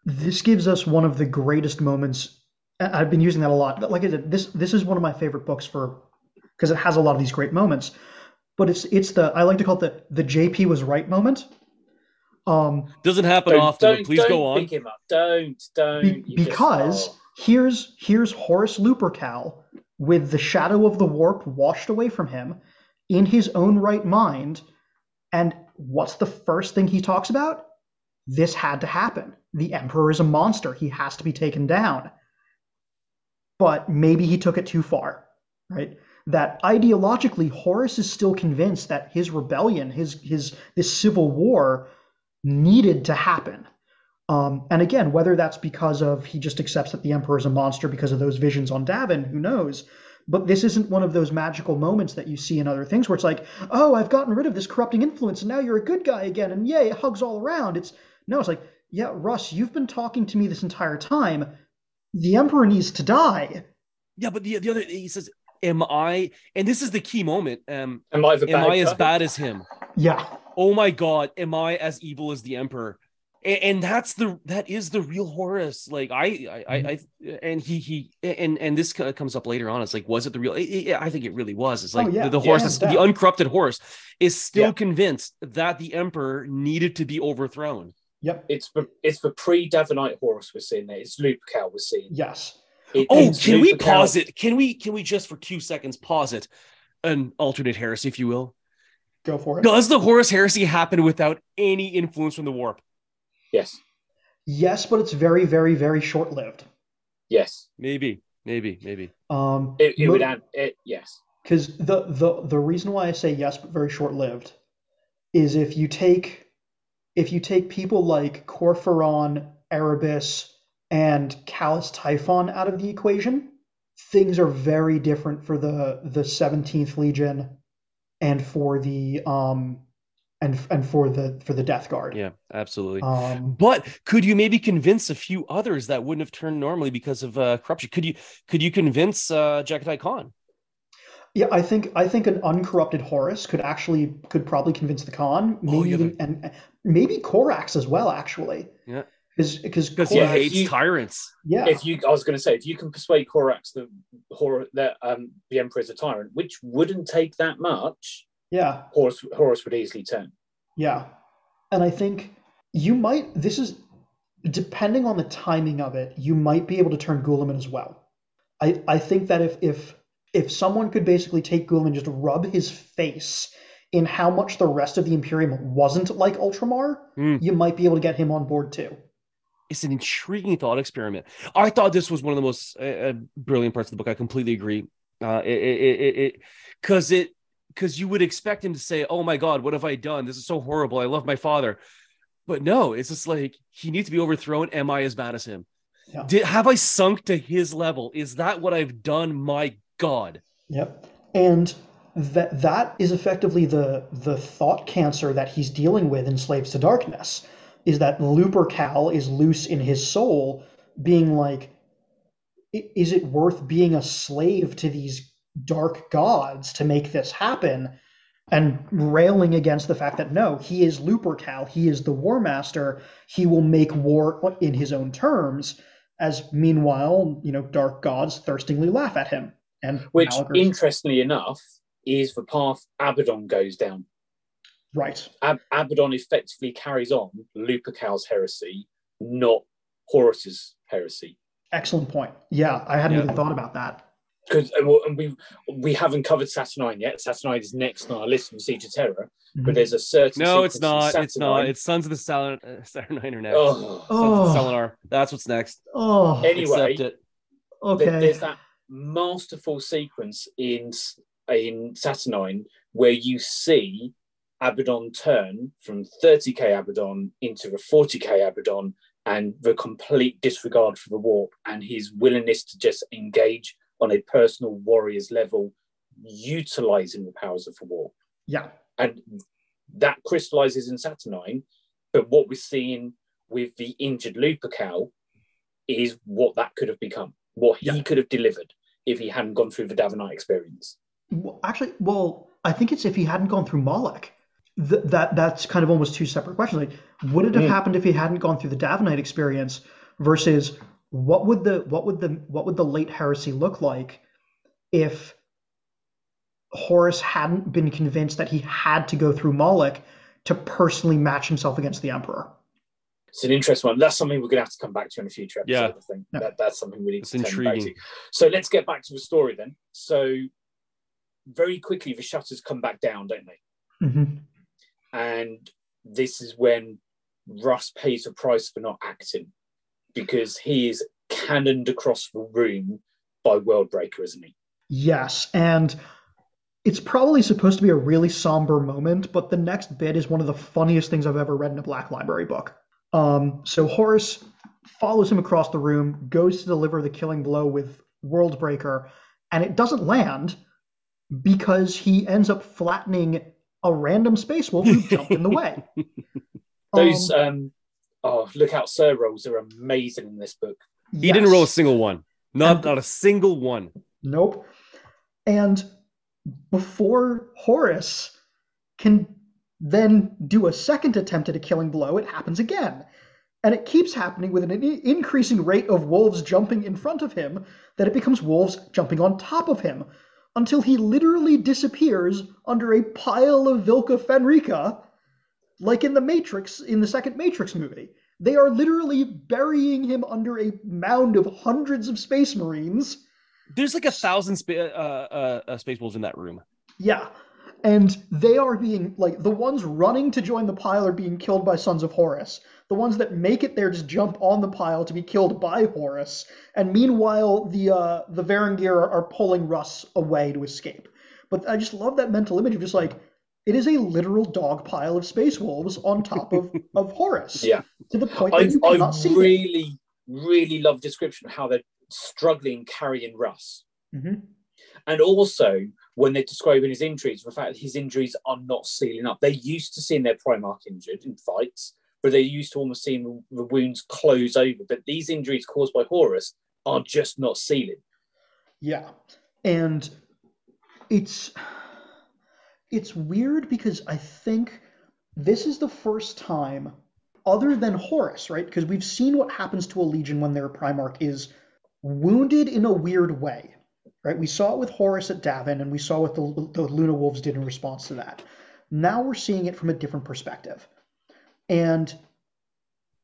This gives us one of the greatest moments. I've been using that a lot. Like I said, this this is one of my favorite books for because it has a lot of these great moments. But it's it's the I like to call it the the J P was right moment. Um, Doesn't happen don't, often. Don't, but please don't go on. Pick him up. Don't don't be, because just, oh. here's here's Horus Lupercal with the shadow of the warp washed away from him, in his own right mind, and what's the first thing he talks about? This had to happen. The Emperor is a monster. He has to be taken down. But maybe he took it too far, right? That ideologically Horus is still convinced that his rebellion, his his this civil war needed to happen. Um, and again, whether that's because of he just accepts that the Emperor is a monster because of those visions on Davin, who knows? But this isn't one of those magical moments that you see in other things where it's like, oh, I've gotten rid of this corrupting influence and now you're a good guy again and yay, hugs all around. It's no, it's like, yeah, Russ, you've been talking to me this entire time. The Emperor needs to die. Yeah, but the, the other, he says, am I, and this is the key moment, um, am I, am I as bad as him? Yeah. Oh my God, am I as evil as the Emperor? And that's the that is the real Horus. Like I, I, I, and he, he, and and this comes up later on. It's like, was it the real? Yeah, I think it really was. It's like oh, yeah. the, the Horus, yeah, is, the uncorrupted Horus, is still yeah. convinced that the Emperor needed to be overthrown. Yep, it's the it's the pre-Davinite Horus we're seeing there. It's Lupercal we're seeing. Yes. It, oh, can Lupercal. we pause it? Can we can we just for two seconds pause it? An alternate heresy, if you will. Go for it. Does the Horus heresy happen without any influence from the warp? Yes. Yes, but it's very, very, very short-lived. Yes. Maybe, maybe, maybe. Um, it it mo- would add, it, yes. Because the, the, the reason why I say yes, but very short-lived, is if you take if you take people like Corphoron, Erebus, and Callus Typhon out of the equation, things are very different for the, the seventeenth Legion and for the... Um, And and for the for the Death Guard, yeah, absolutely. Um, but could you maybe convince a few others that wouldn't have turned normally because of uh, corruption? Could you could you convince uh, Jaghatai Khan? Yeah, I think I think an uncorrupted Horus could actually could probably convince the Khan, maybe oh, yeah, the... and maybe Corax as well, actually. Yeah, because because he hates you, tyrants. Yeah, if you I was going to say if you can persuade Corax that Horus that um, the Emperor is a tyrant, which wouldn't take that much. Yeah, Horus, Horus would easily turn. Yeah, and I think you might. This is depending on the timing of it. You might be able to turn Guilliman as well. I, I think that if if if someone could basically take Guilliman, just rub his face in how much the rest of the Imperium wasn't like Ultramar, mm. you might be able to get him on board too. It's an intriguing thought experiment. I thought this was one of the most uh, brilliant parts of the book. I completely agree. Uh, it it because it. it, it Because you would expect him to say, oh my God, what have I done? This is so horrible. I love my father. But no, it's just like, he needs to be overthrown. Am I as bad as him? Yeah. Did, have I sunk to his level? Is that what I've done? My God. Yep. And that that is effectively the, the thought cancer that he's dealing with in Slaves to Darkness, is that Lupercal is loose in his soul, being like, is it worth being a slave to these dark gods to make this happen, and railing against the fact that no, he is Lupercal, he is the War Master, he will make war in his own terms, as meanwhile, you know, dark gods thirstingly laugh at him. And which, Malagers, interestingly enough, is the path Abaddon goes down. Right. Ab- Abaddon effectively carries on Lupercal's heresy, not Horus's heresy. Excellent point. Yeah, I hadn't yeah. even thought about that. Because and we we haven't covered Saturnine yet. Saturnine is next on our list from Siege of Terror, but there's a certain no, it's not. It's not. It's Sons of the Sal- uh, Saturnine are next. Oh, oh. Salinar. That's what's next. Oh, anyway, it. okay. Th- there's that masterful sequence in in Saturnine where you see Abaddon turn from thirty K Abaddon into a forty K Abaddon, and the complete disregard for the warp and his willingness to just engage on a personal warrior's level, utilizing the powers of the war. Yeah. And that crystallizes in Saturnine, but what we're seeing with the injured Lupercal is what that could have become, what he yeah. could have delivered if he hadn't gone through the Davinite experience. Well, actually, well, I think it's if he hadn't gone through Moloch. Th- that That's kind of almost two separate questions. Like, would it have mm. happened if he hadn't gone through the Davinite experience versus... What would the what would the what would the late heresy look like if Horus hadn't been convinced that he had to go through Moloch to personally match himself against the Emperor? It's an interesting one. That's something we're going to have to come back to in a future episode. Yeah. I think. Yeah. That, that's something we need it's to turn back to. So let's get back to the story then. So very quickly, the shutters come back down, don't they? Mm-hmm. And this is when Russ pays a price for not acting, because he is cannoned across the room by Worldbreaker, isn't he? Yes, and it's probably supposed to be a really somber moment, but the next bit is one of the funniest things I've ever read in a Black Library book. Um, so Horus follows him across the room, goes to deliver the killing blow with Worldbreaker, and it doesn't land because he ends up flattening a random space wolf who jumped in the way. Those um, um, oh look out, sir rolls are amazing in this book. He yes. didn't roll a single one. Not, and, not a single one. Nope. And before Horus can then do a second attempt at a killing blow, it happens again. And it keeps happening with an increasing rate of wolves jumping in front of him, that it becomes wolves jumping on top of him, until he literally disappears under a pile of Vlka Fenryka, like in the Matrix, in the second Matrix movie. They are literally burying him under a mound of hundreds of space marines. There's like a thousand spa- uh, uh, uh, space wolves in that room. Yeah. And they are being, like, the ones running to join the pile are being killed by Sons of Horus. The ones that make it there just jump on the pile to be killed by Horus. And meanwhile, the uh, the Varangir are, are pulling Russ away to escape. But I just love that mental image of just like, it is a literal dog pile of space wolves on top of, of Horus. Yeah. To the point that I, you cannot I see really, them. really love description of how they're struggling carrying Russ. Mm-hmm. And also, when they're describing his injuries, the fact that his injuries are not sealing up. They're used to seeing their Primarch injured in fights, but they're used to almost seeing the wounds close over. But these injuries caused by Horus are just not sealing. Yeah. And it's... It's weird because I think this is the first time, other than Horus, right? Because we've seen what happens to a Legion when their Primarch is wounded in a weird way, right? We saw it with Horus at Davin, and we saw what the, the Luna Wolves did in response to that. Now we're seeing it from a different perspective. And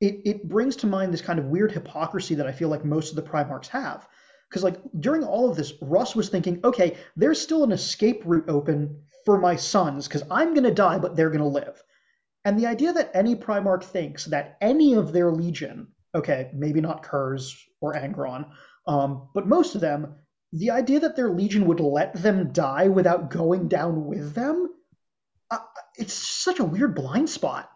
it, it brings to mind this kind of weird hypocrisy that I feel like most of the Primarchs have. Because like during all of this, Russ was thinking, okay, there's still an escape route open for my sons, because I'm going to die, but they're going to live. And the idea that any Primarch thinks that any of their Legion, okay, maybe not Curze or Angron, um, but most of them, the idea that their Legion would let them die without going down with them, uh, it's such a weird blind spot.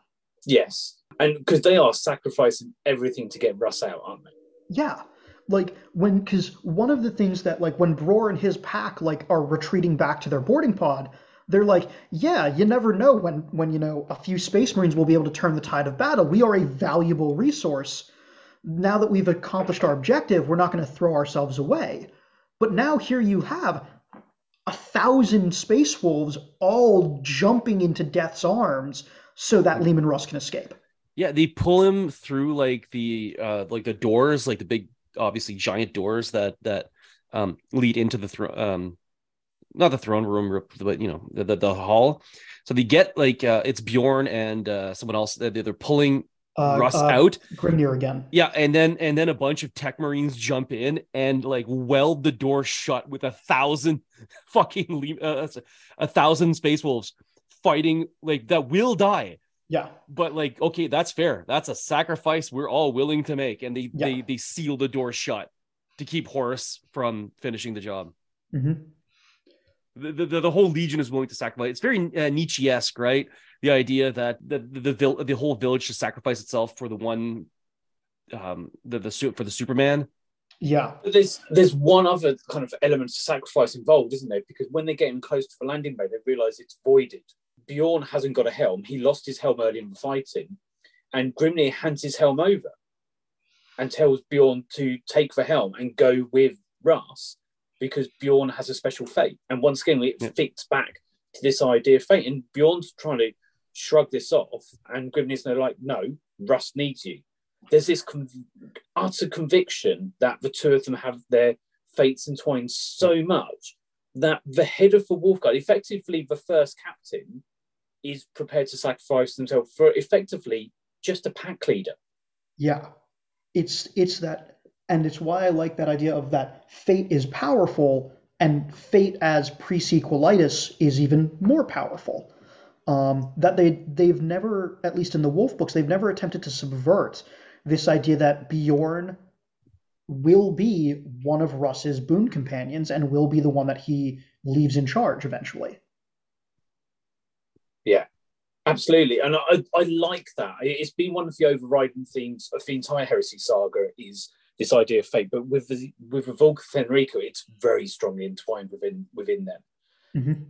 Yes, and because they are sacrificing everything to get Russ out, aren't they? Yeah. Like when, because one of the things that like when Bror and his pack like are retreating back to their boarding pod, they're like, yeah, you never know when, when, you know, a few space marines will be able to turn the tide of battle. We are a valuable resource. Now that we've accomplished our objective, we're not going to throw ourselves away. But now here you have a thousand space wolves all jumping into death's arms so that Leman Russ can escape. Yeah, they pull him through like the uh, like the doors, like the big, obviously giant doors that that um, lead into the throne. Um, Not the throne room, but, you know, the the, the hall. So they get, like, uh, it's Bjorn and uh, someone else. They're, they're pulling uh, Russ uh, out. Grigor again. Yeah, and then and then a bunch of tech marines jump in and, like, weld the door shut with a thousand fucking, uh, a thousand space wolves fighting, like, that will die. Yeah. But, like, okay, that's fair. That's a sacrifice we're all willing to make. And they, yeah. they, they seal the door shut to keep Horus from finishing the job. Mm-hmm. The, the the whole Legion is willing to sacrifice. It's very uh, Nietzsche-esque, right? The idea that the the the, the whole village should sacrifice itself for the one, um, the the for the Superman. Yeah, but there's there's one other kind of element of sacrifice involved, isn't there? Because when they get him close to the landing bay, they realise it's voided. Bjorn hasn't got a helm. He lost his helm early in the fighting, and Grimnir hands his helm over, and tells Bjorn to take the helm and go with Russ, because Bjorn has a special fate. And once again, it yeah. fits back to this idea of fate. And Bjorn's trying to shrug this off, and Grimnir's like, no, Russ needs you. There's this con- utter conviction that the two of them have their fates entwined so much that the head of the Wolf Guard, effectively the first captain, is prepared to sacrifice themselves for effectively just a pack leader. Yeah, it's it's that... And it's why I like that idea of that fate is powerful, and fate as pre-sequelitis is even more powerful. Um, that they, they've never, at least in the Wolf books, they've never attempted to subvert this idea that Bjorn will be one of Russ's boon companions and will be the one that he leaves in charge eventually. Yeah, absolutely. And I, I like that. It's been one of the overriding themes of the entire Heresy Saga is this idea of fate. But with the with the Vlka Fenryka, it's very strongly entwined within within them. Mm-hmm.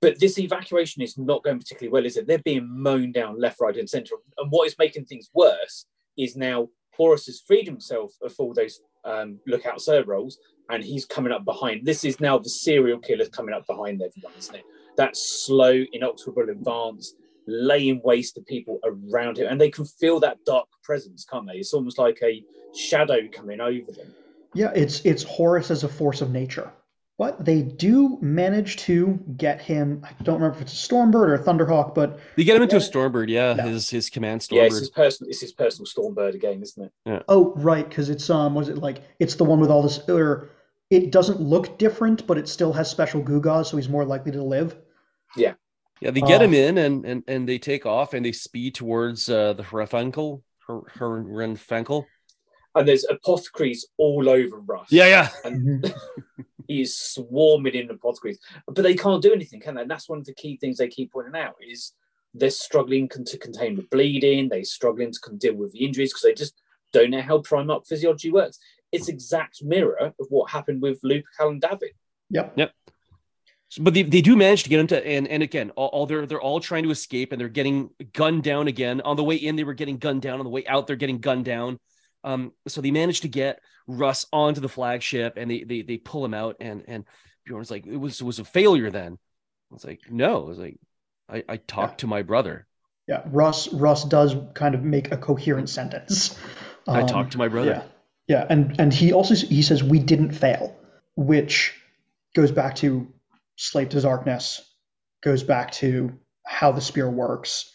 But this evacuation is not going particularly well, is it? They're being mown down left, right, and centre. And what is making things worse is now Horus has freed himself of all those um, lookout servos, and he's coming up behind. This is now the serial killer coming up behind everyone, isn't it? That slow, inexorable advance, laying waste to people around him. And they can feel that dark presence, can't they? It's almost like a shadow coming over them. Yeah, it's it's Horus as a force of nature. But they do manage to get him. I don't remember if it's a Stormbird or a Thunderhawk, but they get him into a Stormbird. Yeah, no. his his command Stormbird. Yeah, it's his personal. It's his personal Stormbird again, isn't it? Yeah. Oh, right, because it's um, was it like it's the one with all this? Or it doesn't look different, but it still has special gewgaws, so he's more likely to live. Yeah, yeah. They get uh, him in, and and and they take off, and they speed towards uh, the Hrenfankel. Hrenfankel. And there's apothecaries all over Russ. Yeah, yeah. And he is swarming in apothecaries. But they can't do anything, can they? And that's one of the key things they keep pointing out is they're struggling con- to contain the bleeding. They're struggling to con- deal with the injuries because they just don't know how Primarch physiology works. It's exact mirror of what happened with Lupercal and Davin. Yep. Yep. So, but they, they do manage to get into, and and again, all, all they're they're all trying to escape, and they're getting gunned down again. On the way in, they were getting gunned down. On the way out, they're getting gunned down. Um, so they managed to get Russ onto the flagship, and they they, they pull him out, and and Bjorn's like, it was it was a failure then. It's like, no, it was like I, I talked yeah. to my brother. Yeah, Russ Russ does kind of make a coherent sentence. Um, I talked to my brother. Yeah, yeah, and and he also he says we didn't fail, which goes back to Slave to Darkness, goes back to how the spear works.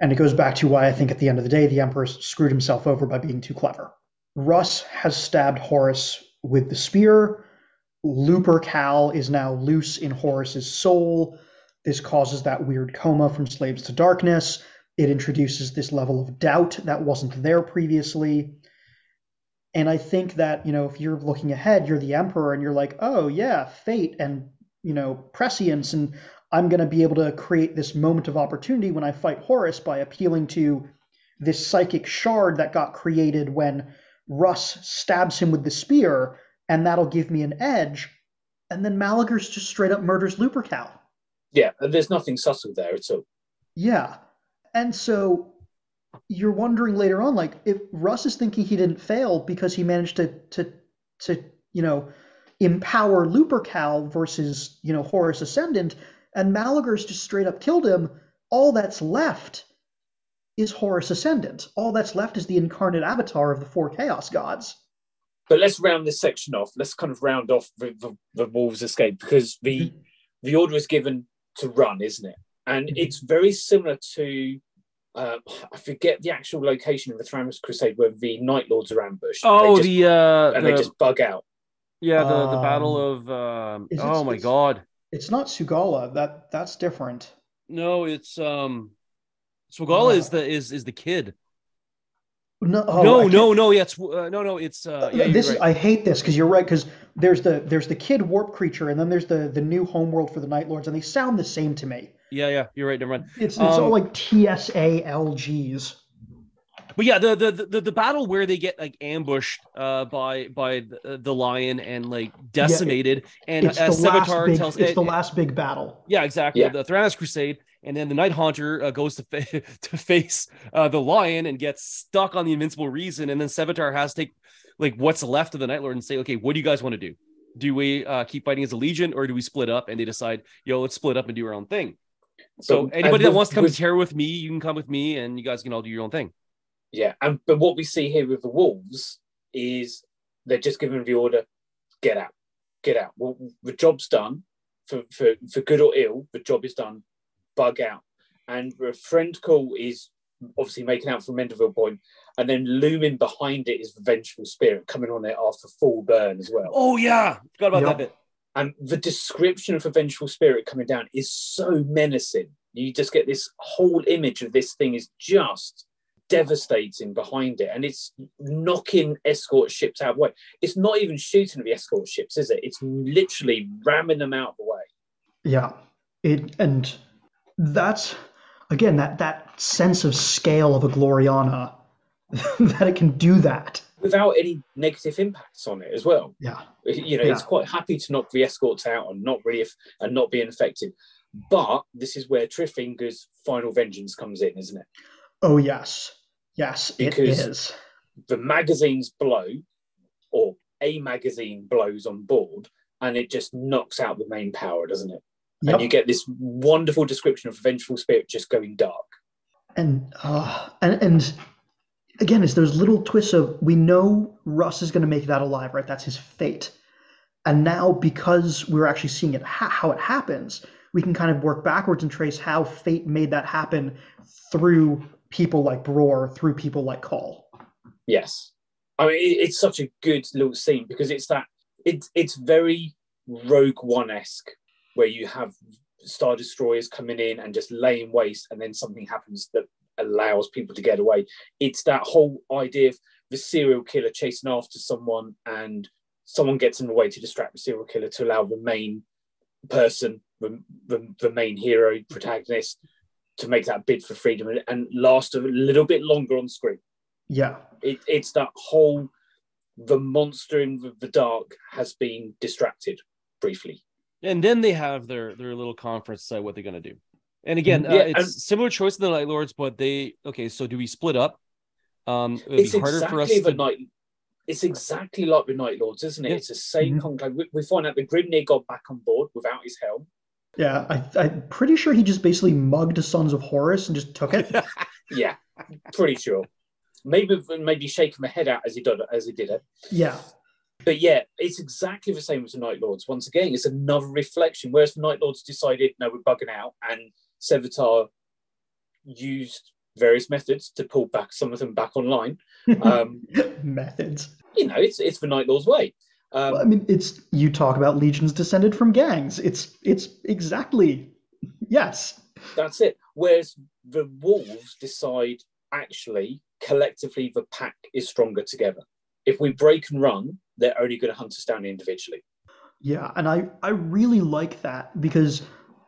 And it goes back to why I think at the end of the day, the Emperor screwed himself over by being too clever. Russ has stabbed Horus with the spear. Lupercal is now loose in Horus's soul. This causes that weird coma from Slaves to Darkness. It introduces this level of doubt that wasn't there previously. And I think that, you know, if you're looking ahead, you're the Emperor and you're like, oh yeah, fate and, you know, prescience and I'm going to be able to create this moment of opportunity when I fight Horus by appealing to this psychic shard that got created when Russ stabs him with the spear, and that'll give me an edge. And then Malagor's just straight up murders Lupercal. Yeah, and there's nothing subtle there at all. Yeah. And so you're wondering later on, like, if Russ is thinking he didn't fail because he managed to, to, to you know, empower Lupercal versus, you know, Horus Ascendant, and Malagor's just straight up killed him, all that's left is Horus Ascendant. All that's left is the incarnate avatar of the four Chaos Gods. But let's round this section off. Let's kind of round off the, the, the Wolves' escape, because the the order is given to run, isn't it? And it's very similar to, uh, I forget the actual location of the Thramus Crusade where the Night Lords are ambushed. Oh, and they just, the... Uh, and the, they just bug out. Yeah, the, the um, Battle of... Um, it, oh, my God. It's not Sugala. That that's different. No, it's um, Sugala yeah. is the is is the kid. No, oh, no, no, no. Yeah, it's, uh, no, no. It's uh, yeah, this. Right. I hate this because you're right. Because there's the there's the kid warp creature, and then there's the the new homeworld for the Night Lords, and they sound the same to me. Yeah, yeah, you're right. Never mind. It's it's um, all like T S A L Gs. But yeah, the, the the the battle where they get like ambushed uh, by by the, the lion and like decimated, yeah, it, and as uh, Scimitar big, tells it's it, the last big battle. Yeah, exactly. Yeah. The Thranas Crusade, and then the Night Haunter uh, goes to fa- to face uh, the lion and gets stuck on the Invincible Reason, and then Scimitar has to take like what's left of the Night Lord and say, okay, what do you guys want to do? Do we uh, keep fighting as a legion, or do we split up? And they decide, yo, let's split up and do our own thing. So but, anybody that with, wants to come with, to terror with me, you can come with me, and you guys can all do your own thing. Yeah, and but what we see here with the Wolves is they're just giving the order, get out, get out. Well, the job's done, for, for, for good or ill, the job is done, bug out. And the friend call is obviously making out from Menderville Point, and then looming behind it is the Vengeful Spirit coming on it after full burn as well. Oh, yeah, forgot about yep. that bit. And the description of the Vengeful Spirit coming down is so menacing. You just get this whole image of this thing is just... devastating behind it, and it's knocking escort ships out of the way. It's not even shooting at the escort ships, is it? It's literally ramming them out of the way. Yeah, it and that's again that that sense of scale of a Gloriana that it can do that. without any negative impacts on it as well. Yeah, you know, yeah. It's quite happy to knock the escorts out and not really, and not being affected. But this is where Tyrfingr's final vengeance comes in, isn't it? Oh yes, yes, because it is. The magazine's blow, or a magazine blows on board, and it just knocks out the main power, doesn't it? Yep. And you get this wonderful description of Vengeful Spirit just going dark. And uh, and and again, it's those little twists of, we know Russ is going to make it out alive, right? That's his fate. And now, because we're actually seeing it ha- how it happens, we can kind of work backwards and trace how fate made that happen through people like Bror, through people like Cawl. Yes. I mean, it, it's such a good little scene, because it's that, it's it's very Rogue One-esque, where you have Star Destroyers coming in and just laying waste, and then something happens that allows people to get away. It's that whole idea of the serial killer chasing after someone, and someone gets in the way to distract the serial killer to allow the main person, the, the, the main hero, protagonist, to make that bid for freedom and, and last a little bit longer on screen. Yeah. It, it's that whole, the monster in the, the dark has been distracted briefly. And then they have their, their little conference to decide what they're going to do. And again, yeah, uh, it's and similar choice to the Night Lords, but they, okay, so do we split up? Um, it would be harder exactly for us to... Night, it's exactly like the Night Lords, isn't it? Yeah. It's the same mm-hmm. conclave. We, we find out the Grimnir got back on board without his helm. Yeah, I, I'm pretty sure he just basically mugged the Sons of Horus and just took it. Yeah, pretty sure. Maybe maybe shaking my head out as he did as he did it. Yeah. But yeah, it's exactly the same as the Night Lords. Once again, it's another reflection. Whereas the Night Lords decided, no, we're bugging out, and Sevatar used various methods to pull back some of them back online. Um, methods. You know, it's it's the Night Lords way. Um, well, I mean, it's, you talk about legions descended from gangs. It's it's exactly, yes. That's it. Whereas the wolves decide, actually, collectively, the pack is stronger together. If we break and run, they're only going to hunt us down individually. Yeah, and I, I really like that, because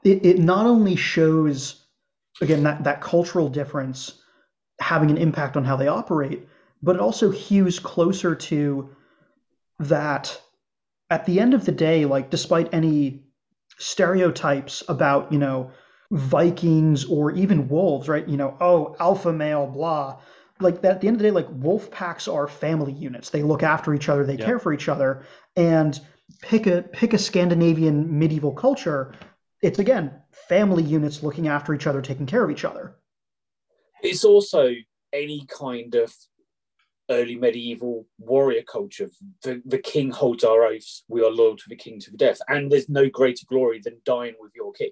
it, it not only shows, again, that, that cultural difference having an impact on how they operate, but it also hews closer to that at the end of the day, like, despite any stereotypes about, you know, Vikings or even wolves, right? You know, oh, alpha male, blah. Like, that, at the end of the day, like, wolf packs are family units. They look after each other. They yeah. care for each other. And pick a pick a Scandinavian medieval culture. It's, again, family units looking after each other, taking care of each other. It's also any kind of early medieval warrior culture. The, the king holds our oaths. We are loyal to the king to the death. And there's no greater glory than dying with your king.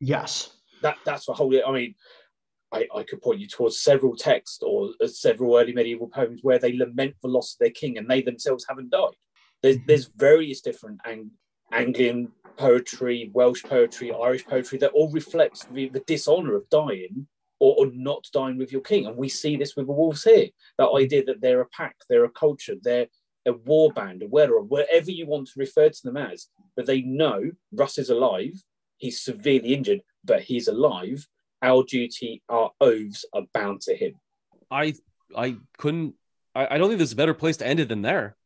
Yes. That That's the whole... I mean... I, I could point you towards several texts or uh, several early medieval poems where they lament the loss of their king and they themselves haven't died. There's, mm-hmm. there's various different Ang- Anglian poetry, Welsh poetry, Irish poetry that all reflects the, the dishonour of dying or, or not dying with your king. And we see this with the wolves here. That idea that they're a pack, they're a culture, they're a war band, a wearer, whatever you want to refer to them as. But they know Russ is alive, he's severely injured, but he's alive. Our duty, our oaths are bound to him. I I couldn't... I, I don't think there's a better place to end it than there.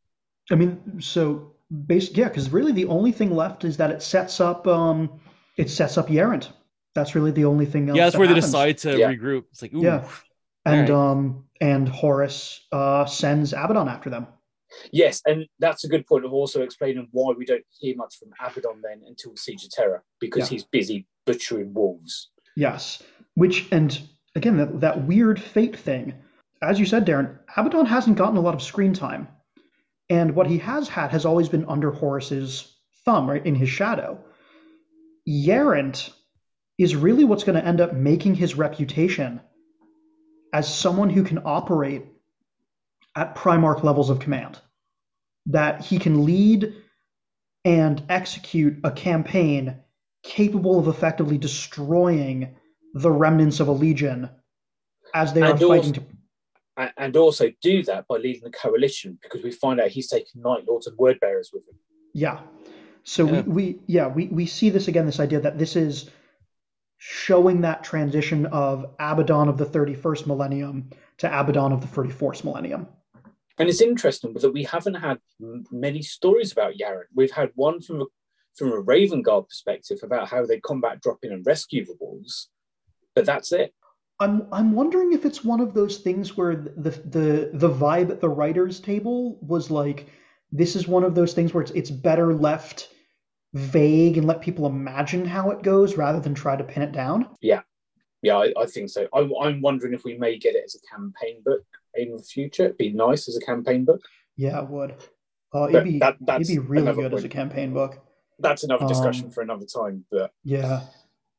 I mean, so... Basically, yeah, because really the only thing left is that it sets up... Um, it sets up Yerrant. That's really the only thing else Yeah, that's that where happens. They decide to yeah. regroup. It's like, ooh. Yeah. And, right. um, and Horus uh, sends Abaddon after them. Yes, and that's a good point of also explaining why we don't hear much from Abaddon then until Siege of Terror, because yeah. he's busy butchering wolves. Yes, which, and again, that, that weird fate thing. As you said, Darren, Abaddon hasn't gotten a lot of screen time. And what he has had has always been under Horus's thumb, right, in his shadow. Yerrant is really what's going to end up making his reputation as someone who can operate at Primarch levels of command. That he can lead and execute a campaign capable of effectively destroying the remnants of a legion as they and are also, fighting to... And also do that by leading the coalition, because we find out he's taking Night Lords and Word Bearers with him. Yeah. So yeah. We, we, yeah, we, we see this again, this idea that this is showing that transition of Abaddon of the thirty-first millennium to Abaddon of the thirty-fourth millennium. And it's interesting that we haven't had many stories about Yaren. We've had one from a, from a Raven Guard perspective about how they combat, drop in, and rescue the wolves, but that's it. I'm I'm wondering if it's one of those things where the the the vibe at the writers' table was like, this is one of those things where it's it's better left vague and let people imagine how it goes rather than try to pin it down. Yeah, yeah, I, I think so. I, I'm wondering if we may get it as a campaign book in the future. It'd be nice as a campaign book. Yeah, it would. Oh, it'd be that, it'd be really good point. As a campaign book. That's another discussion um, for another time. But yeah,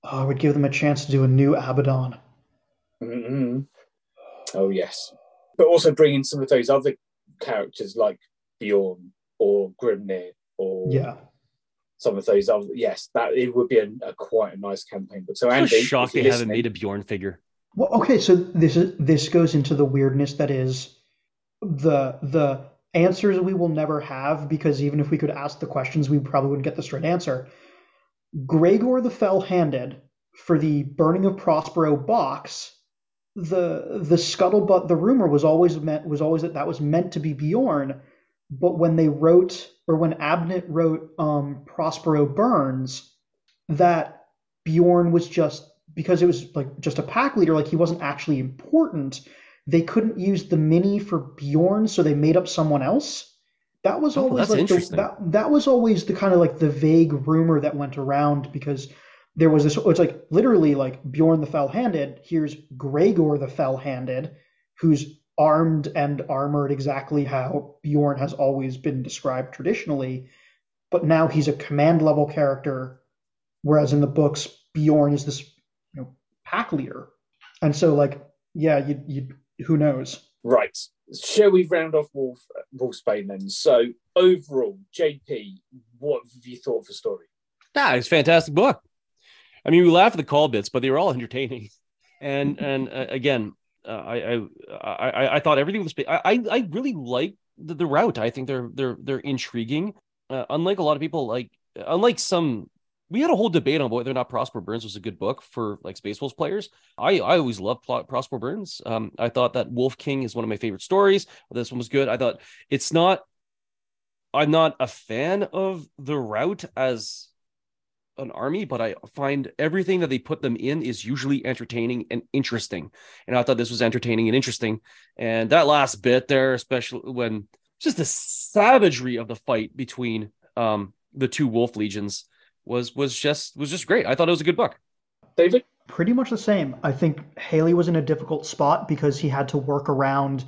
oh, I would give them a chance to do a new Abaddon. Mm-hmm. Oh yes, but also bring in some of those other characters like Bjorn or Grimnir or yeah, some of those other. Yes, that it would be a, a quite a nice campaign. But so I'm Andy, shocked they haven't made a Bjorn figure. Well, okay, so this is this goes into the weirdness that is the the answers we will never have, because even if we could ask the questions, we probably wouldn't get the straight answer. Grigor the Fell-Handed for the Burning of Prospero box. The the scuttlebutt, the rumor was always meant was always that that was meant to be Bjorn, but when they wrote or when Abnett wrote um, Prospero Burns, that Bjorn was just because it was like just a pack leader, like he wasn't actually important. They couldn't use the mini for Bjorn, so they made up someone else. That was oh, always like the, that that was always the kind of like the vague rumor that went around, because there was this, it's like literally like Bjorn the Fell-Handed, here's Grigor the Fell-Handed, who's armed and armored exactly how Bjorn has always been described traditionally, but now he's a command level character, whereas in the books, Bjorn is this, you know, pack leader. And so like, yeah, you, you who knows? Right. Shall we round off Wolf, Wolfsbane then? So overall, J P, what have you thought of the story? Nah, it's a fantastic book. I mean, we laughed at the call bits, but they were all entertaining. And and uh, again, uh, I, I I I thought everything was. I I really like the, the route. I think they're they're they're intriguing. Uh, unlike a lot of people, like unlike some, we had a whole debate on whether or not Prospero Burns was a good book for like Space Wolves players. I I always loved Prospero Burns. Um, I thought that Wolf King is one of my favorite stories. This one was good. I thought it's not. I'm not a fan of the route as an army, but I find everything that they put them in is usually entertaining and interesting. And I thought this was entertaining and interesting. And that last bit there, especially when just the savagery of the fight between um, the two wolf legions was, was just, was just great. I thought it was a good book. David? Pretty much the same. I think Haley was in a difficult spot because he had to work around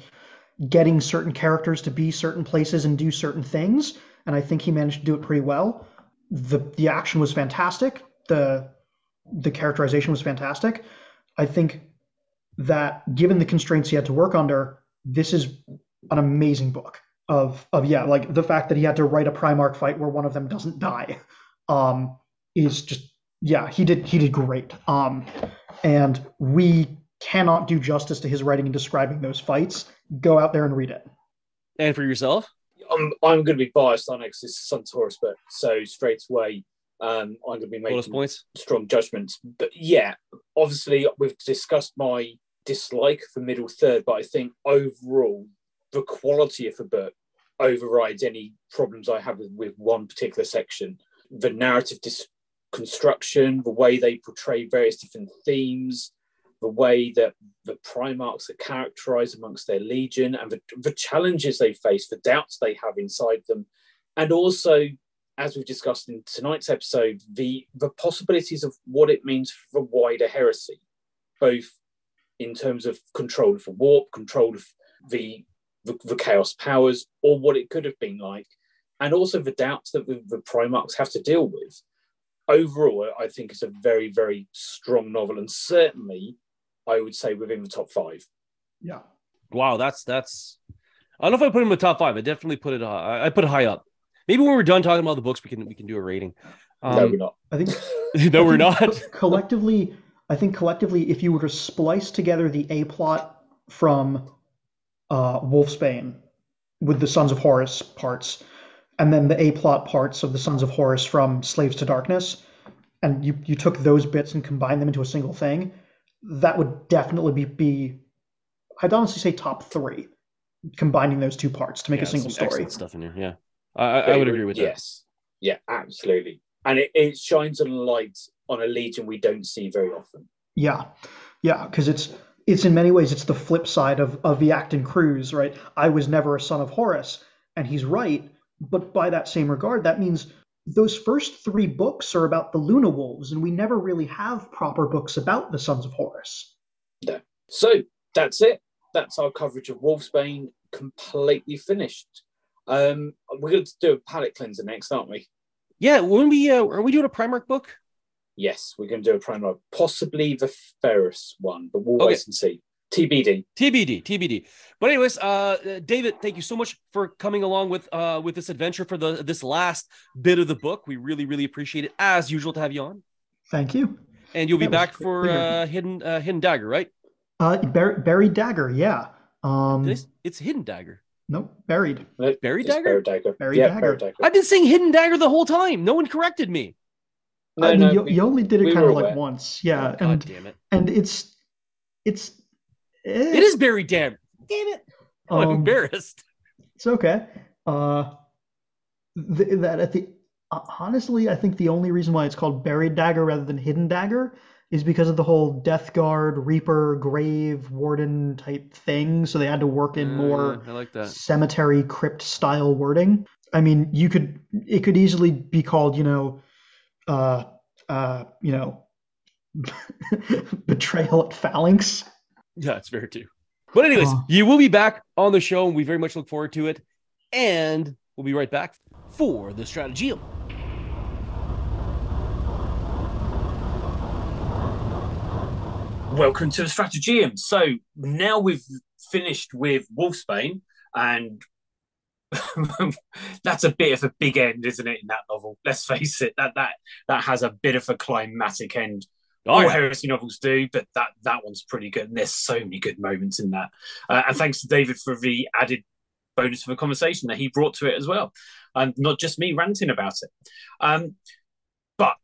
getting certain characters to be certain places and do certain things. And I think he managed to do it pretty well. The the action was fantastic. The the characterization was fantastic. I think that given the constraints he had to work under, this is an amazing book of, of yeah, like the fact that he had to write a Primarch fight where one of them doesn't die um, is just, yeah, he did, he did great. Um, and we cannot do justice to his writing and describing those fights. Go out there and read it. And for yourself? I'm, I'm going to be biased on it because it's a Sons of Horus book, so straight away um, I'm going to be making points. Strong judgments. But yeah, obviously we've discussed my dislike for middle third, but I think overall the quality of the book overrides any problems I have with, with one particular section. The narrative dis- construction, the way they portray various different themes, the way that the Primarchs are characterized amongst their legion and the, the challenges they face, the doubts they have inside them. And also, as we've discussed in tonight's episode, the, the possibilities of what it means for wider heresy, both in terms of control of the warp, control of the, the, the chaos powers, or what it could have been like, and also the doubts that the, the Primarchs have to deal with. Overall, I think it's a very, very strong novel, and certainly I would say within the top five. Yeah. Wow, that's that's. I don't know if I put it in the top five. I definitely put it. Uh, I put it high up. Maybe when we're done talking about the books, we can we can do a rating. Um, no, we're not. I think. no, I we're think not. Collectively, I think collectively, if you were to splice together the A plot from uh, Wolfsbane with the Sons of Horus parts, and then the A plot parts of the Sons of Horus from Slaves to Darkness, and you you took those bits and combined them into a single thing, that would definitely be, be I'd honestly say top three. combining those two parts to make yeah, a single story. Excellent stuff in here. Yeah, I, I, I would agree with yes. that. Yes, yeah, absolutely. And it, it shines a light on a Legion we don't see very often. Yeah, yeah, because it's it's in many ways it's the flip side of of the Acton Cruz, right? I was never a son of Horus, and he's right. But by that same regard, that means those first three books are about the Luna Wolves, and we never really have proper books about the Sons of Horus. No. So that's it. That's our coverage of Wolfsbane completely finished. Um, we're going to do a palette cleanser next, aren't we? Yeah. When we uh, are we doing a Primarch book? Yes, we're going to do a Primarch, possibly the Ferris one, but we'll okay. wait and see. T B D. T B D. T B D. But anyways, uh, David, thank you so much for coming along with uh, with this adventure for the this last bit of the book. We really, really appreciate it, as usual, to have you on. Thank you. And you'll that be back for uh, Hidden uh, Hidden Dagger, right? Uh, bur- Buried Dagger, yeah. Um, it's, it's Hidden Dagger. No, Buried. Buried it's Dagger? Buried Dagger. Buried yeah, Dagger. Buried Dagger. I've been saying Hidden Dagger the whole time. No one corrected me. No, I mean, no, you, we, you only did it we kind of aware. like once. Yeah. Oh, God and, damn it. And it's... it's It is buried damn. Damn it! Oh, I'm um, embarrassed. It's okay. Uh, th- that at the uh, honestly, I think the only reason why it's called Buried Dagger rather than Hidden Dagger is because of the whole Death Guard, Reaper, Grave, Warden type thing. So they had to work in uh, more I like that. cemetery crypt style wording. I mean, you could it could easily be called, you know, uh, uh, you know, Betrayal at Phalanx. Yeah, it's fair too. But anyways, uh, you will be back on the show, and we very much look forward to it. And we'll be right back for the Strategium. Welcome to the Strategium. So now we've finished with Wolfsbane, and that's a bit of a big end, isn't it, in that novel? Let's face it, that that that has a bit of a climactic end. All heresy novels do, but that, that one's pretty good. And there's so many good moments in that. Uh, and thanks to David for the added bonus of a conversation that he brought to it as well. And um, not just me ranting about it. Um, but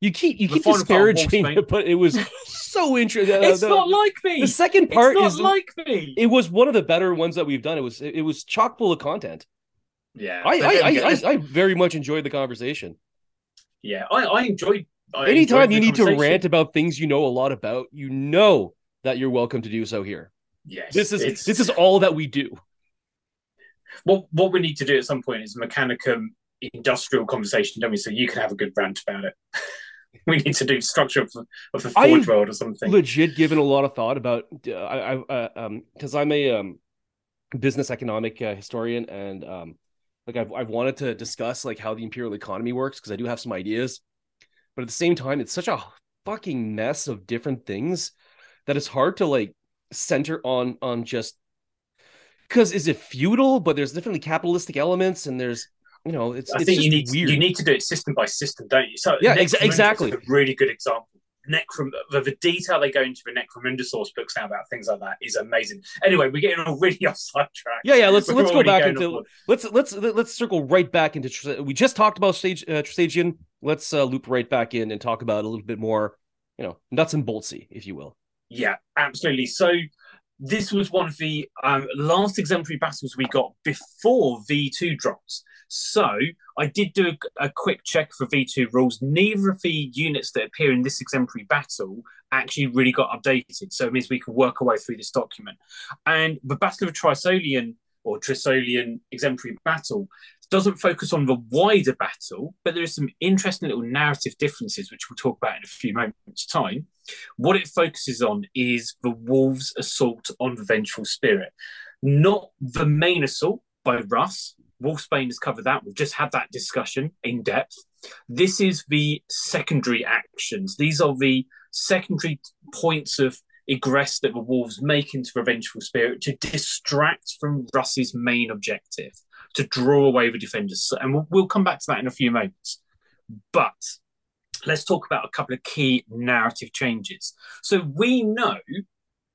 you keep you keep disparaging it, but it was so interesting. It's uh, the, not like me. The second part it's not is like me. It was one of the better ones that we've done. It was it was chock full of content. Yeah, I I, I, I I very much enjoyed the conversation. Yeah, I, I enjoyed. I Anytime you need to rant about things you know a lot about, you know that you're welcome to do so here. Yes, this is it's... this is all that we do. What what we need to do at some point is a Mechanicum industrial conversation, don't we? So you can have a good rant about it. We need to do structure of, of the Forge I've world or something. Legit, given a lot of thought about. Uh, I, I uh, um because I'm a um business economic uh, historian, and um like I've I've wanted to discuss like how the imperial economy works because I do have some ideas. But at the same time, it's such a fucking mess of different things that it's hard to like center on on just because is it feudal? But there's definitely capitalistic elements, and there's you know it's. I it's think just you need weird. you need to do it system by system, don't you? So yeah, ex- exactly. A really good example. Necrom the, the detail they go into the Necromunda source books now about things like that is amazing. Anyway, we're getting already off sidetrack. Yeah, yeah. Let's we're let's go back into let's let's let's circle right back into. We just talked about Sage, uh, Trisagion. Let's uh, loop right back in and talk about it a little bit more, you know, nuts and boltsy, if you will. Yeah, absolutely. So this was one of the um, last exemplary battles we got before V two drops. So I did do a, a quick check for V two rules. Neither of the units that appear in this exemplary battle actually really got updated. So it means we can work our way through this document. And the Battle of Trisolian or Trisolian exemplary battle doesn't focus on the wider battle, but there are some interesting little narrative differences, which we'll talk about in a few moments' time. What it focuses on is the Wolves' assault on the Vengeful Spirit. Not the main assault by Russ. Wolfsbane has covered that. We've just had that discussion in depth. This is the secondary actions. These are the secondary points of egress that the Wolves make into the Vengeful Spirit to distract from Russ's main objective, to draw away the defenders. And we'll, we'll come back to that in a few moments. But let's talk about a couple of key narrative changes. So we know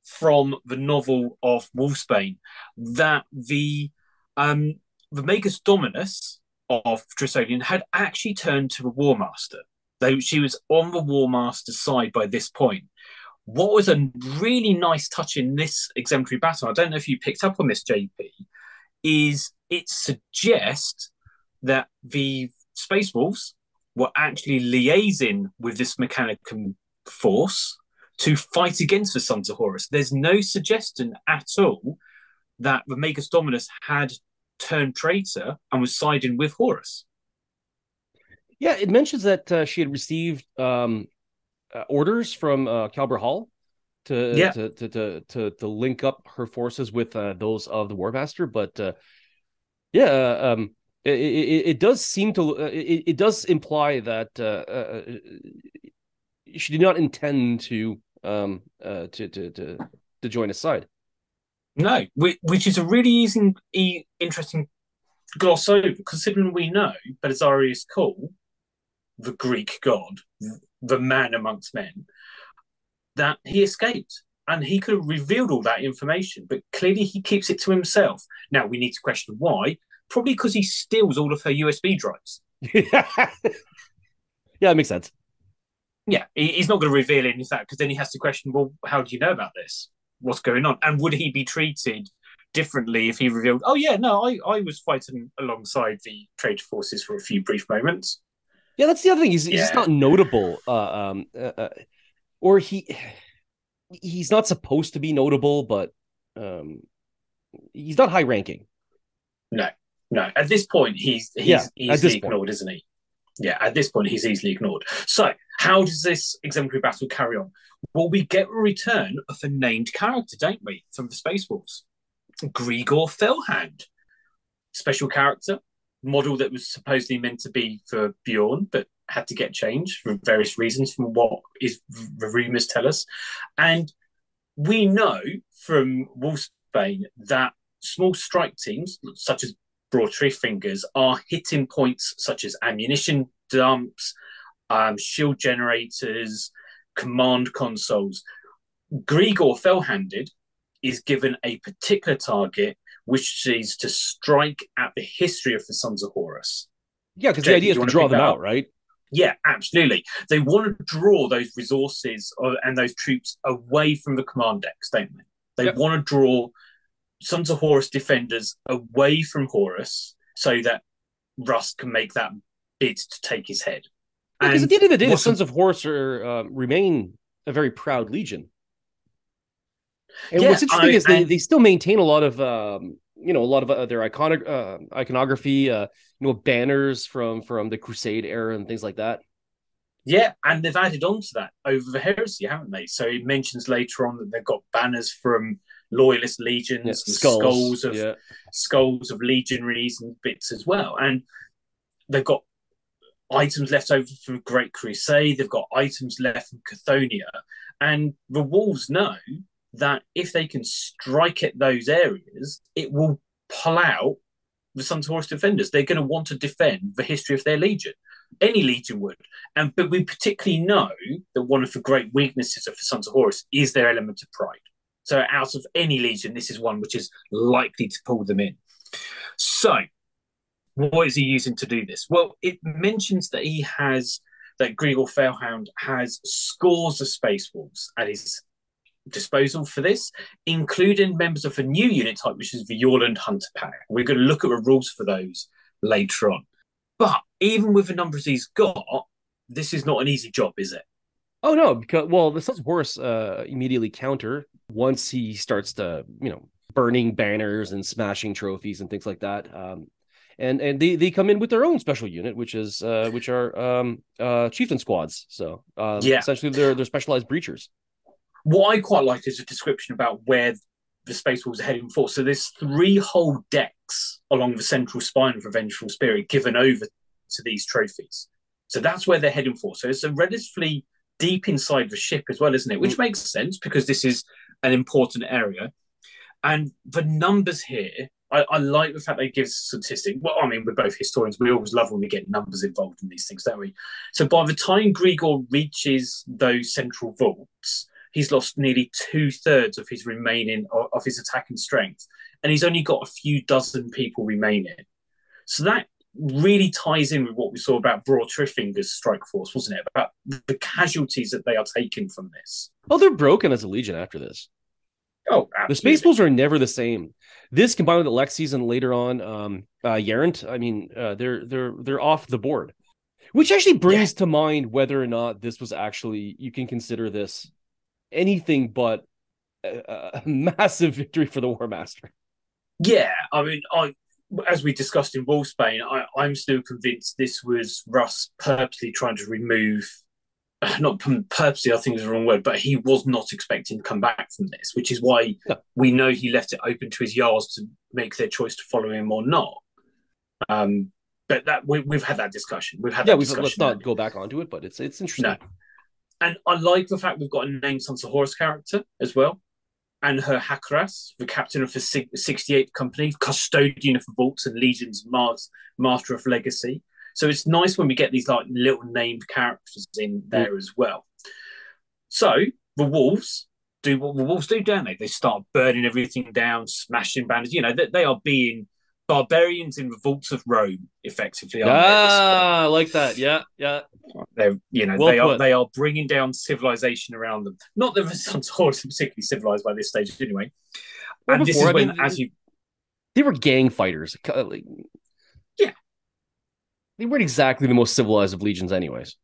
from the novel of Wolfsbane that the, um, the Magus Dominus of Trisolian had actually turned to the War Master, though she was on the War Master's side by this point. What was a really nice touch in this exemplary battle, I don't know if you picked up on this, J P, is it suggests that the Space Wolves were actually liaising with this Mechanicum force to fight against the Sons of Horus. There's no suggestion at all that the Magus Dominus had turned traitor and was siding with Horus. Yeah, it mentions that uh, she had received um, uh, orders from uh, Calber Hall to, yeah. to, to to to to link up her forces with uh, those of the Warmaster, but uh, yeah, um, it, it, it does seem to uh, it, it does imply that uh, uh, she did not intend to um uh, to, to to to join his side. No, which is a really easy, interesting gloss over, considering we know Belisarius Cawl, the Greek god, the man amongst men, that he escaped and he could have revealed all that information, but clearly he keeps it to himself. Now, we need to question why. Probably because he steals all of her U S B drives. Yeah, that makes sense. Yeah, he's not going to reveal any of that, because then he has to question, well, how do you know about this? What's going on? And would he be treated differently if he revealed, oh yeah, no, I, I was fighting alongside the traitor forces for a few brief moments. Yeah, that's the other thing. He's, yeah. he's not notable. Uh, um, uh, or he he's not supposed to be notable, but um, he's not high ranking. No, no. At this point, he's, he's yeah, easily ignored, point. isn't he? Yeah, at this point, he's easily ignored. So how does this exemplary battle carry on? Well, we get a return of a named character, don't we, from the Space Wolves? Grigor Fellhand. Special character, model that was supposedly meant to be for Bjorn, but had to get changed for various reasons from what is the rumours tell us. And we know from Wolfsbane that small strike teams, such as Bror Tyrfingr, are hitting points such as ammunition dumps, um, shield generators, command consoles. Grigor Fellhanded is given a particular target, which is to strike at the history of the Sons of Horus. Yeah, because the idea is to draw them out, right? Yeah, absolutely. They want to draw those resources and those troops away from the command decks, don't they? They yep. want to draw Sons of Horus defenders away from Horus so that Russ can make that bid to take his head. Yeah, because at the end of the day, the Sons of Horus are, uh, remain a very proud legion. And yeah, what's interesting I, is they, I, they still maintain a lot of um, you know a lot of uh, their iconic uh, iconography, uh, you know, banners from from the Crusade era and things like that. Yeah, and they've added on to that over the heresy, haven't they? So it mentions later on that they've got banners from loyalist legions, yeah, and skulls, skulls of yeah. skulls of legionaries and bits as well, and they've got items left over from Great Crusade. They've got items left from Cthonia, and the Wolves know that if they can strike at those areas, it will pull out the Sons of Horus defenders. They're going to want to defend the history of their legion. Any legion would. And but we particularly know that one of the great weaknesses of the Sons of Horus is their element of pride. So out of any legion, this is one which is likely to pull them in. So what is he using to do this? Well, it mentions that he has, that Grigor Fellhound has scores of Space Wolves at his disposal for this, including members of a new unit type, which is the Yorland Hunter Pack. We're going to look at the rules for those later on. But even with the numbers he's got, this is not an easy job, is it? Oh, no, because, well, the Sons of Horus uh, immediately counter once he starts to, you know, burning banners and smashing trophies and things like that. Um, and and they, they come in with their own special unit, which is uh, which are um, uh, chieftain squads. So um, yeah. essentially they're, they're specialized breachers. What I quite like is a description about where the Space Wolves are heading for. So there's three whole decks along the central spine of the Vengeful Spirit given over to these trophies. So that's where they're heading for. So it's a relatively deep inside the ship as well, isn't it? Which makes sense because this is an important area. And the numbers here, I, I like the fact they give statistics. Well, I mean, we're both historians. We always love when we get numbers involved in these things, don't we? So by the time Grigor reaches those central vaults, he's lost nearly two thirds of his remaining of his attacking strength, and he's only got a few dozen people remaining. So that really ties in with what we saw about Bror Tyrfingr's strike force, wasn't it? About the casualties that they are taking from this. Oh, they're broken as a legion after this. Oh, absolutely. The Space Wolves are never the same. This combined with Alexi's and later on um, uh, Yarent, I mean, uh, they're they're they're off the board, which actually brings yeah. to mind whether or not this was actually, you can consider this anything but a, a massive victory for the War Master. Yeah, I mean, I as we discussed in Wolfsbane, I, I'm still convinced this was Russ purposely trying to remove. Not purposely, I think is the wrong word, but he was not expecting to come back from this, which is why no. we know he left it open to his Jarls to make their choice to follow him or not. Um, but that we, we've had that discussion. We've had yeah, that discussion. Let's not go back onto it, but it's it's interesting. No. And I like the fact we've got a named Sons of Horus character as well, and her Hakras, the captain of the sixty-eighth Company, custodian of the vaults and legions, Mars, master of legacy. So it's nice when we get these like little named characters in there mm. as well. So the wolves do what the wolves do, don't they? They start burning everything down, smashing banners. You know, they, they are being barbarians in the vaults of Rome, effectively. Ah, I like that. Yeah, yeah. They're, you know, well they put. are they are bringing down civilization around them. Not that the Sons of Horus are particularly civilized by this stage, anyway. Well, and before, this is I when, mean, as you, they were gang fighters. Like... Yeah. They weren't exactly the most civilized of legions anyways.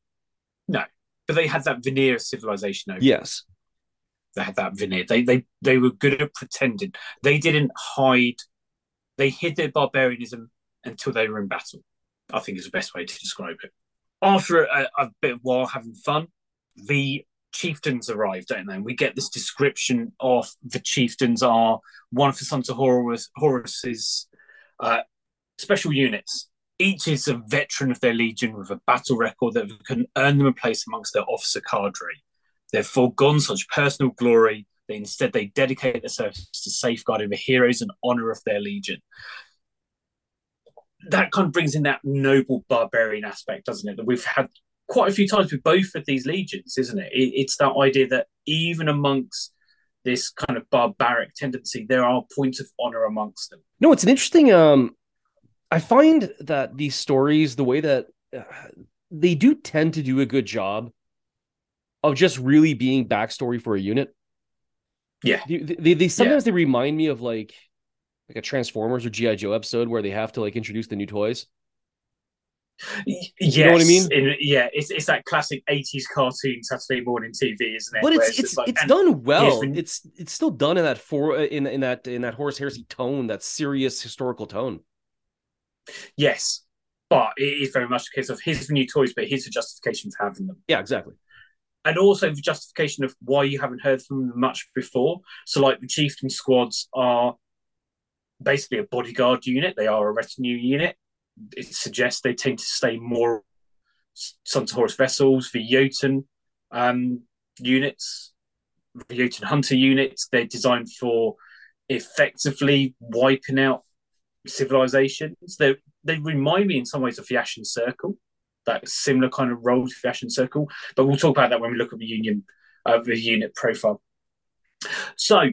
No, but they had that veneer of civilization over them. Yes. They had that veneer. They they they were good at pretending. They didn't hide. They hid their barbarianism until they were in battle, I think is the best way to describe it. After a, a bit of while having fun, the chieftains arrive, don't they? And we get this description of the chieftains are one of the Sons of Horus, Horus's uh, special units. Each is a veteran of their legion with a battle record that can earn them a place amongst their officer cadre. They've foregone such personal glory that instead they dedicate their service to safeguarding the heroes and honour of their legion. That kind of brings in that noble barbarian aspect, doesn't it? That we've had quite a few times with both of these legions, isn't it? It's that idea that even amongst this kind of barbaric tendency, there are points of honour amongst them. No, it's an interesting... Um... I find that these stories, the way that uh, they do tend to do a good job of just really being backstory for a unit. Yeah. They, they, they sometimes yeah. they remind me of like, like a Transformers or G I. Joe episode where they have to like introduce the new toys. Yes. You know what I mean? In, yeah. It's it's that classic eighties cartoon Saturday morning T V, isn't it? But it's, it's, it's like, it's done well. Been... It's, it's still done in that for in, in that, in that Horus Heresy tone, that serious historical tone. Yes, but it is very much a case of here's the new toys, but here's the justification for having them. Yeah, exactly. And also the justification of why you haven't heard from them much before. So like the chieftain squads are basically a bodyguard unit. They are a retinue unit. It suggests they tend to stay more Sons of Horus vessels, the Jotun um, units, the Jotun hunter units. They're designed for effectively wiping out civilizations. They they remind me in some ways of the Ashen Circle, that similar kind of role to the Ashen Circle. But we'll talk about that when we look at the union, uh, the unit profile. So,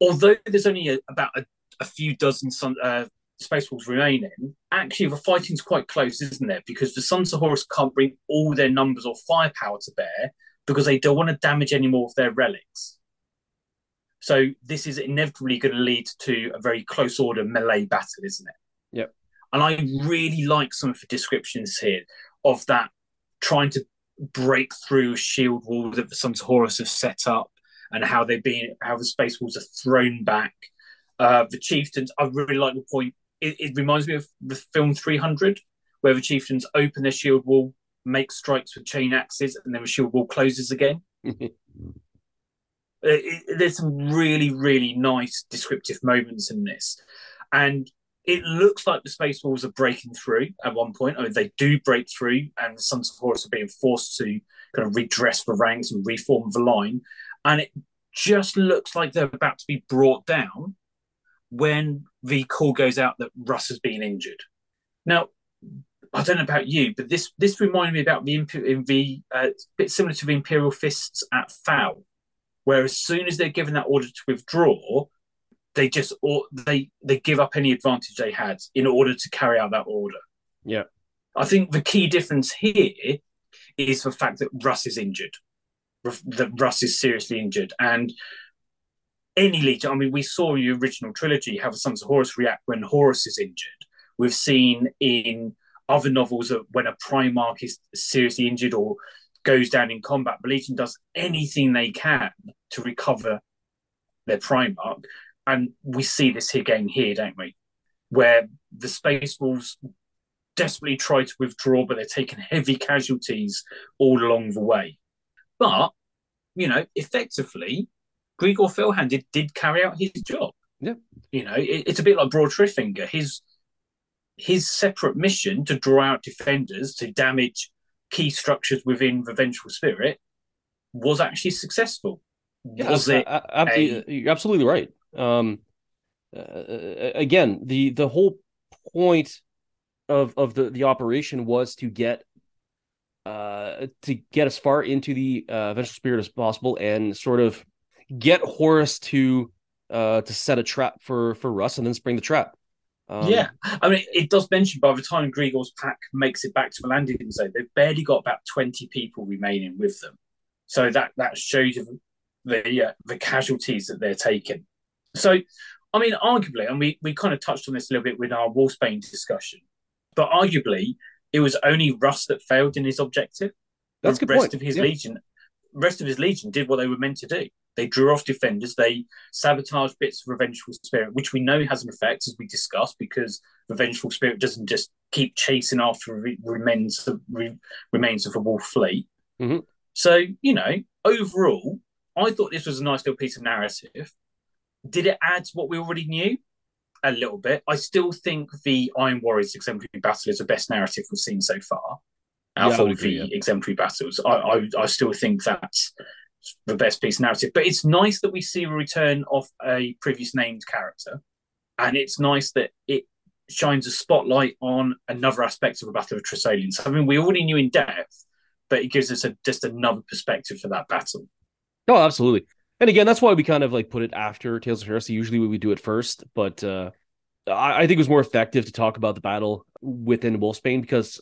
although there's only a, about a, a few dozen sun, uh, Space Wolves remaining, actually the fighting's quite close, isn't it? Because the Sons of Horus can't bring all their numbers or firepower to bear because they don't want to damage any more of their relics. So this is inevitably going to lead to a very close order melee battle, isn't it? Yep. And I really like some of the descriptions here of that trying to break through a shield wall that the Sons of Horus have set up and how they've been, how the Space Wolves are thrown back. Uh, the chieftains, I really like the point. It, it reminds me of the film three hundred, where the chieftains open their shield wall, make strikes with chain axes, and then the shield wall closes again. It, it, there's some really, really nice descriptive moments in this. And it looks like the Space Wolves are breaking through at one point. I mean, they do break through, and the Sons of Horus are being forced to kind of redress the ranks and reform the line. And it just looks like they're about to be brought down when the call goes out that Russ has been injured. Now, I don't know about you, but this this reminded me about the, in the uh, a bit similar to the Imperial Fists at Foul, where as soon as they're given that order to withdraw, they just or they they give up any advantage they had in order to carry out that order. Yeah. I think the key difference here is the fact that Russ is injured, that Russ is seriously injured. And any leader. I mean, we saw in the original trilogy how the Sons of Horus react when Horus is injured. We've seen in other novels that when a Primarch is seriously injured or goes down in combat, the Legion does anything they can to recover their Primarch. And we see this again here, don't we? Where the Space Wolves desperately try to withdraw, but they're taking heavy casualties all along the way. But, you know, effectively, Grigor Fellhanded did carry out his job. Yeah. You know, it, it's a bit like Bror Tyrfingr. His, his separate mission to draw out defenders, to damage key structures within the Vengeful Spirit, was actually successful. Yeah, was it I, I, I, a... You're absolutely right. Um, uh, again, the, the whole point of of the, the operation was to get uh, to get as far into the uh, Vengeful Spirit as possible and sort of get Horus to uh, to set a trap for, for Russ and then spring the trap. Um, yeah, I mean, it does mention by the time Grigor's pack makes it back to the landing zone, they've barely got about twenty people remaining with them. So that, that shows you the uh, the casualties that they're taking. So, I mean, arguably, and we, we kind of touched on this a little bit with our Wolfsbane discussion, but arguably, it was only Russ that failed in his objective. That's a good point. The rest of his yeah. legion, rest of his legion did what they were meant to do. They drew off defenders, they sabotaged bits of the Vengeful Spirit, which we know has an effect, as we discussed, because the Vengeful Spirit doesn't just keep chasing after re- remains, of, re- remains of the Wolf Fleet. Mm-hmm. So, you know, overall, I thought this was a nice little piece of narrative. Did it add to what we already knew? A little bit. I still think the Iron Warriors Exemplary Battle is the best narrative we've seen so far. Out of yeah, the yeah. Exemplary Battles. I, I, I still think that's the best piece of narrative, but it's nice that we see a return of a previous named character, and it's nice that it shines a spotlight on another aspect of the Battle of Trisolian. So, I mean, we already knew in depth, but it gives us a, just another perspective for that battle. Oh, absolutely. And again, that's why we kind of like put it after Tales of Heresy. Usually we do it first, but uh, I, I think it was more effective to talk about the battle within Wolfsbane, because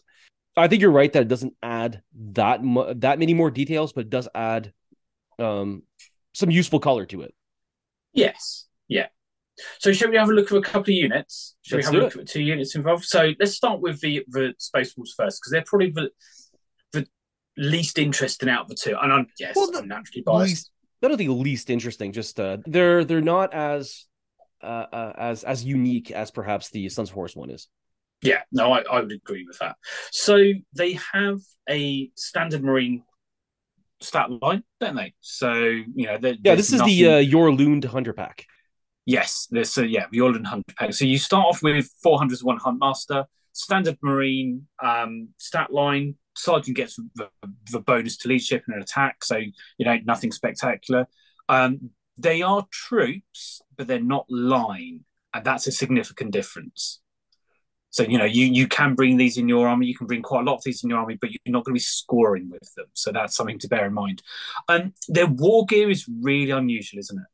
I think you're right that it doesn't add that mu- that many more details, but it does add Um, some useful color to it. Yes. Yeah. So shall we have a look at a couple of units? Shall let's we have a look it. at two units involved? So let's start with the, the Space Wolves first, because they're probably the, the least interesting out of the two. And I'm, yes, well, I'm naturally biased. Least, they're not the least interesting. Just uh, they're they're not as uh, uh, as as unique as perhaps the Sons of Horus one is. Yeah. No, I, I would agree with that. So they have a standard Marine stat line, don't they? So, you know, yeah, this is nothing... the uh, Yorlund Hunter pack. Yes, there's so uh, yeah, the Yorlund Hunter pack. So you start off with four hundred as one Huntmaster, standard Marine um, stat line. Sergeant gets the, the bonus to leadership and an attack, so you know, nothing spectacular. Um, they are troops, but they're not line, and that's a significant difference. So, you know, you, you can bring these in your army. You can bring quite a lot of these in your army, but you're not going to be scoring with them. So that's something to bear in mind. Um, their war gear is really unusual, isn't it?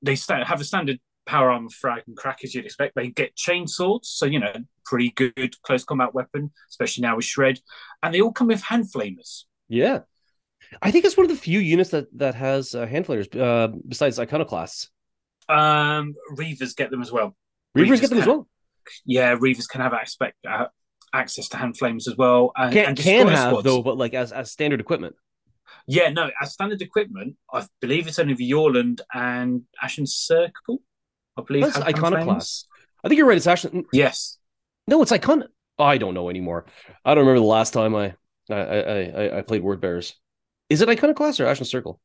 They st- have a standard power armor frag and crack, as you'd expect. They get chainswords, so, you know, pretty good close combat weapon, especially now with Shred. And they all come with hand flamers. Yeah. I think it's one of the few units that, that has uh, hand flamers, uh, besides Iconoclasts. Um, Reavers get them as well. Reavers, Reavers get them can. as well? Yeah, Reavers can have aspect, uh, access to hand flames as well. And, can, and can have, squads. though, but like as, as standard equipment. Yeah, no, as standard equipment, I believe it's only the Yorlund and Ashen Circle, I believe. That's Iconoclast. I think you're right, it's Ashen... Yes. No, it's Icon... I don't know anymore. I don't remember the last time I I, I, I, I played Word Bearers. Is it Iconoclast or Ashen Circle?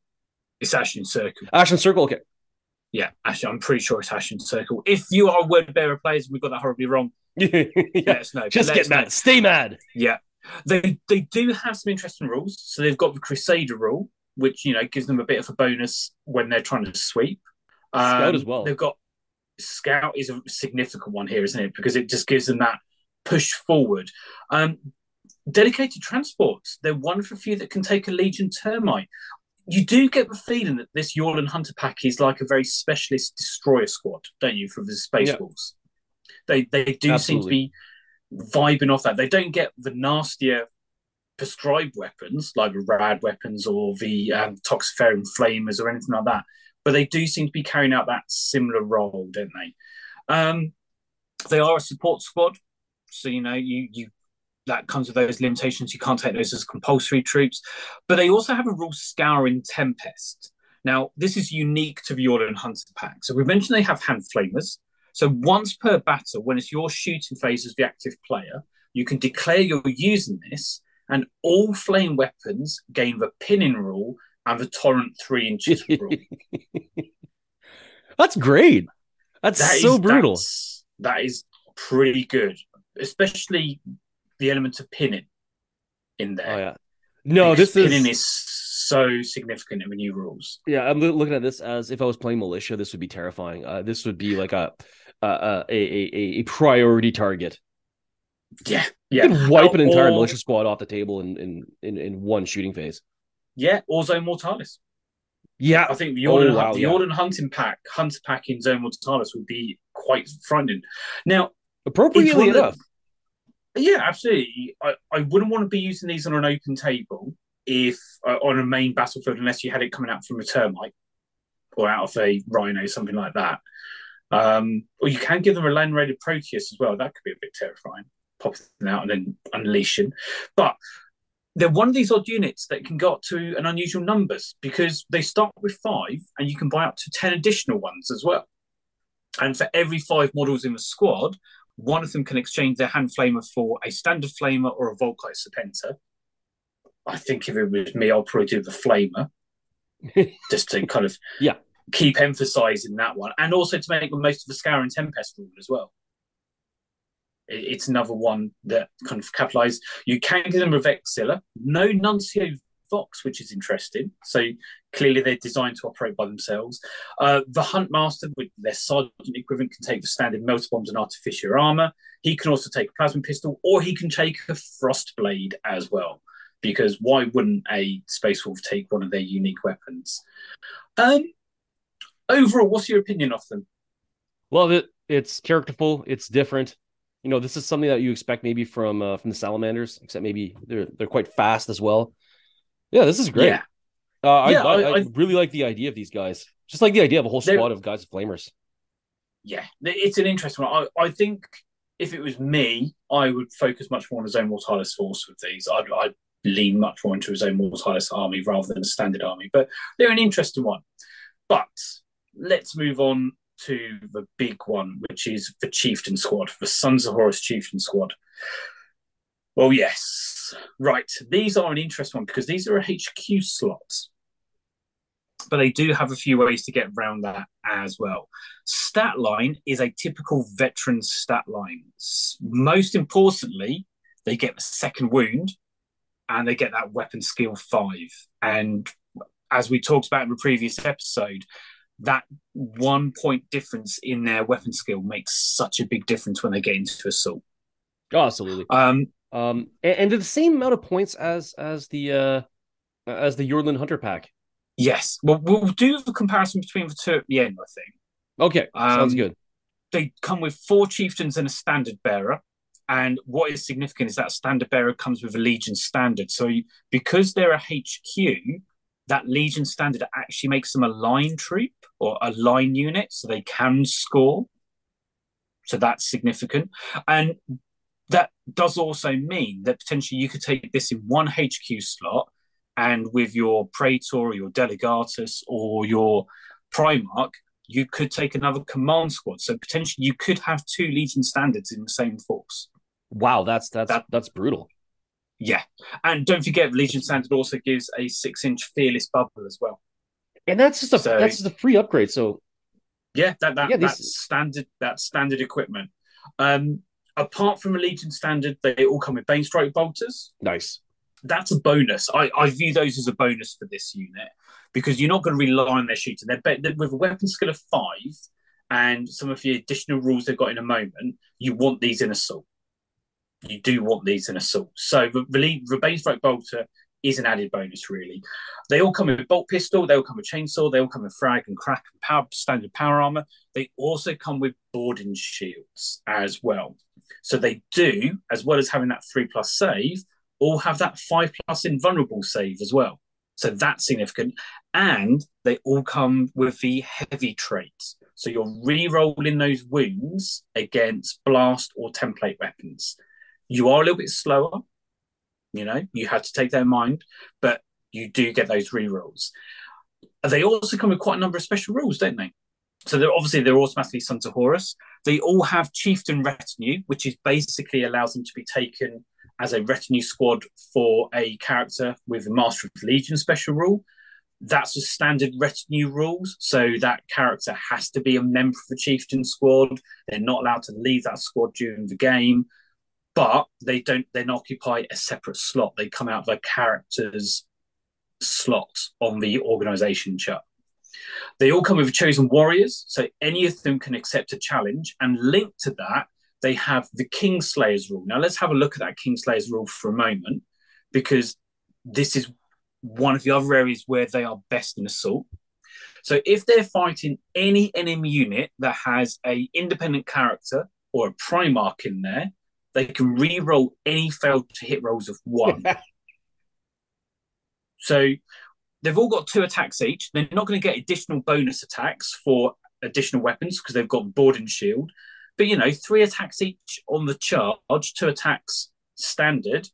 It's Ashen Circle. Ashen Circle, okay. Yeah, actually, I'm pretty sure it's Ashen Circle. If you are Word Bearer players, and we got that horribly wrong, yeah. let us know. Just get mad. Know. Stay mad. Yeah. They they do have some interesting rules. So they've got the Crusader rule, which, you know, gives them a bit of a bonus when they're trying to sweep. Um, Scout as well. They've got... Scout is a significant one here, isn't it? Because it just gives them that push forward. Um, dedicated transports. They're one for a few that can take a Legion Termite. You do get the feeling that this Yorlund Hunter pack is like a very specialist destroyer squad, don't you, for the Space yeah. Wolves? They they do Absolutely. seem to be vibing off that. They don't get the nastier prescribed weapons, like the rad weapons or the um, Toxiferium flamers or anything like that, but they do seem to be carrying out that similar role, don't they? Um, they are a support squad, so you know you you that comes with those limitations. You can't take those as compulsory troops, but they also have a rule scouring tempest. Now, this is unique to the Order and Hunter pack. So we mentioned they have hand flamers. So once per battle, when it's your shooting phase as the active player, you can declare you're using this, and all flame weapons gain the pinning rule and the torrent three inches rule. That's great. That's that so is, brutal. That's, that is pretty good, especially the element of pinning in there. Oh, yeah. No, this is... Pinning is so significant in the new rules. Yeah, I'm looking at this as if I was playing Militia, this would be terrifying. Uh, this would be like a uh, a, a a priority target. Yeah, yeah. You could wipe or, an entire or, Militia squad off the table in, in, in, in one shooting phase. Yeah, or Zone Mortalis. Yeah. I think the Order, oh, wow, the yeah. Order and Hunting pack, Hunter pack in Zone Mortalis would be quite frightening. Now, appropriately enough. The, yeah, absolutely. I, I wouldn't want to be using these on an open table. If uh, on a main battlefield, unless you had it coming out from a termite or out of a rhino, something like that. Um, or you can give them a land-raided Proteus as well. That could be a bit terrifying, popping out and then unleashing. But they're one of these odd units that can go up to an unusual numbers because they start with five and you can buy up to ten additional ones as well. And for every five models in the squad, one of them can exchange their hand flamer for a standard flamer or a Volkite Serpenter. I think if it was me, I'll probably do the flamer just to kind of yeah. keep emphasizing that one. And also to make most of the Scour and Tempest rule as well. It's another one that kind of capitalizes. You can get them with Exilla. No Nuncio Vox, which is interesting. So clearly they're designed to operate by themselves. Uh, the Huntmaster, with their Sergeant equivalent, can take the standard Melter Bombs and Artificer Armor. He can also take a Plasma Pistol, or he can take a Frostblade as well. Because why wouldn't a Space Wolf take one of their unique weapons? Um, overall, what's your opinion of them? Love it. It's characterful. It's different. You know, this is something that you expect maybe from uh, from the Salamanders, except maybe they're they're quite fast as well. Yeah, this is great. Yeah, uh, yeah I, I, I, I really like the idea of these guys. Just like the idea of a whole squad of guys with flamers. Yeah, it's an interesting one. I, I think if it was me, I would focus much more on a Zone Mortalis force with these. I'd, I'd lean much more into his own Mortalis army rather than a standard army. But they're an interesting one. But let's move on to the big one, which is the Chieftain Squad, the Sons of Horus Chieftain Squad. Well, yes. Right. These are an interesting one because these are a H Q slots. But they do have a few ways to get around that as well. Stat line is a typical veteran stat line. Most importantly, they get the second wound, and they get that weapon skill five. And as we talked about in the previous episode, that one point difference in their weapon skill makes such a big difference when they get into assault. Oh, absolutely. Um, um, and, and the same amount of points as as the uh, as the Yorlin Hunter pack. Yes. Well, we'll do the comparison between the two at the end, I think. Okay, um, sounds good. They come with four chieftains and a standard bearer. And what is significant is that standard bearer comes with a Legion standard. So you, because they're a H Q, that Legion standard actually makes them a line troop or a line unit, so they can score. So that's significant. And that does also mean that potentially you could take this in one H Q slot and with your Praetor or your Delegatus or your Primarch, you could take another command squad. So potentially you could have two Legion standards in the same force. Wow, that's that's that, that's brutal. Yeah, and don't forget, the Legion Standard also gives a six-inch Fearless Bubble as well, and that's just a so, that's just a free upgrade. So, yeah, that that, yeah, that these... standard that standard equipment. Um, apart from a Legion Standard, they all come with Banestrike Bolters. Nice, that's a bonus. I, I view those as a bonus for this unit because you're not going to rely on their shooting. They're better with a weapon skill of five and some of the additional rules they've got in a moment. You want these in assault. You do want these in assault. So the, the, the Banestrike Bolter is an added bonus, really. They all come with Bolt Pistol, they all come with Chainsaw, they all come with Frag and Crack and power, Standard Power Armor. They also come with Boarding Shields as well. So they do, as well as having that three plus save, all have that five plus invulnerable save as well. So that's significant. and they all come with the heavy traits. So you're re-rolling those wounds against blast or template weapons. You are a little bit slower, you know, you have to take that in mind, but you do get those re-rolls. They also come with quite a number of special rules, don't they? So they're obviously they're automatically Sons of Horus. They all have Chieftain Retinue, which is basically allows them to be taken as a retinue squad for a character with the Master of Legion special rule. That's the standard retinue rules. So that character has to be a member of the Chieftain squad. They're not allowed to leave that squad during the game, but they don't then occupy a separate slot. They come out of a character's slot on the organisation chart. They all come with chosen warriors, so any of them can accept a challenge. And linked to that, they have the Kingslayer's rule. Now, let's have a look at that Kingslayer's rule for a moment, because this is one of the other areas where they are best in assault. So if they're fighting any enemy unit that has an independent character or a Primarch in there, they can re-roll any failed to hit rolls of one. So they've all got two attacks each. They're not going to get additional bonus attacks for additional weapons because they've got board and shield. But, you know, three attacks each on the charge, two attacks standard.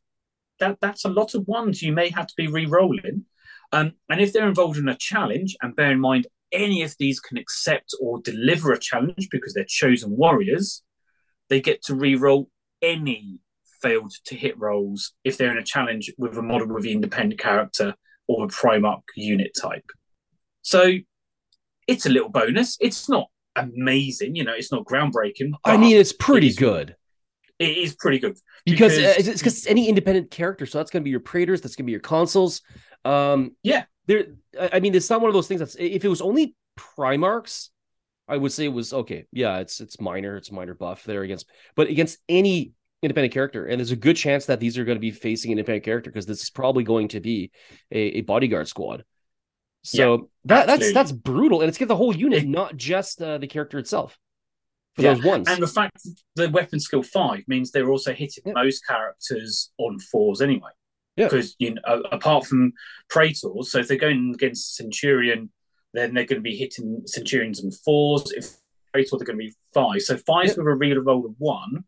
That, that's a lot of ones you may have to be re-rolling. Um, and if they're involved in a challenge, and bear in mind any of these can accept or deliver a challenge because they're chosen warriors, they get to re-roll any failed to hit rolls if they're in a challenge with a model with the independent character or a Primarch unit type. So it's a little bonus. It's not amazing, you know, it's not groundbreaking. I mean, it's pretty it is, good. It is pretty good. Because, because it's because any independent character, so that's going to be your Praetors, that's going to be your Consuls. Um, yeah. There. I mean, it's not one of those things that's, if it was only Primarchs, I would say it was, okay, yeah, it's it's minor, it's a minor buff there against, but against any independent character, and there's a good chance that these are going to be facing an independent character because this is probably going to be a, a bodyguard squad. So yeah, that absolutely. that's that's brutal, and it's got the whole unit, not just uh, the character itself. For yeah. those ones, and the fact the weapon skill five means they're also hitting yeah. most characters on fours anyway. Yeah, because you know, apart from Praetors, so if they're going against Centurion, then they're going to be hitting Centurions on fours. If Praetor, they're going to be five. So fives yeah. with a real roll of one.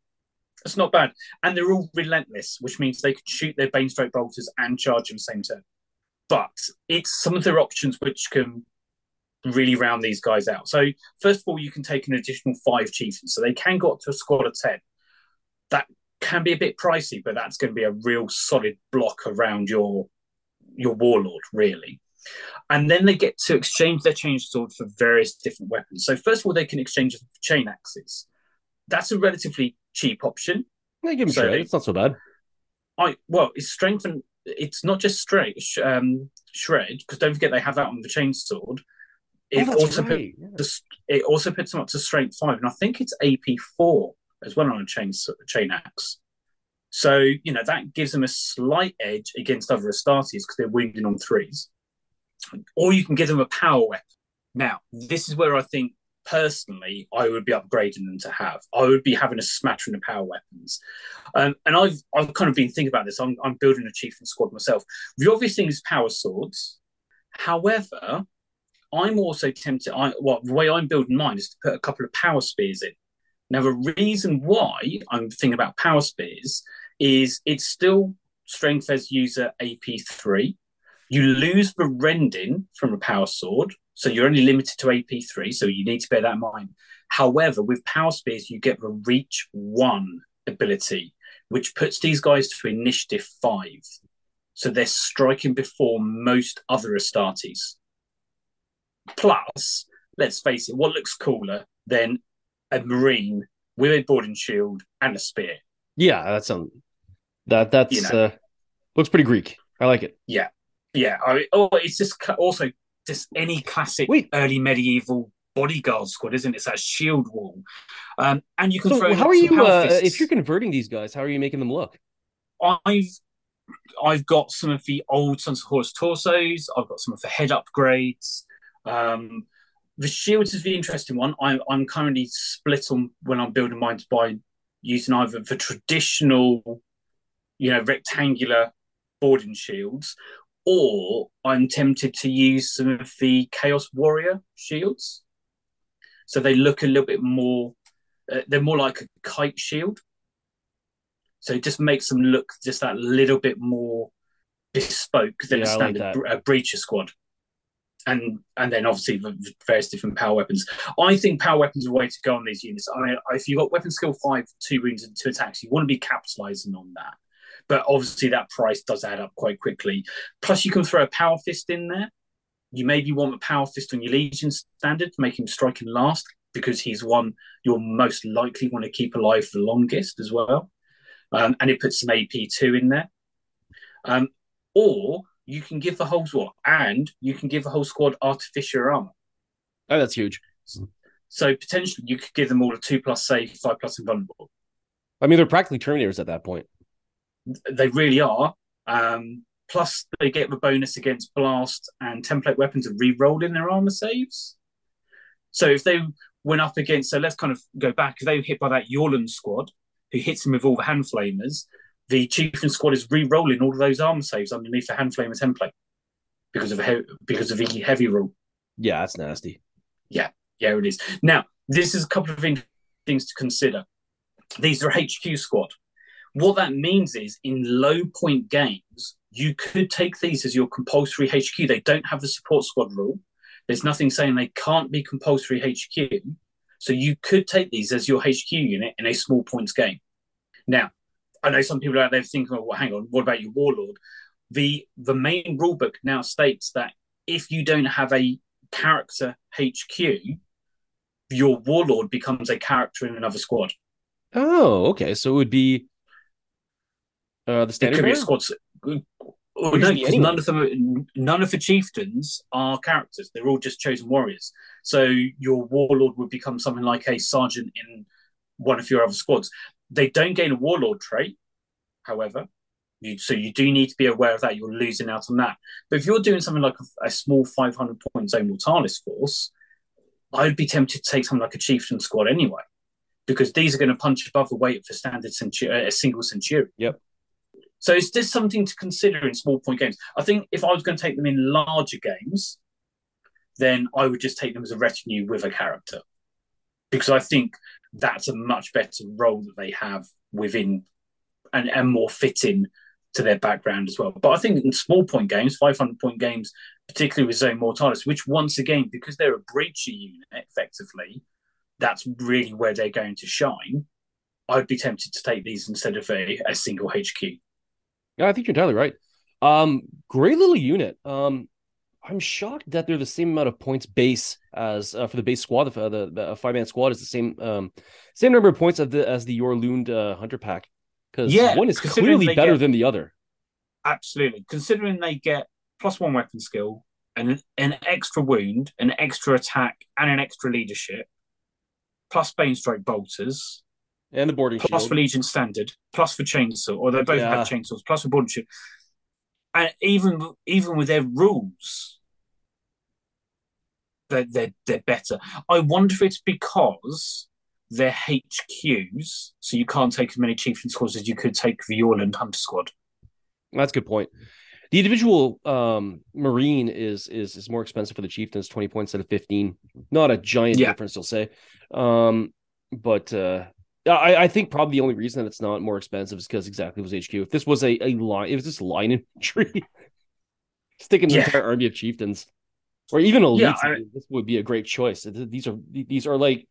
It's not bad. And they're all relentless, which means they could shoot their Banestroke Bolters and charge them the same turn. But it's some of their options which can really round these guys out. So first of all, you can take an additional five Chieftains. So they can go up to a squad of ten. That can be a bit pricey, but that's going to be a real solid block around your, your Warlord, really. And then they get to exchange their chain sword for various different weapons. So first of all, they can exchange chain axes. That's a relatively cheap option. Yeah, give me so, shred. It's not so bad. I well, it's strength and it's not just straight um, shred because don't forget they have that on the chainsword. It oh, also right. put, yeah. it also puts them up to strength five, and I think it's A P four as well on a chain chain axe. So you know that gives them a slight edge against other Astartes because they're wounding on threes. Or you can give them a power weapon. Now this is where I think. Personally, I would be upgrading them to have. I would be having a smattering of power weapons, um, and I've I've kind of been thinking about this. I'm I'm building a Chieftain squad myself. The obvious thing is power swords. However, I'm also tempted. I well, the way I'm building mine is to put a couple of power spears in. Now, the reason why I'm thinking about power spears is it's still strength as user A P three. You lose the rending from a power sword. So you're only limited to A P three, so you need to bear that in mind. However, with Power Spears, you get the Reach one ability, which puts these guys to Initiative five. So they're striking before most other Astartes. Plus, let's face it, what looks cooler than a Marine with a board and shield and a spear? Yeah, that's um, that that's you know. uh, looks pretty Greek. I like it. Yeah, yeah. I mean, oh, it's just also. Just any classic Wait. early medieval bodyguard squad, isn't it? It's that shield wall, um, and you can. So throw how are you? Uh, if you're converting these guys, how are you making them look? I've I've got some of the old Sons of Horus torsos. I've got some of the head upgrades. Um, the shield is the interesting one. I'm I'm currently split on when I'm building mine by using either the traditional, you know, rectangular boarding shields. or I'm tempted to use some of the Chaos Warrior shields. So they look a little bit more, uh, they're more like a kite shield. So it just makes them look just that little bit more bespoke than yeah, a standard like bre- a breacher squad. And and then obviously the various different power weapons. I think power weapons are the way to go on these units. I mean, if you've got weapon skill five, two wounds and two attacks, you want to be capitalising on that. But obviously that price does add up quite quickly. Plus you can throw a power fist in there. You maybe want a power fist on your Legion standard to make him strike and last, because he's one you'll most likely want to keep alive for the longest as well. Um, and it puts some A P two in there. Um, or you can give the whole squad, and you can give the whole squad artificial armor. Oh, that's huge. So potentially you could give them all a two plus save, five plus invulnerable. I mean, they're practically Terminators at that point. They really are. Um, plus they get the bonus against blast and template weapons and re-roll in their armor saves. So if they went up against, so let's kind of go back, if they were hit by that Yorlan squad, who hits him with all the hand flamers, the Chieftain squad is re-rolling all of those armor saves underneath the hand flamer template because of he- because of the heavy roll. Yeah, that's nasty. Yeah, yeah, it is. Now, this is a couple of things to consider. These are H Q squad. What that means is, in low point games, you could take these as your compulsory H Q. They don't have the support squad rule. There's nothing saying they can't be compulsory H Q. So you could take these as your H Q unit in a small points game. Now, I know some people out there thinking, well, hang on, what about your Warlord? The the main rulebook now states that if you don't have a character H Q, your Warlord becomes a character in another squad. Oh, okay. So it would be uh, the standard. It could be a squad. Well, no, because none of them, none of the chieftains are characters. They're all just chosen warriors. So your warlord would become something like a sergeant in one of your other squads. They don't gain a warlord trait, however. You, so you do need to be aware of that. You're losing out on that. But if you're doing something like a, a small five hundred point Zone Mortalis force, I'd be tempted to take something like a chieftain squad anyway, because these are going to punch above the weight for standard centuri- a single centurion. Yep. So it's just something to consider in small point games. I think if I was going to take them in larger games, then I would just take them as a retinue with a character, because I think that's a much better role that they have within and, and more fitting to their background as well. But I think in small point games, five hundred point games, particularly with Zone Mortalis, which once again, because they're a breacher unit, effectively, that's really where they're going to shine. I'd be tempted to take these instead of a, a single H Q. Yeah, I think you're entirely right. Um, great little unit. Um, I'm shocked that they're the same amount of points base as uh, for the base squad. The, the, the five-man squad is the same um, same number of points as the, as the Yorlund uh, Hunter Pack. Because yeah, one is clearly better get, than the other. Absolutely. Considering they get plus one weapon skill, and an extra wound, an extra attack, and an extra leadership, plus Banestrike bolters, and the boarding plus shield. Plus for Legion Standard, plus for Chainsaw, or they both yeah. have Chainsaws, plus for boarding shield. And even even with their rules, they're, they're, they're better. I wonder if it's because they're H Qs, so you can't take as many Chieftain squads as you could take the Yorland Hunter squad. That's a good point. The individual um, Marine is, is is more expensive for the Chieftains, twenty points instead of fifteen. Not a giant yeah. difference, you'll say. Um, but... Uh, I, I think probably the only reason that it's not more expensive is because exactly it was H Q. If this was a, a line, if it was just line infantry, sticking yeah. an entire army of chieftains, or even elites, yeah, I... this would be a great choice. These are these are like,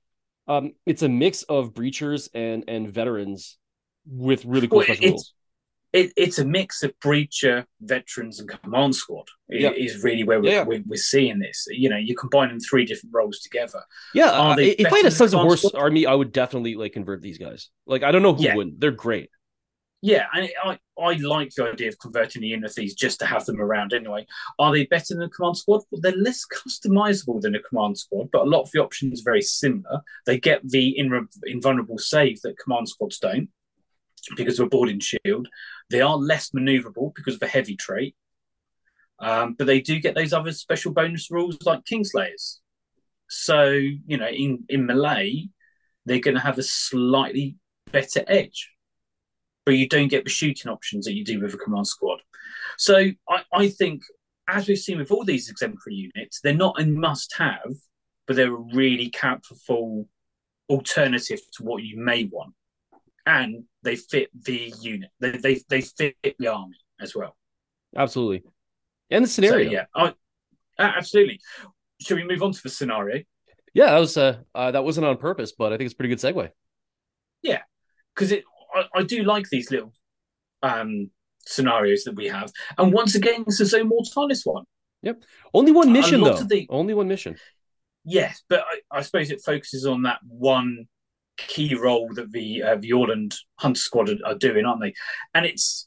um, it's a mix of breachers and and veterans with really cool well, special it's, rules. It, it's a mix of breacher, veterans, and command squad. It, yeah. Is really where we're, yeah. we're we're seeing this. You know, you combine them three different roles together. Yeah, uh, if I had a Sons of Horus army, I would definitely like convert these guys. Like, I don't know who yeah. wouldn't. They're great. Yeah, and I, I like the idea of converting the unit thieves just to have them around anyway. Are they better than a command squad? Well, they're less customizable than a command squad, but a lot of the options are very similar. They get the in, invulnerable save that command squads don't because of a boarding shield. They are less maneuverable because of a heavy trait. Um, but they do get those other special bonus rules like Kingslayers. So, you know, in, in melee, they're going to have a slightly better edge. But you don't get the shooting options that you do with a command squad. So I, I think, as we've seen with all these exemplary units, they're not a must-have, but they're a really capable alternative to what you may want. And they fit the unit. They they, they fit the army as well. Absolutely. And the scenario. So, yeah, I, absolutely. Should we move on to the scenario? Yeah, that was uh, uh, that wasn't on purpose, but I think it's a pretty good segue. Yeah, because it I, I do like these little um, scenarios that we have, and once again, this is a Mortalis one. Yep, only one mission though. The... Only one mission. Yes, but I, I suppose it focuses on that one key role that the uh, the Orland Hunter Squad are, are doing, aren't they? And it's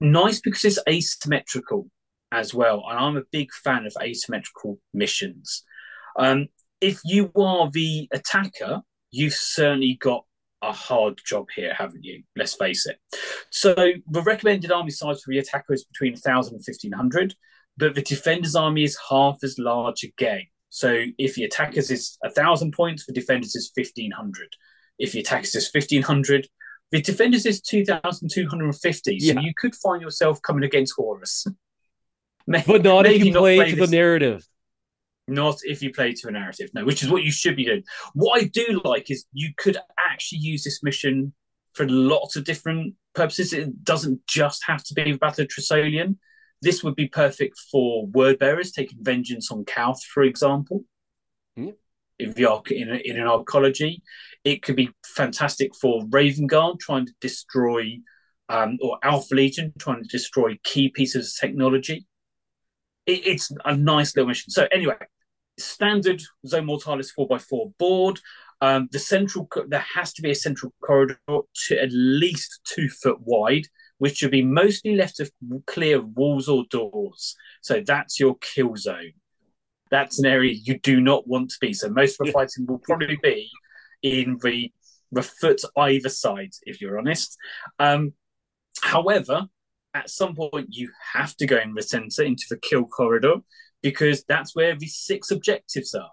nice because it's asymmetrical as well, and I'm a big fan of asymmetrical missions. Um, if you are the attacker, you've certainly got a hard job here, haven't you? Let's face it. So the recommended army size for the attacker is between one thousand and fifteen hundred, but the defender's army is half as large again. So if the attackers is one thousand points, the defenders is fifteen hundred. If the attackers is fifteen hundred, the defenders is two thousand two hundred fifty. So yeah, you could find yourself coming against Horus. Maybe, but not if you play, play to this. the narrative. Not if you play to a narrative, no, which is what you should be doing. What I do like is you could actually use this mission for lots of different purposes. It doesn't just have to be the Battle of Trisolian. This would be perfect for word bearers taking vengeance on Kauth, for example. Mm-hmm. In, the, in, in an arcology, it could be fantastic for Raven Guard trying to destroy, um, or Alpha Legion trying to destroy key pieces of technology. It, it's a nice little mission. So anyway, standard Zone Mortalis four by four board. Um, the central there has to be a central corridor to at least two foot wide, which should be mostly left of clear walls or doors. So that's your kill zone. That's an area you do not want to be. So most of the fighting will probably be in the, the foot either side, if you're honest. Um, however, at some point you have to go in the centre into the kill corridor, because that's where the six objectives are.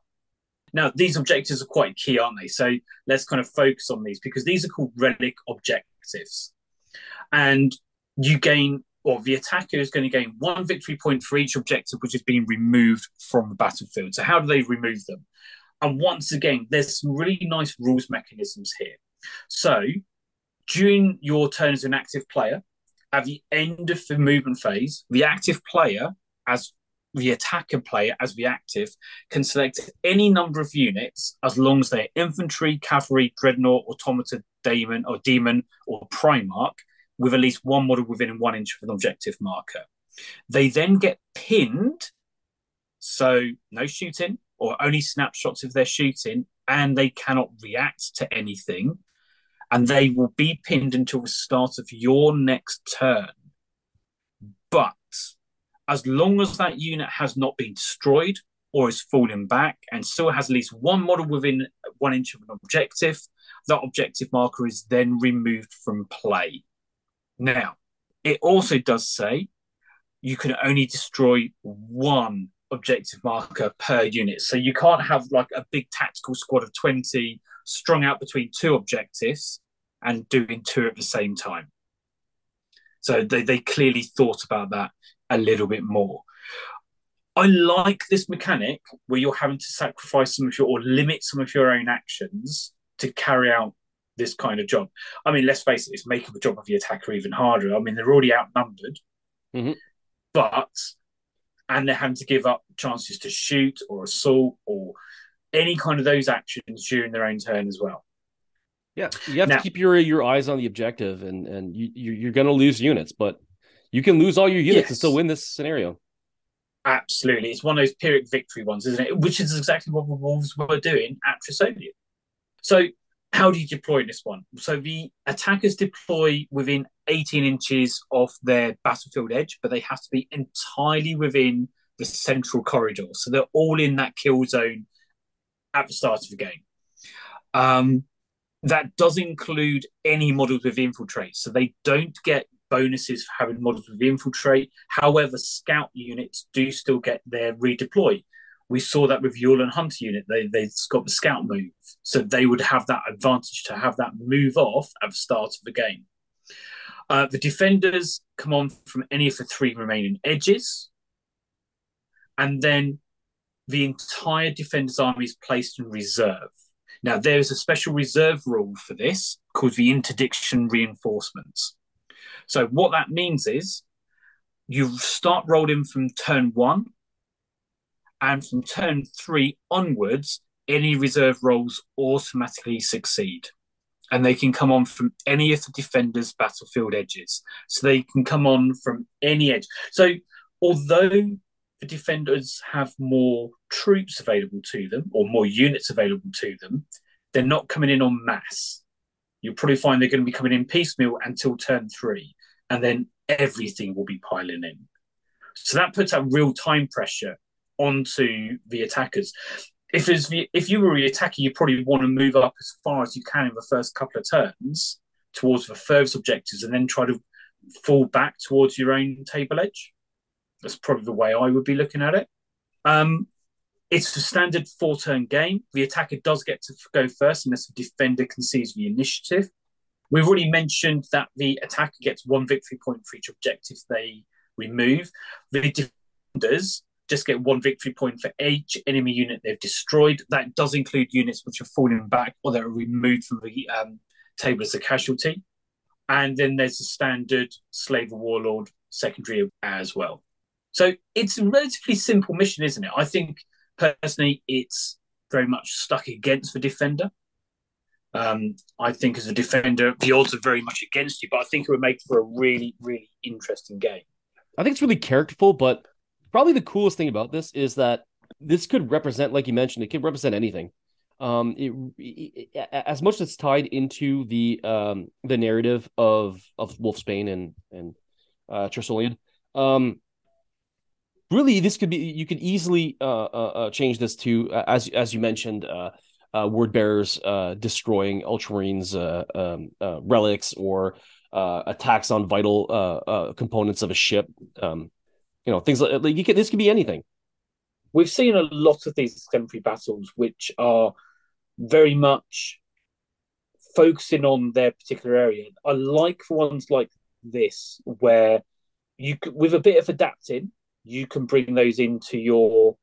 Now, these objectives are quite key, aren't they? So let's kind of focus on these, because these are called relic objectives. And you gain, or the attacker is going to gain one victory point for each objective which is being removed from the battlefield. So how do they remove them? And once again, there's some really nice rules mechanisms here. So during your turn as an active player, at the end of the movement phase, the active player as the attacker player as the active can select any number of units as long as they're infantry, cavalry, dreadnought, automata, daemon, or demon, or primarch, with at least one model within one inch of an objective marker. They then get pinned, so no shooting, or only snapshots if they're shooting, and they cannot react to anything, and they will be pinned until the start of your next turn. But as long as that unit has not been destroyed or is falling back and still has at least one model within one inch of an objective, that objective marker is then removed from play. Now, it also does say you can only destroy one objective marker per unit. So you can't have like a big tactical squad of twenty strung out between two objectives and doing two at the same time. So they, they clearly thought about that a little bit more. I like this mechanic where you're having to sacrifice some of your, or limit some of your own actions to carry out this kind of job. I mean, let's face it, it's making the job of the attacker even harder. I mean, they're already outnumbered, mm-hmm. but, and they're having to give up chances to shoot or assault or any kind of those actions during their own turn as well. Yeah, you have now, to keep your your eyes on the objective, and, and you, you're going to lose units, but you can lose all your units yes. and still win this scenario. Absolutely. It's one of those Pyrrhic victory ones, isn't it? Which is exactly what the Wolves were doing at Trisolian. So how do you deploy this one? So the attackers deploy within eighteen inches of their battlefield edge, but they have to be entirely within the central corridor. So they're all in that kill zone at the start of the game. Um, that does include any models with infiltrate. So they don't get bonuses for having models with infiltrate. However, scout units do still get their redeploy. We saw that with Yulin Hunter unit. They, they've got the scout move. So they would have that advantage to have that move off at the start of the game. Uh, the defenders come on from any of the three remaining edges, and then the entire defenders' army is placed in reserve. Now, there is a special reserve rule for this called the interdiction reinforcements. So what that means is you start rolling from turn one, and from turn three onwards, any reserve rolls automatically succeed. And they can come on from any of the defenders' battlefield edges. So they can come on from any edge. So although the defenders have more troops available to them or more units available to them, they're not coming in en masse. You'll probably find they're going to be coming in piecemeal until turn three, and then everything will be piling in. So that puts out real time pressure onto the attackers. If it's the, if you were the attacker, you probably want to move up as far as you can in the first couple of turns towards the furthest objectives and then try to fall back towards your own table edge. That's probably the way I would be looking at it. Um, it's a standard four-turn game. The attacker does get to go first unless the defender concedes the initiative. We've already mentioned that the attacker gets one victory point for each objective they remove. The defenders just get one victory point for each enemy unit they've destroyed. That does include units which are falling back or that are removed from the um, table as a casualty. And then there's the standard Slave or Warlord secondary as well. So it's a relatively simple mission, isn't it? I think, personally, it's very much stuck against the defender. Um, I think as a defender, the odds are very much against you, but I think it would make for a really, really interesting game. I think it's really characterful, but probably the coolest thing about this is that this could represent, like you mentioned, it could represent anything. Um, it, it, as much as it's tied into the um, the narrative of of Wolfsbane and and uh, Trisolian, um, really this could be you could easily uh, uh, change this to uh, as as you mentioned, uh, uh, word bearers uh, destroying Ultramarines' uh, um, uh, relics or uh, attacks on vital uh, uh, components of a ship. Um, You know, things like, like you can, this could be anything. We've seen a lot of these temporary battles which are very much focusing on their particular area. I like ones like this where you, with a bit of adapting, you can bring those into your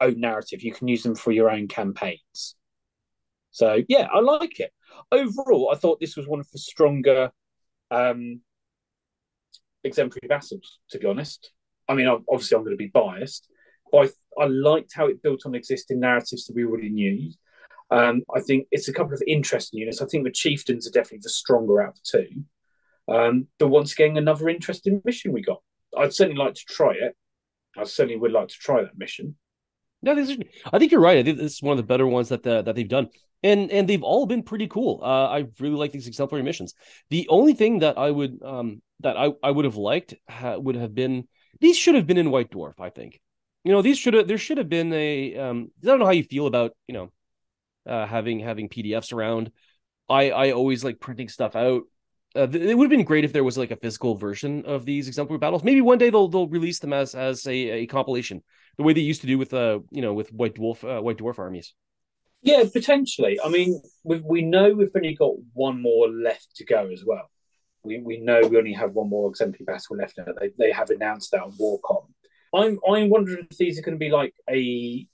own narrative. You can use them for your own campaigns. So, yeah, I like it. Overall, I thought this was one of the stronger um, exemplary battles, to be honest. I mean, obviously, I'm going to be biased, but I, th- I liked how it built on existing narratives that we already knew. Um, I think it's a couple of interesting units. I think the Chieftains are definitely the stronger out of the two. Um, but once again, another interesting mission we got. I'd certainly like to try it. I certainly would like to try that mission. No, this is, I think you're right. I think this is one of the better ones that the, that they've done. And and they've all been pretty cool. Uh, I really like these exemplary missions. The only thing that I would um, that I, I would have liked ha- would have been these should have been in White Dwarf, I think. You know, these should have. There should have been a. Um, I don't know how you feel about you know, uh, having having P D Fs around. I I always like printing stuff out. Uh, th- it would have been great if there was like a physical version of these exemplary battles. Maybe one day they'll they'll release them as as a, a compilation, the way they used to do with uh you know with White Dwarf uh, White Dwarf armies. Yeah, potentially. I mean, we we know we've only got one more left to go as well. We we know we only have one more exemplary battle left now. They they have announced that on Warcom. I'm I'm wondering if these are going to be like a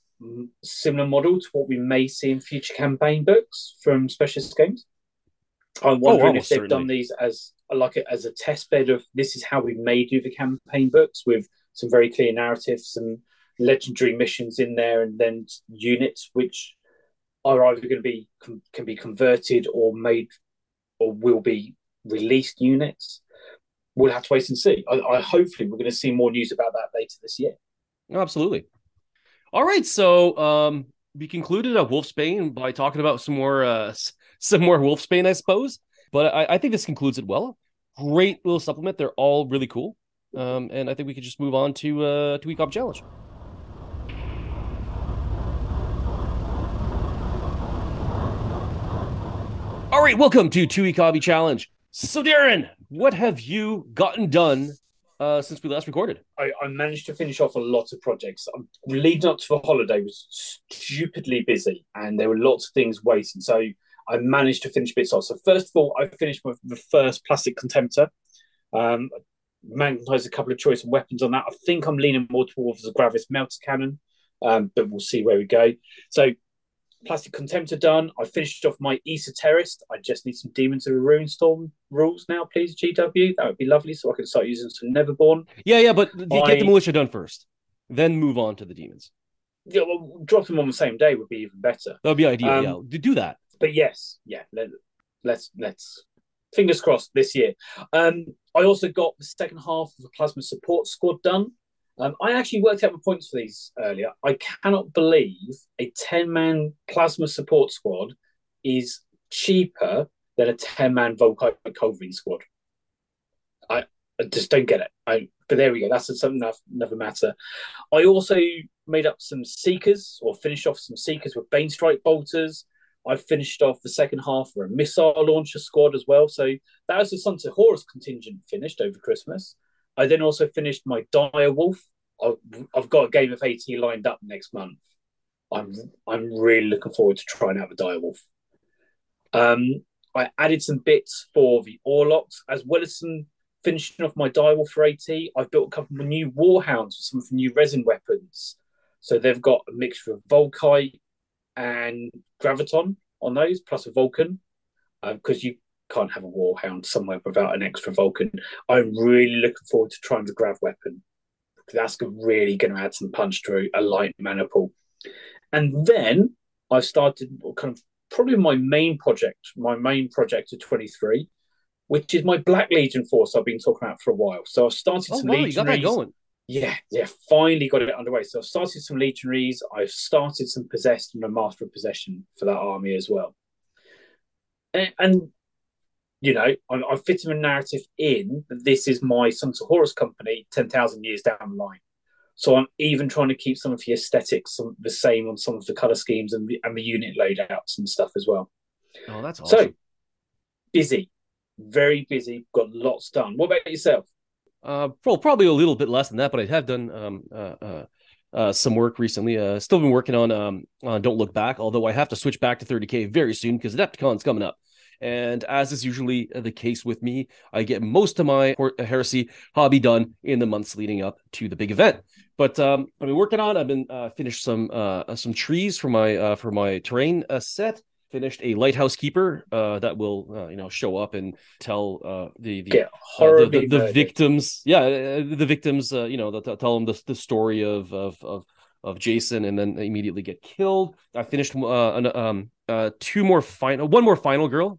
similar model to what we may see in future campaign books from Specialist Games. I'm wondering oh, if they've certainly. done these as like a, as a test bed of this is how we may do the campaign books with some very clear narratives and legendary missions in there, and then units which are either going to be can be converted or made or will be released units. We'll have to wait and see. I, I hopefully we're going to see more news about that later this year. No, absolutely. All right, so um, we concluded at Wolfsbane by talking about some more uh, some more Wolfsbane, I suppose. But I, I think this concludes it well. Great little supplement. They're all really cool, um, and I think we could just move on to uh, to Ecop Challenge. All right, welcome to two Ecop Challenge. So, Darren, what have you gotten done uh, since we last recorded? I, I managed to finish off a lot of projects. I'm leading up to the holiday was stupidly busy, and there were lots of things waiting. So I managed to finish bits off. So first of all, I finished with the first Plastic Contemptor. Um, magnetized a couple of choice weapons on that. I think I'm leaning more towards the Gravis Melter Cannon, um, but we'll see where we go. So Plastic Contemptor done. I finished off my Esoterist. I just need some Demons of Ruinstorm rules now, please, G W. That would be lovely, so I can start using some Neverborn. Yeah, yeah, but I... get the Militia done first. Then move on to the Demons. Yeah, well, drop them on the same day would be even better. That would be ideal, um, yeah. Do that. But yes, yeah, let, let's, let's... Fingers crossed this year. Um, I also got the second half of the Plasma Support Squad done. Um, I actually worked out the points for these earlier. I cannot believe a ten-man plasma support squad is cheaper than a ten-man Volkite Culverin squad. I, I just don't get it. I, but there we go. That's something that never matter. I also made up some Seekers, or finished off some Seekers with Banestrike Bolters. I finished off the second half for a missile launcher squad as well. So that was the Sons of Horus contingent finished over Christmas. I then also finished my Dire Wolf. I've, I've got a game of AT lined up next month. I'm I'm really looking forward to trying out the Dire Wolf. Um, I added some bits for the Orlocks, as well as some finishing off my Dire Wolf for AT. I've built a couple of new Warhounds with some of the new resin weapons. So they've got a mixture of Volkite and Graviton on those, plus a Vulcan, because um, you can't have a Warhound somewhere without an extra Vulcan. I'm really looking forward to trying the Grav weapon. That's really going to add some punch to a light mana pool. And then I started kind of probably my main project, my main project of twenty-three, which is my Black Legion force I've been talking about for a while. So I've started oh, some wow, legionaries. You got that going. Yeah, yeah, finally got it underway. So I've started some legionaries. I've started some possessed and a master of possession for that army as well. And, and you know, I'm fitting a narrative in that this is my Sons of Horus company ten thousand years down the line. So I'm even trying to keep some of the aesthetics some, the same on some of the colour schemes and the, and the unit loadouts and stuff as well. Oh, that's awesome. So, busy. Very busy. Got lots done. What about yourself? Uh, well, probably a little bit less than that, but I have done um, uh, uh, uh, some work recently. Uh, still been working on um, uh, Don't Look Back, although I have to switch back to thirty K very soon because Adepticon's coming up. And as is usually the case with me, I get most of my heresy hobby done in the months leading up to the big event. But um, I've been working on. I've been uh, finished some uh, some trees for my uh, for my terrain uh, set. Finished a lighthouse keeper uh, that will uh, you know show up and tell uh, the the, yeah, uh, the, the, the victims. Yeah, the victims. Uh, you know, they'll tell them the, the story of of of. of Jason, and then immediately get killed. I finished uh, an, um, uh, two more final, one more final girl.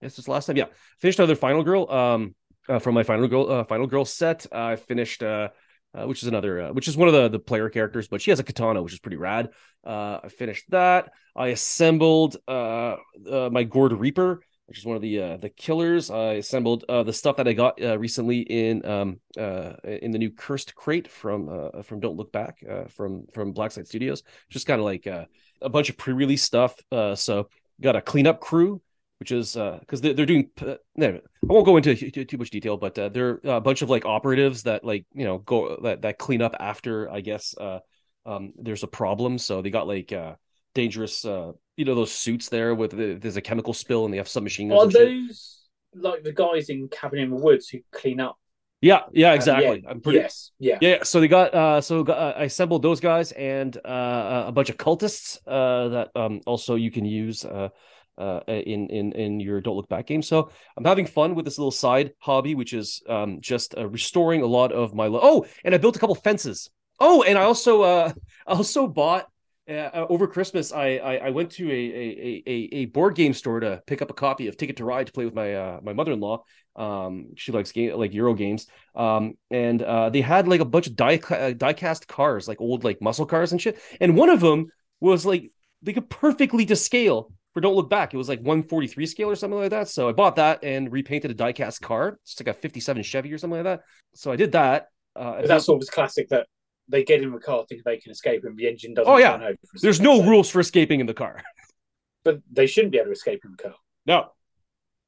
Yes, this last time. Yeah, finished another final girl. Um, uh, from my final girl, uh, final girl set. I uh, finished, uh, uh, which is another, uh, which is one of the the player characters, but she has a katana, which is pretty rad. Uh, I finished that. I assembled uh, uh my Gourd Reaper, which is one of the uh, the killers. I assembled uh, the stuff that I got uh, recently in um uh in the new Cursed Crate from uh, from Don't Look Back uh, from from Blackside Studios. Just kind of like uh, a bunch of pre-release stuff. Uh, so got a cleanup crew, which is because uh, they're they're doing. Uh, I won't go into too, too much detail, but uh, they're a bunch of like operatives that like you know go that that clean up after I guess uh um there's a problem. So they got like uh, dangerous uh. You know those suits there with the, there's a chemical spill and they have submachine guns. Are those shit. Like the guys in Cabin in the Woods who clean up? Yeah, yeah, exactly. Um, yeah, I'm pretty, yes, yeah, yeah. So they got uh, so got, uh, I assembled those guys and uh, a bunch of cultists uh, that um, also you can use uh, uh, in in in your Don't Look Back game. So I'm having fun with this little side hobby, which is um, just uh, restoring a lot of my. Lo- oh, and I built a couple fences. Oh, and I also uh, also bought. Uh, over Christmas, I, I I went to a a a a board game store to pick up a copy of Ticket to Ride to play with my uh, my mother-in-law. Um, she likes game, like Euro games. Um, and uh, they had like a bunch of die uh, diecast cars, like old like muscle cars and shit. And one of them was like they could perfectly to scale for Don't Look Back. It was like one forty-three scale or something like that. So I bought that and repainted a diecast car. It's like a fifty-seven Chevy or something like that. So I did that. Uh, that's always classic. That. They get in the car, think they can escape, and the engine doesn't. Oh yeah, turn over for there's no so. rules for escaping in the car. But they shouldn't be able to escape in the car. No,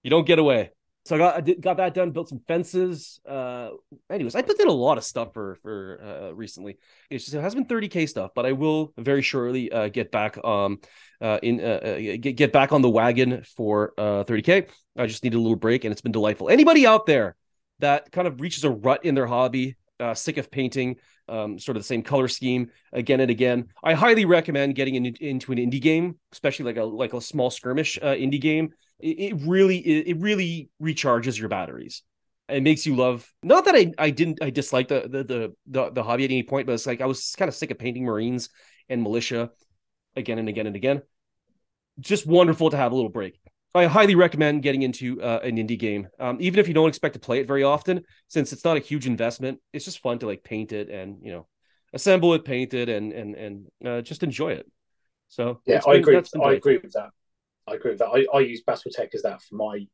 you don't get away. So I got I did, got that done. Built some fences. Uh, anyways, I put in a lot of stuff for for uh, recently. It's just, it has been thirty K stuff, but I will very shortly uh, get back um uh, in uh, uh, get get back on the wagon for uh, thirty K. I just need a little break, and it's been delightful. Anybody out there that kind of reaches a rut in their hobby, uh, sick of painting, um, sort of the same color scheme again and again. I highly recommend getting in, into an indie game, especially like a like a small skirmish uh, indie game. It, it really it, it really recharges your batteries. It makes you love. Not that I, I didn't I disliked the the, the the the hobby at any point, but it's like I was kind of sick of painting Marines and militia again and again and again. Just wonderful to have a little break. I highly recommend getting into uh, an indie game, um, even if you don't expect to play it very often, since it's not a huge investment. It's just fun to like paint it and, you know, assemble it, paint it, and and and uh, just enjoy it. So yeah, I agree. With, I agree with that. I agree with that. I, I use BattleTech as that for my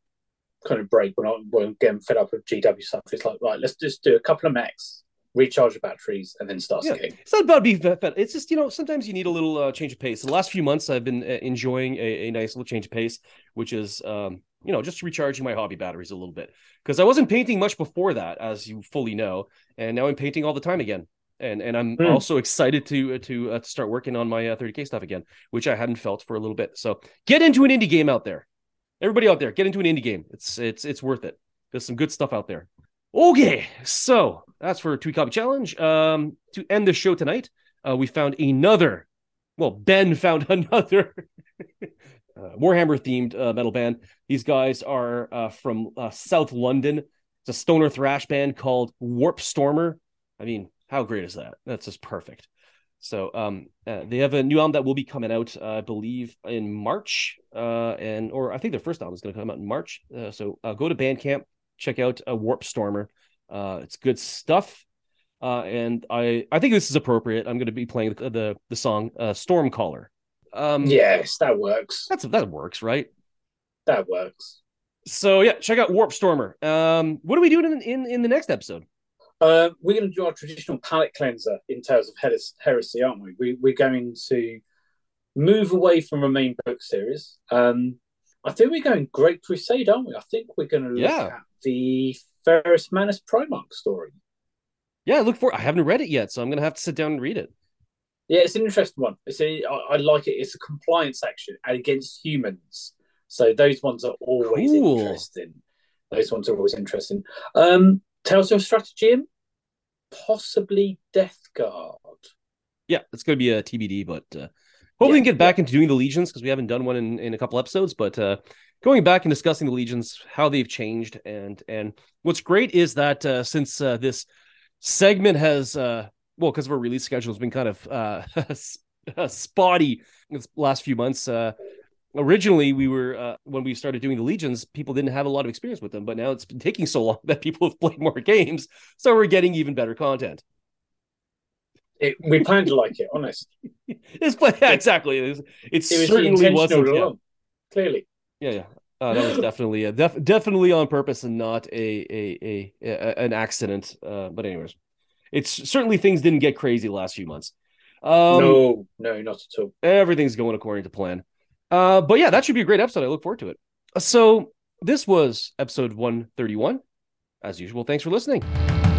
kind of break when I'm, when I'm getting fed up with G W stuff. It's like, right, let's just do a couple of mechs, recharge your batteries, and then start yeah. skiing. It's not about being fed up. It's just, you know, sometimes you need a little uh, change of pace. The last few months, I've been uh, enjoying a, a nice little change of pace, which is, um, you know, just recharging my hobby batteries a little bit. Because I wasn't painting much before that, as you fully know, and now I'm painting all the time again. And and I'm mm. also excited to to, uh, to start working on my uh, thirty K stuff again, which I hadn't felt for a little bit. So get into an indie game out there. Everybody out there, get into an indie game. It's it's it's worth it. There's some good stuff out there. Okay, so that's for a Tweet Copy Challenge. Um, to end the show tonight, uh, we found another. Well, Ben found another uh, Warhammer-themed uh, metal band. These guys are uh, from uh, South London. It's a stoner thrash band called Warp Stormer. I mean, how great is that? That's just perfect. So um, uh, they have a new album that will be coming out, uh, I believe, in March, uh, and or I think their first album is going to come out in March. Uh, so uh, go to Bandcamp, check out uh, Warp Stormer. Uh, it's good stuff, uh, and I, I think this is appropriate. I'm going to be playing the the, the song uh, Stormcaller. Um, yes, that works. That's that works, right? That works. So yeah, check out Warp Stormer. Um, what are we doing in in, in the next episode? Uh, we're going to do our traditional palate cleanser in Tales of Heresy, aren't we? we? We're going to move away from Remain book series. Um, I think we're going Great Crusade, aren't we? I think we're going to look yeah. at the Ferrus Manus Primarch story. Yeah, I look for. I haven't read it yet, so I'm going to have to sit down and read it. Yeah, it's an interesting one. It's a, I, I like it. It's a compliance action against humans, so those ones are always cool. interesting. Those ones are always interesting. Um, Tales of Strategium, possibly Death Guard. Yeah, it's going to be a T B D, but uh, hopefully yeah. we can get back into doing the Legions, because we haven't done one in, in a couple episodes. But uh, going back and discussing the Legions, how they've changed, and and what's great is that uh, since uh, this segment has, uh, well, because of our release schedule has been kind of uh, spotty in the last few months. Uh, Originally, we were uh, when we started doing the Legions, people didn't have a lot of experience with them, but now it's been taking so long that people have played more games, so we're getting even better content. It, we planned to like it, honestly. It's play, yeah, exactly. It's, it's it was certainly wasn't yeah. clearly. Yeah, yeah, uh, that was definitely uh, def- definitely on purpose and not a a a, a an accident. Uh, but anyways, it's certainly things didn't get crazy the last few months. Um, no, no, not at all. Everything's going according to plan. Uh, but yeah, that should be a great episode. I look forward to it. So this was episode one thirty-one. As usual, thanks for listening.